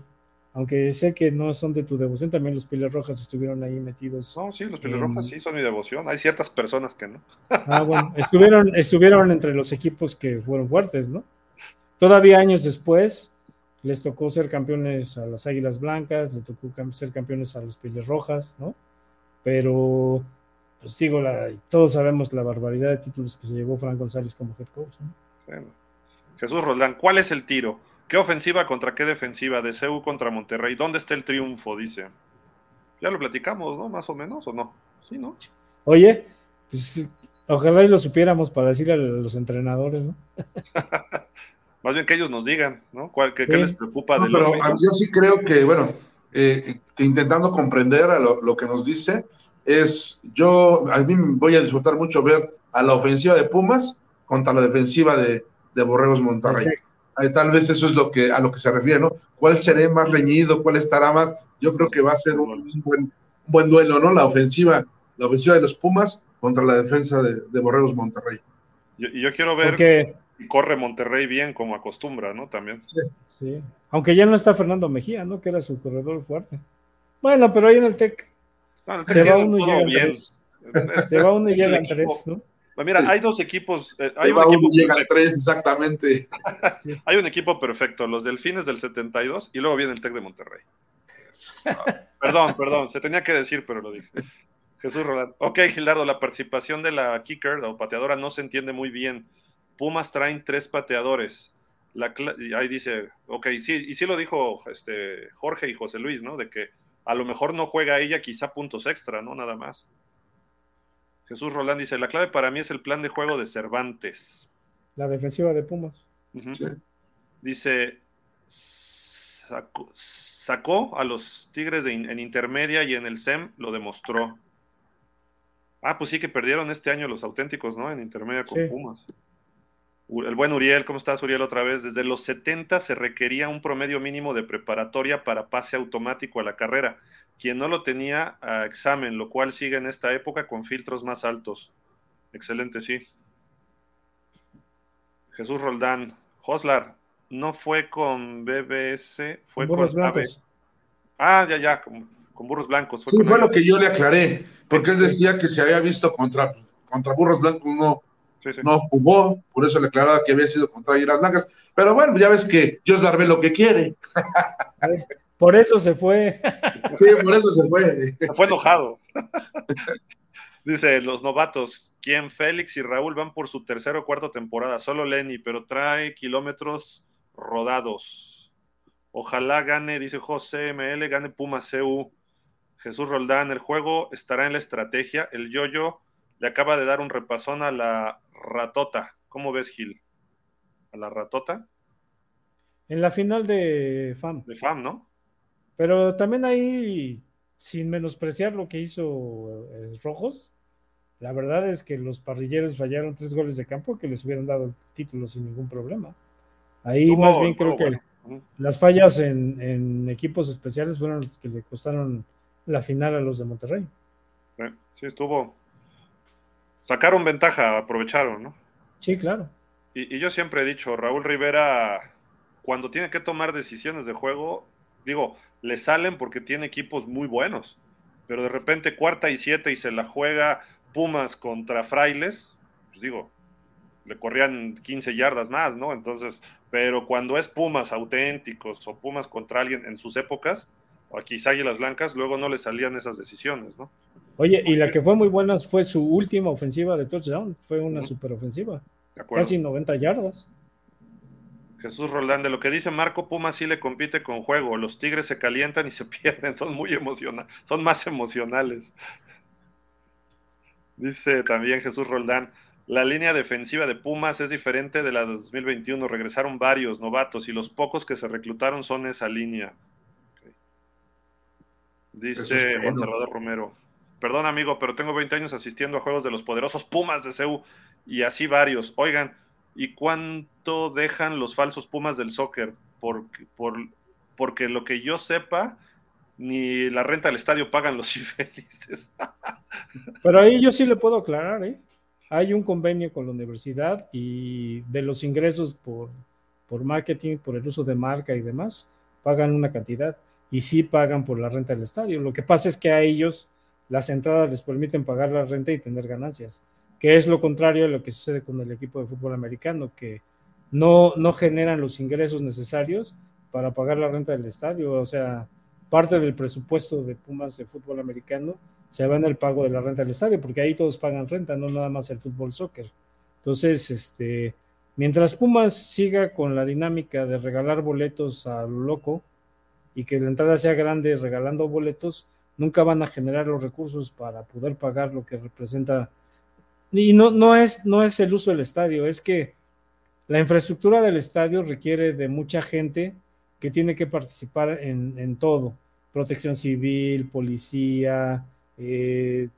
Aunque sé que no son de tu devoción, también los Pilas Rojas estuvieron ahí metidos. No, sí, los Pilas Rojas sí son mi devoción. Hay ciertas personas que no. Ah, bueno, estuvieron entre los equipos que fueron fuertes, ¿no? Todavía años después les tocó ser campeones a las Águilas Blancas, les tocó ser campeones a los Pilas Rojas, ¿no? Pero, pues digo, todos sabemos la barbaridad de títulos que se llevó Fran González como head coach, ¿no? Bueno. Jesús Roldán, ¿cuál es el tiro? ¿Qué ofensiva contra qué defensiva? De CU contra Monterrey. ¿Dónde está el triunfo? Dice. Ya lo platicamos, ¿no? Más o menos, ¿o no? Sí, ¿no? Oye, pues ojalá y lo supiéramos para decirle a los entrenadores, ¿no? Más bien que ellos nos digan, ¿no? ¿Qué les preocupa? No, pero yo sí creo que, bueno, que intentando comprender a lo que nos dice, a mí voy a disfrutar mucho ver a la ofensiva de Pumas contra la defensiva de Borregos Monterrey. Perfecto. Tal vez eso es a lo que se refiere, ¿no? ¿Cuál será más reñido? ¿Cuál estará más? Yo creo que va a ser un buen duelo, ¿no? La ofensiva de los Pumas contra la defensa de Borregos Monterrey. Yo quiero ver si corre Monterrey bien como acostumbra, ¿no? También. Sí. Aunque ya no está Fernando Mejía, ¿no? Que era su corredor fuerte. Bueno, pero ahí en el TEC se va uno y llegan tres. Se va uno y llegan tres, ¿no? Mira, sí. Hay dos equipos. Hay un equipo llega a tres, exactamente. Sí. Hay un equipo perfecto, los Delfines del 72, y luego viene el Tec de Monterrey. Perdón, se tenía que decir, pero lo dije. Jesús Rodán. Ok, Gildardo, la participación de la kicker o pateadora no se entiende muy bien. Pumas traen 3 pateadores. Ahí dice, ok, sí, y sí lo dijo Jorge y José Luis, ¿no? De que a lo mejor no juega ella, quizá puntos extra, ¿no? Nada más. Jesús Roland dice, la clave para mí es el plan de juego de Cervantes. La defensiva de Pumas. Uh-huh. Sí. Dice, sacó a los Tigres en intermedia y en el SEM lo demostró. Ah, pues sí que perdieron este año los auténticos, ¿no? En intermedia con Pumas. El buen Uriel, ¿cómo estás, Uriel? Otra vez, desde los 70 se requería un promedio mínimo de preparatoria para pase automático a la carrera. Quien no lo tenía, a examen, lo cual sigue en esta época con filtros más altos. Excelente, sí. Jesús Roldán. Hoslar, no fue con BBS, fue con Burros Blancos. Ah, ya, con Burros Blancos. Sí, fue lo que yo le aclaré, porque él decía que se había visto contra Burros Blancos, no. Sí. No jugó, por eso le aclaraba que había sido contra Águilas Blancas, pero bueno, ya ves que Dios larve lo que quiere. Por eso se fue. Sí, por eso se fue. Se fue enojado. Dice, los novatos, ¿quién? Félix y Raúl van por su tercera o cuarta temporada, solo Lenny, pero trae kilómetros rodados. Ojalá gane, dice José ML, gane Pumas CU. Jesús Roldán, el juego estará en la estrategia, el yo-yo le acaba de dar un repasón a la ratota. ¿Cómo ves, Gil? ¿A la ratota? En la final de FAM. De FAM, ¿no? Pero también ahí, sin menospreciar lo que hizo Rojos, la verdad es que los parrilleros fallaron 3 goles de campo que les hubieran dado el título sin ningún problema. Ahí no, más bien creo que las fallas en equipos especiales fueron los que le costaron la final a los de Monterrey. Sí, estuvo... Sacaron ventaja, aprovecharon, ¿no? Sí, claro. Y yo siempre he dicho, Raúl Rivera, cuando tiene que tomar decisiones de juego, digo, le salen porque tiene equipos muy buenos, pero de repente 4ª y 7 y se la juega Pumas contra Frailes, pues digo, le corrían 15 yardas más, ¿no? Entonces, pero cuando es Pumas auténticos o Pumas contra alguien en sus épocas, o quizá Águilas Blancas, luego no le salían esas decisiones, ¿no? Oye, y la que fue muy buena fue su última ofensiva de touchdown, fue una superofensiva, casi 90 yardas. Jesús Roldán, de lo que dice Marco, Pumas sí le compite con juego, los Tigres se calientan y se pierden, son muy emocionales, son más emocionales. Dice también Jesús Roldán, la línea defensiva de Pumas es diferente de la de 2021, regresaron varios novatos y los pocos que se reclutaron son esa línea. Dice Juan Salvador Romero. Perdón, amigo, pero tengo 20 años asistiendo a juegos de los poderosos Pumas de CU y así varios. Oigan, ¿y cuánto dejan los falsos Pumas del soccer? Porque lo que yo sepa, ni la renta del estadio pagan los infelices. Pero ahí yo sí le puedo aclarar, ¿eh? Hay un convenio con la universidad y de los ingresos por marketing, por el uso de marca y demás, pagan una cantidad y sí pagan por la renta del estadio. Lo que pasa es que a ellos... las entradas les permiten pagar la renta y tener ganancias, que es lo contrario a lo que sucede con el equipo de fútbol americano, que no generan los ingresos necesarios para pagar la renta del estadio. O sea, parte del presupuesto de Pumas de fútbol americano se va en el pago de la renta del estadio, porque ahí todos pagan renta, no nada más el fútbol soccer. Entonces, mientras Pumas siga con la dinámica de regalar boletos a lo loco y que la entrada sea grande regalando boletos, nunca van a generar los recursos para poder pagar lo que representa. Y no es el uso del estadio, es que la infraestructura del estadio requiere de mucha gente que tiene que participar en todo. Protección civil, policía,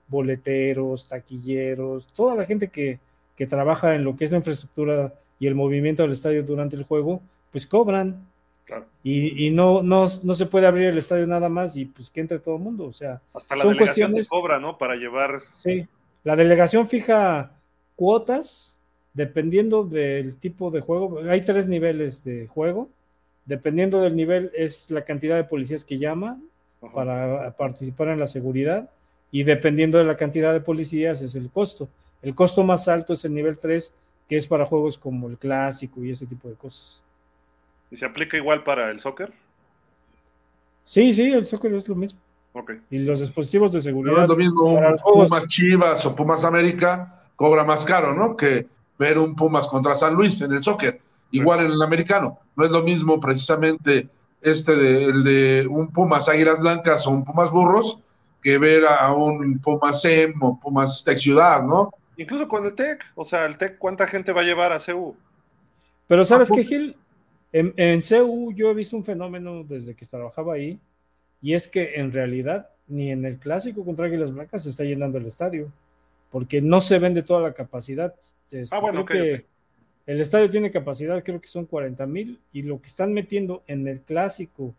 boleteros, taquilleros, toda la gente que trabaja en lo que es la infraestructura y el movimiento del estadio durante el juego, pues cobran. Claro. Y no se puede abrir el estadio nada más y pues que entre todo el mundo, o sea, hasta la son delegación te cobra, ¿no? Para llevar... Sí, la delegación fija cuotas dependiendo del tipo de juego. Hay 3 niveles de juego, dependiendo del nivel es la cantidad de policías que llaman para participar en la seguridad, y dependiendo de la cantidad de policías es el costo. El costo más alto es el nivel 3, que es para juegos como el clásico y ese tipo de cosas. ¿Y se aplica igual para el soccer? Sí, el soccer es lo mismo. Okay. Y los dispositivos de seguridad... es lo mismo, Pumas Chivas o Pumas América cobra más caro, ¿no? Que ver un Pumas contra San Luis en el soccer. Igual en el americano. No es lo mismo precisamente el de un Pumas Águilas Blancas o un Pumas Burros que ver a un Pumas SEM o Pumas Tec Ciudad, ¿no? Incluso con el Tec. O sea, el Tec, ¿cuánta gente va a llevar a CU? Pero ¿sabes qué, Gil? En CU yo he visto un fenómeno desde que trabajaba ahí, y es que en realidad ni en el clásico contra Águilas Blancas se está llenando el estadio, porque no se vende toda la capacidad. Creo que El estadio tiene capacidad, creo que son 40,000, y lo que están metiendo en el clásico,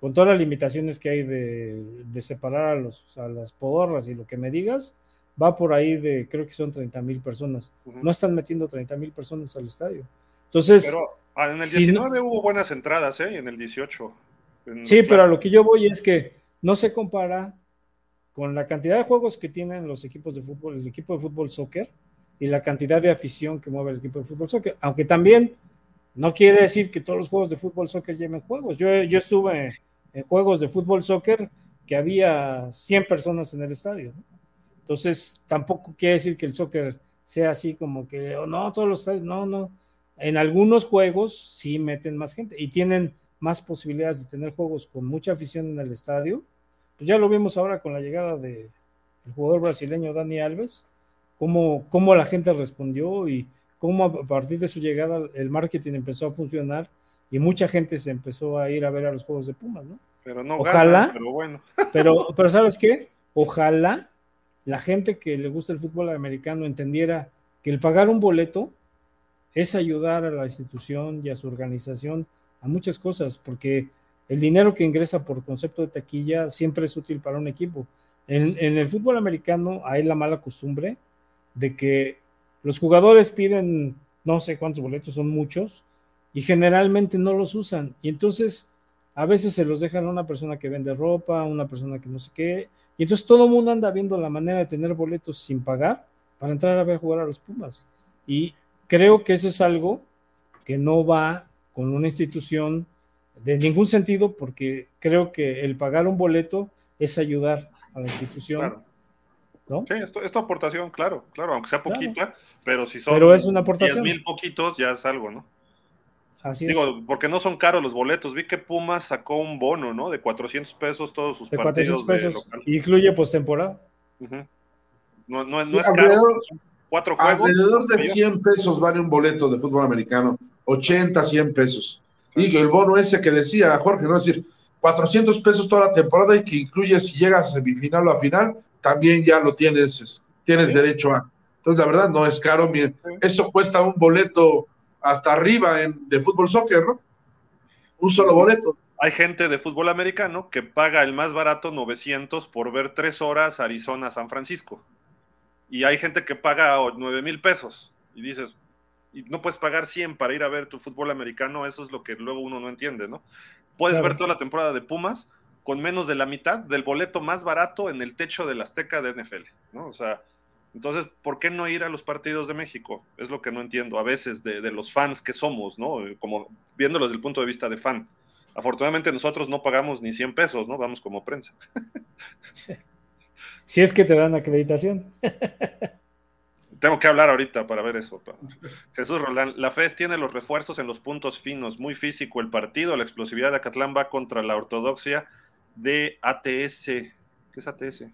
con todas las limitaciones que hay de separar a las porras y lo que me digas, va por ahí de, creo que son 30,000 personas. No están metiendo 30,000 personas al estadio. Entonces, pero en el 19 hubo buenas entradas, ¿eh? En el 18. Sí, pero a lo que yo voy es que no se compara con la cantidad de juegos que tienen los equipos de fútbol, el equipo de fútbol soccer, y la cantidad de afición que mueve el equipo de fútbol soccer, aunque también no quiere decir que todos los juegos de fútbol soccer lleven juegos. Yo estuve en juegos de fútbol soccer que había 100 personas en el estadio, ¿no? Entonces tampoco quiere decir que el soccer sea así como que, oh, no, todos los estadios, no, en algunos juegos sí meten más gente y tienen más posibilidades de tener juegos con mucha afición en el estadio. Pues ya lo vimos ahora con la llegada del jugador brasileño Dani Alves, cómo la gente respondió y cómo a partir de su llegada el marketing empezó a funcionar y mucha gente se empezó a ir a ver a los juegos de Pumas, ¿no? Pero no ojalá, gana, pero bueno. Pero ¿sabes qué? Ojalá la gente que le gusta el fútbol americano entendiera que el pagar un boleto es ayudar a la institución y a su organización a muchas cosas, porque el dinero que ingresa por concepto de taquilla siempre es útil para un equipo. En el fútbol americano hay la mala costumbre de que los jugadores piden no sé cuántos boletos, son muchos, y generalmente no los usan. Y entonces a veces se los dejan a una persona que vende ropa, a una persona que no sé qué, y entonces todo el mundo anda viendo la manera de tener boletos sin pagar para entrar a ver jugar a los Pumas. Y creo que eso es algo que no va con una institución de ningún sentido, porque creo que el pagar un boleto es ayudar a la institución, claro, ¿no? Sí, esta aportación, claro, aunque sea poquita, claro, pero si son 10,000 poquitos, ya es algo, ¿no? Así Digo, es. Porque no son caros los boletos. Vi que Pumas sacó un bono, ¿no? De $400 todos sus partidos. $400, incluye postemporada. Uh-huh. No, sí, es caro, son 4 juegos. Alrededor de $100 vale un boleto de fútbol americano, 80, $100. Y el bono ese que decía Jorge, ¿no? Es decir, $400 toda la temporada, y que incluye si llegas a semifinal o a final, también ya lo tienes sí, derecho a. Entonces, la verdad, no es caro. Miren, sí, eso cuesta un boleto hasta arriba de fútbol soccer, ¿no? Un solo boleto. Hay gente de fútbol americano que paga el más barato $900 por ver 3 horas Arizona-San Francisco. Y hay gente que paga $9,000. Y dices, y no puedes pagar $100 para ir a ver tu fútbol americano. Eso es lo que luego uno no entiende, ¿no? Puedes ver toda la temporada de Pumas con menos de la mitad del boleto más barato en el techo del Azteca de NFL, ¿no? O sea, entonces, ¿por qué no ir a los partidos de México? Es lo que no entiendo a veces de los fans que somos, ¿no? Como viéndolos desde el punto de vista de fan. Afortunadamente nosotros no pagamos ni $100, ¿no? Vamos como prensa. Si es que te dan acreditación. Tengo que hablar ahorita para ver eso. Jesús Roldán, la FES tiene los refuerzos en los puntos finos, muy físico el partido, la explosividad de Acatlán va contra la ortodoxia de ATS. ¿Qué es ATS?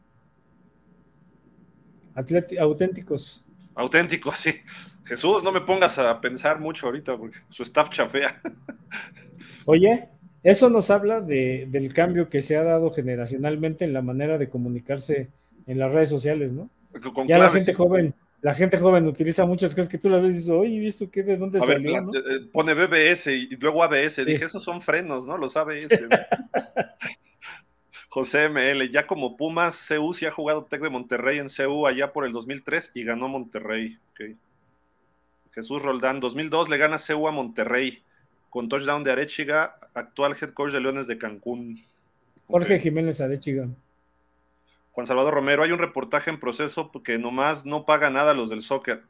Auténticos, sí. Jesús, no me pongas a pensar mucho ahorita porque su staff chafea. Oye, eso nos habla del cambio que se ha dado generacionalmente en la manera de comunicarse en las redes sociales, ¿no? Con ya claves. La gente joven utiliza muchas cosas que tú las ves y dices, oye, ¿esto qué? ¿De dónde a salió? Ver, ¿no? Pone BBS y luego ABS. Sí. Dije, esos son frenos, ¿no? Los ABS. ¿No? José ML, ya como Pumas, CU sí ha jugado Tec de Monterrey en CU allá por el 2003 y ganó Monterrey. Okay. Jesús Roldán, 2002 le gana CU a Monterrey con touchdown de Arechiga, actual head coach de Leones de Cancún. Okay. Jorge Jiménez Arechiga. Juan Salvador Romero, hay un reportaje en proceso porque nomás no paga nada los del soccer.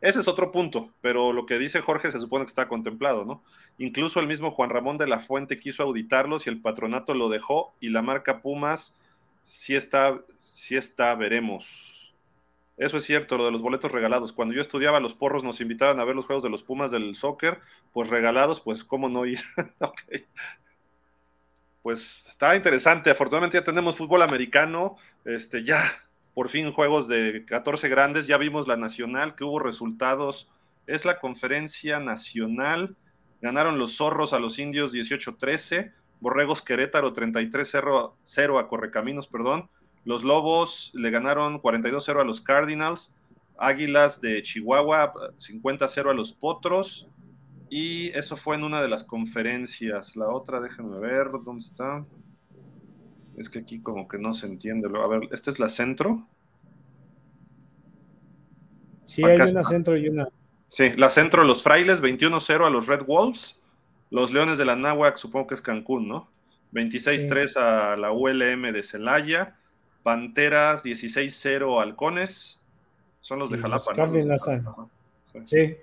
Ese es otro punto, pero lo que dice Jorge se supone que está contemplado, ¿no? Incluso el mismo Juan Ramón de la Fuente quiso auditarlos y el patronato lo dejó, y la marca Pumas sí está, veremos. Eso es cierto, lo de los boletos regalados. Cuando yo estudiaba, los porros nos invitaban a ver los juegos de los Pumas del soccer, pues regalados, pues cómo no ir. Okay. Pues está interesante, afortunadamente ya tenemos fútbol americano, ya por fin juegos de 14 grandes, ya vimos la nacional, que hubo resultados, es la conferencia nacional, ganaron los zorros a los indios 18-13, borregos Querétaro 33-0 a Correcaminos, los lobos le ganaron 42-0 a los Cardinals, Águilas de Chihuahua 50-0 a los Potros, y eso fue en una de las conferencias. La otra, déjenme ver, ¿dónde está? Es que aquí como que no se entiende. A ver, ¿esta es la centro? Sí, acá hay una está. Centro y una... Sí, la centro, los Frailes 21-0 a los Red Wolves, los Leones de la Náhuac, supongo que es Cancún, ¿no? 26-3 sí. a la ULM de Celaya, Panteras 16-0 Halcones, son los de Jalapa, ¿no? Sí. Sí.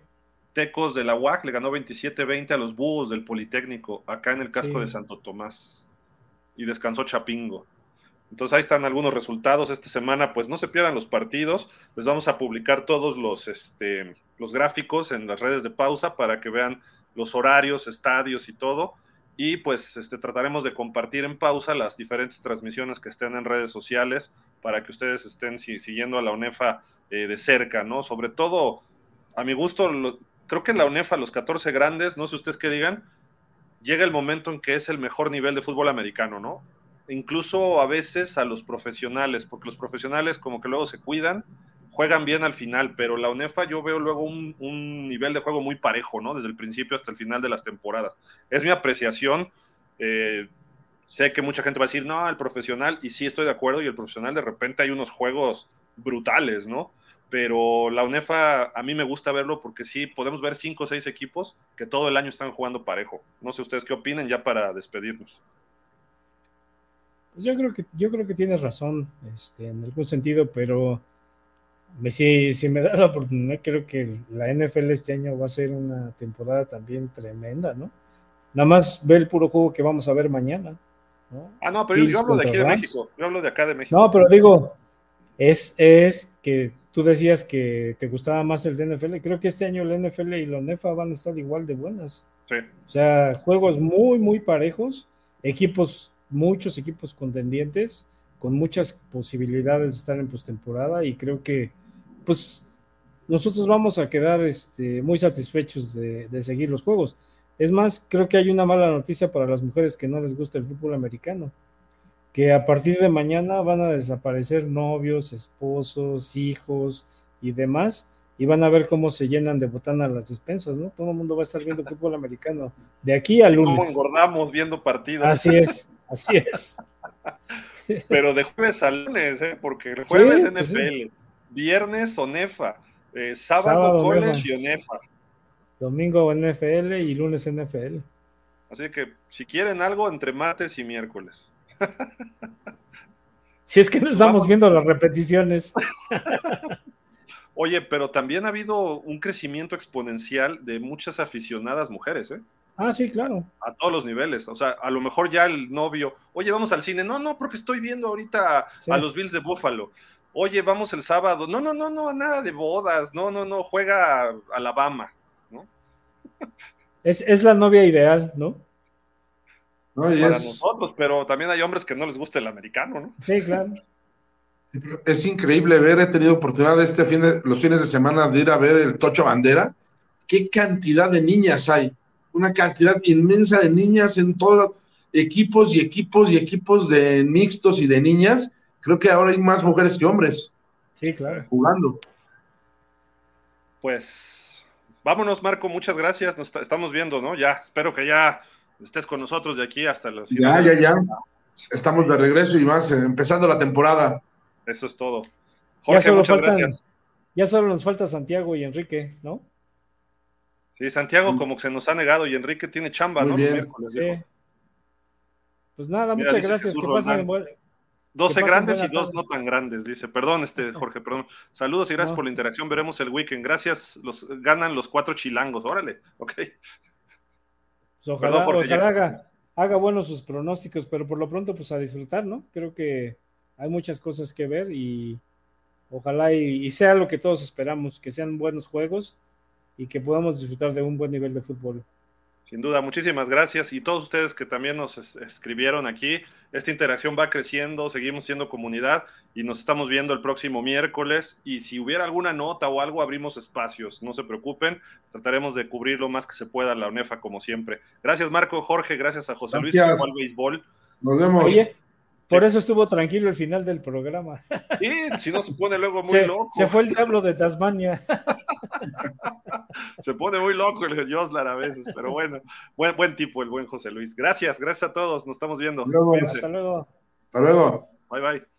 Tecos de la UAC le ganó 27-20 a los Búhos del Politécnico, acá en el casco de Santo Tomás, y descansó Chapingo. Entonces ahí están algunos resultados esta semana, pues no se pierdan los partidos, les vamos a publicar todos los gráficos en las redes de pausa para que vean los horarios, estadios y todo, y pues trataremos de compartir en pausa las diferentes transmisiones que estén en redes sociales para que ustedes estén siguiendo a la UNEFA de cerca, ¿no? Sobre todo, a mi gusto, creo que en la UNEFA, los 14 grandes, no sé ustedes qué digan, llega el momento en que es el mejor nivel de fútbol americano, ¿no? Incluso a veces a los profesionales, porque los profesionales como que luego se cuidan, juegan bien al final, pero la UNEFA yo veo luego un nivel de juego muy parejo, ¿no? Desde el principio hasta el final de las temporadas. Es mi apreciación, sé que mucha gente va a decir, no, el profesional, y sí estoy de acuerdo, y el profesional de repente hay unos juegos brutales, ¿no? Pero la UNEFA a mí me gusta verlo porque sí podemos ver 5 o 6 equipos que todo el año están jugando parejo. No sé ustedes qué opinen ya para despedirnos. Pues yo creo que tienes razón, en algún sentido, pero si me da la oportunidad, creo que la NFL este año va a ser una temporada también tremenda, ¿no? Nada más ve el puro juego que vamos a ver mañana, ¿no? Ah, no, pero yo hablo de aquí de México, yo hablo de acá de México. No, pero digo, es que tú decías que te gustaba más el de NFL, creo que este año la NFL y la UNEFA van a estar igual de buenas. Sí. O sea, juegos muy, muy parejos, muchos equipos contendientes con muchas posibilidades de estar en postemporada, y creo que pues nosotros vamos a quedar muy satisfechos de seguir los juegos. Es más, creo que hay una mala noticia para las mujeres que no les gusta el fútbol americano, que a partir de mañana van a desaparecer novios, esposos, hijos y demás, y van a ver cómo se llenan de botana las despensas, ¿no? Todo el mundo va a estar viendo fútbol americano de aquí al lunes. ¿Cómo engordamos viendo partidos? Así es. Pero de jueves a lunes, porque el jueves NFL, sí. Viernes UNEFA, sábado college y UNEFA. Domingo NFL y lunes NFL. Así que si quieren algo, entre martes y miércoles. Si es que no estamos viendo las repeticiones. Oye, pero también ha habido un crecimiento exponencial de muchas aficionadas mujeres, ¿eh? Ah, sí, claro. A todos los niveles, o sea, a lo mejor ya el novio, oye, vamos al cine, no, porque estoy viendo ahorita a los Bills de Buffalo, oye, vamos el sábado, no, nada de bodas, no, juega Alabama, ¿no? Es la novia ideal, ¿no? No, y para nosotros, pero también hay hombres que no les gusta el americano, ¿no? Sí, claro. Es increíble ver, he tenido oportunidad los fines de semana de ir a ver el Tocho Bandera, qué cantidad de niñas hay, una cantidad inmensa de niñas en todos los equipos y equipos y equipos de mixtos y de niñas. Creo que ahora hay más mujeres que hombres. Sí, claro. Jugando. Pues, vámonos, Marco, muchas gracias. Nos estamos viendo, ¿no? Ya, espero que ya estés con nosotros de aquí hasta la ciudad. Ya. Estamos de regreso y más, empezando la temporada. Eso es todo. Jorge, muchas gracias. Ya solo nos falta Santiago y Enrique, ¿no? Sí, Santiago como que se nos ha negado y Enrique tiene chamba, muy ¿no? Bien. Miércoles, sí. Pues nada, mira, muchas gracias. Que pasen 12 grandes y 2 no tan grandes, dice. Perdón, Jorge, perdón. Saludos y gracias por la interacción. Veremos el weekend. Gracias. Ganan los 4 chilangos. Órale, ok. Pues ojalá, perdón, Jorge, ojalá haga buenos sus pronósticos, pero por lo pronto pues a disfrutar, ¿no? Creo que hay muchas cosas que ver y ojalá y sea lo que todos esperamos, que sean buenos juegos y que podamos disfrutar de un buen nivel de fútbol. Sin duda, muchísimas gracias, y todos ustedes que también nos escribieron aquí, esta interacción va creciendo, seguimos siendo comunidad, y nos estamos viendo el próximo miércoles, y si hubiera alguna nota o algo, abrimos espacios, no se preocupen, trataremos de cubrir lo más que se pueda la UNEFA como siempre. Gracias Marco, Jorge, gracias a José Luis, al béisbol. Nos vemos. Oye, Por eso estuvo tranquilo el final del programa. Sí, si no se pone luego muy loco. Se fue el diablo de Tasmania. Se pone muy loco el Joslar a veces, pero bueno. Buen tipo el buen José Luis. Gracias a todos. Nos estamos viendo. Hasta luego. Hasta luego. Bye, bye.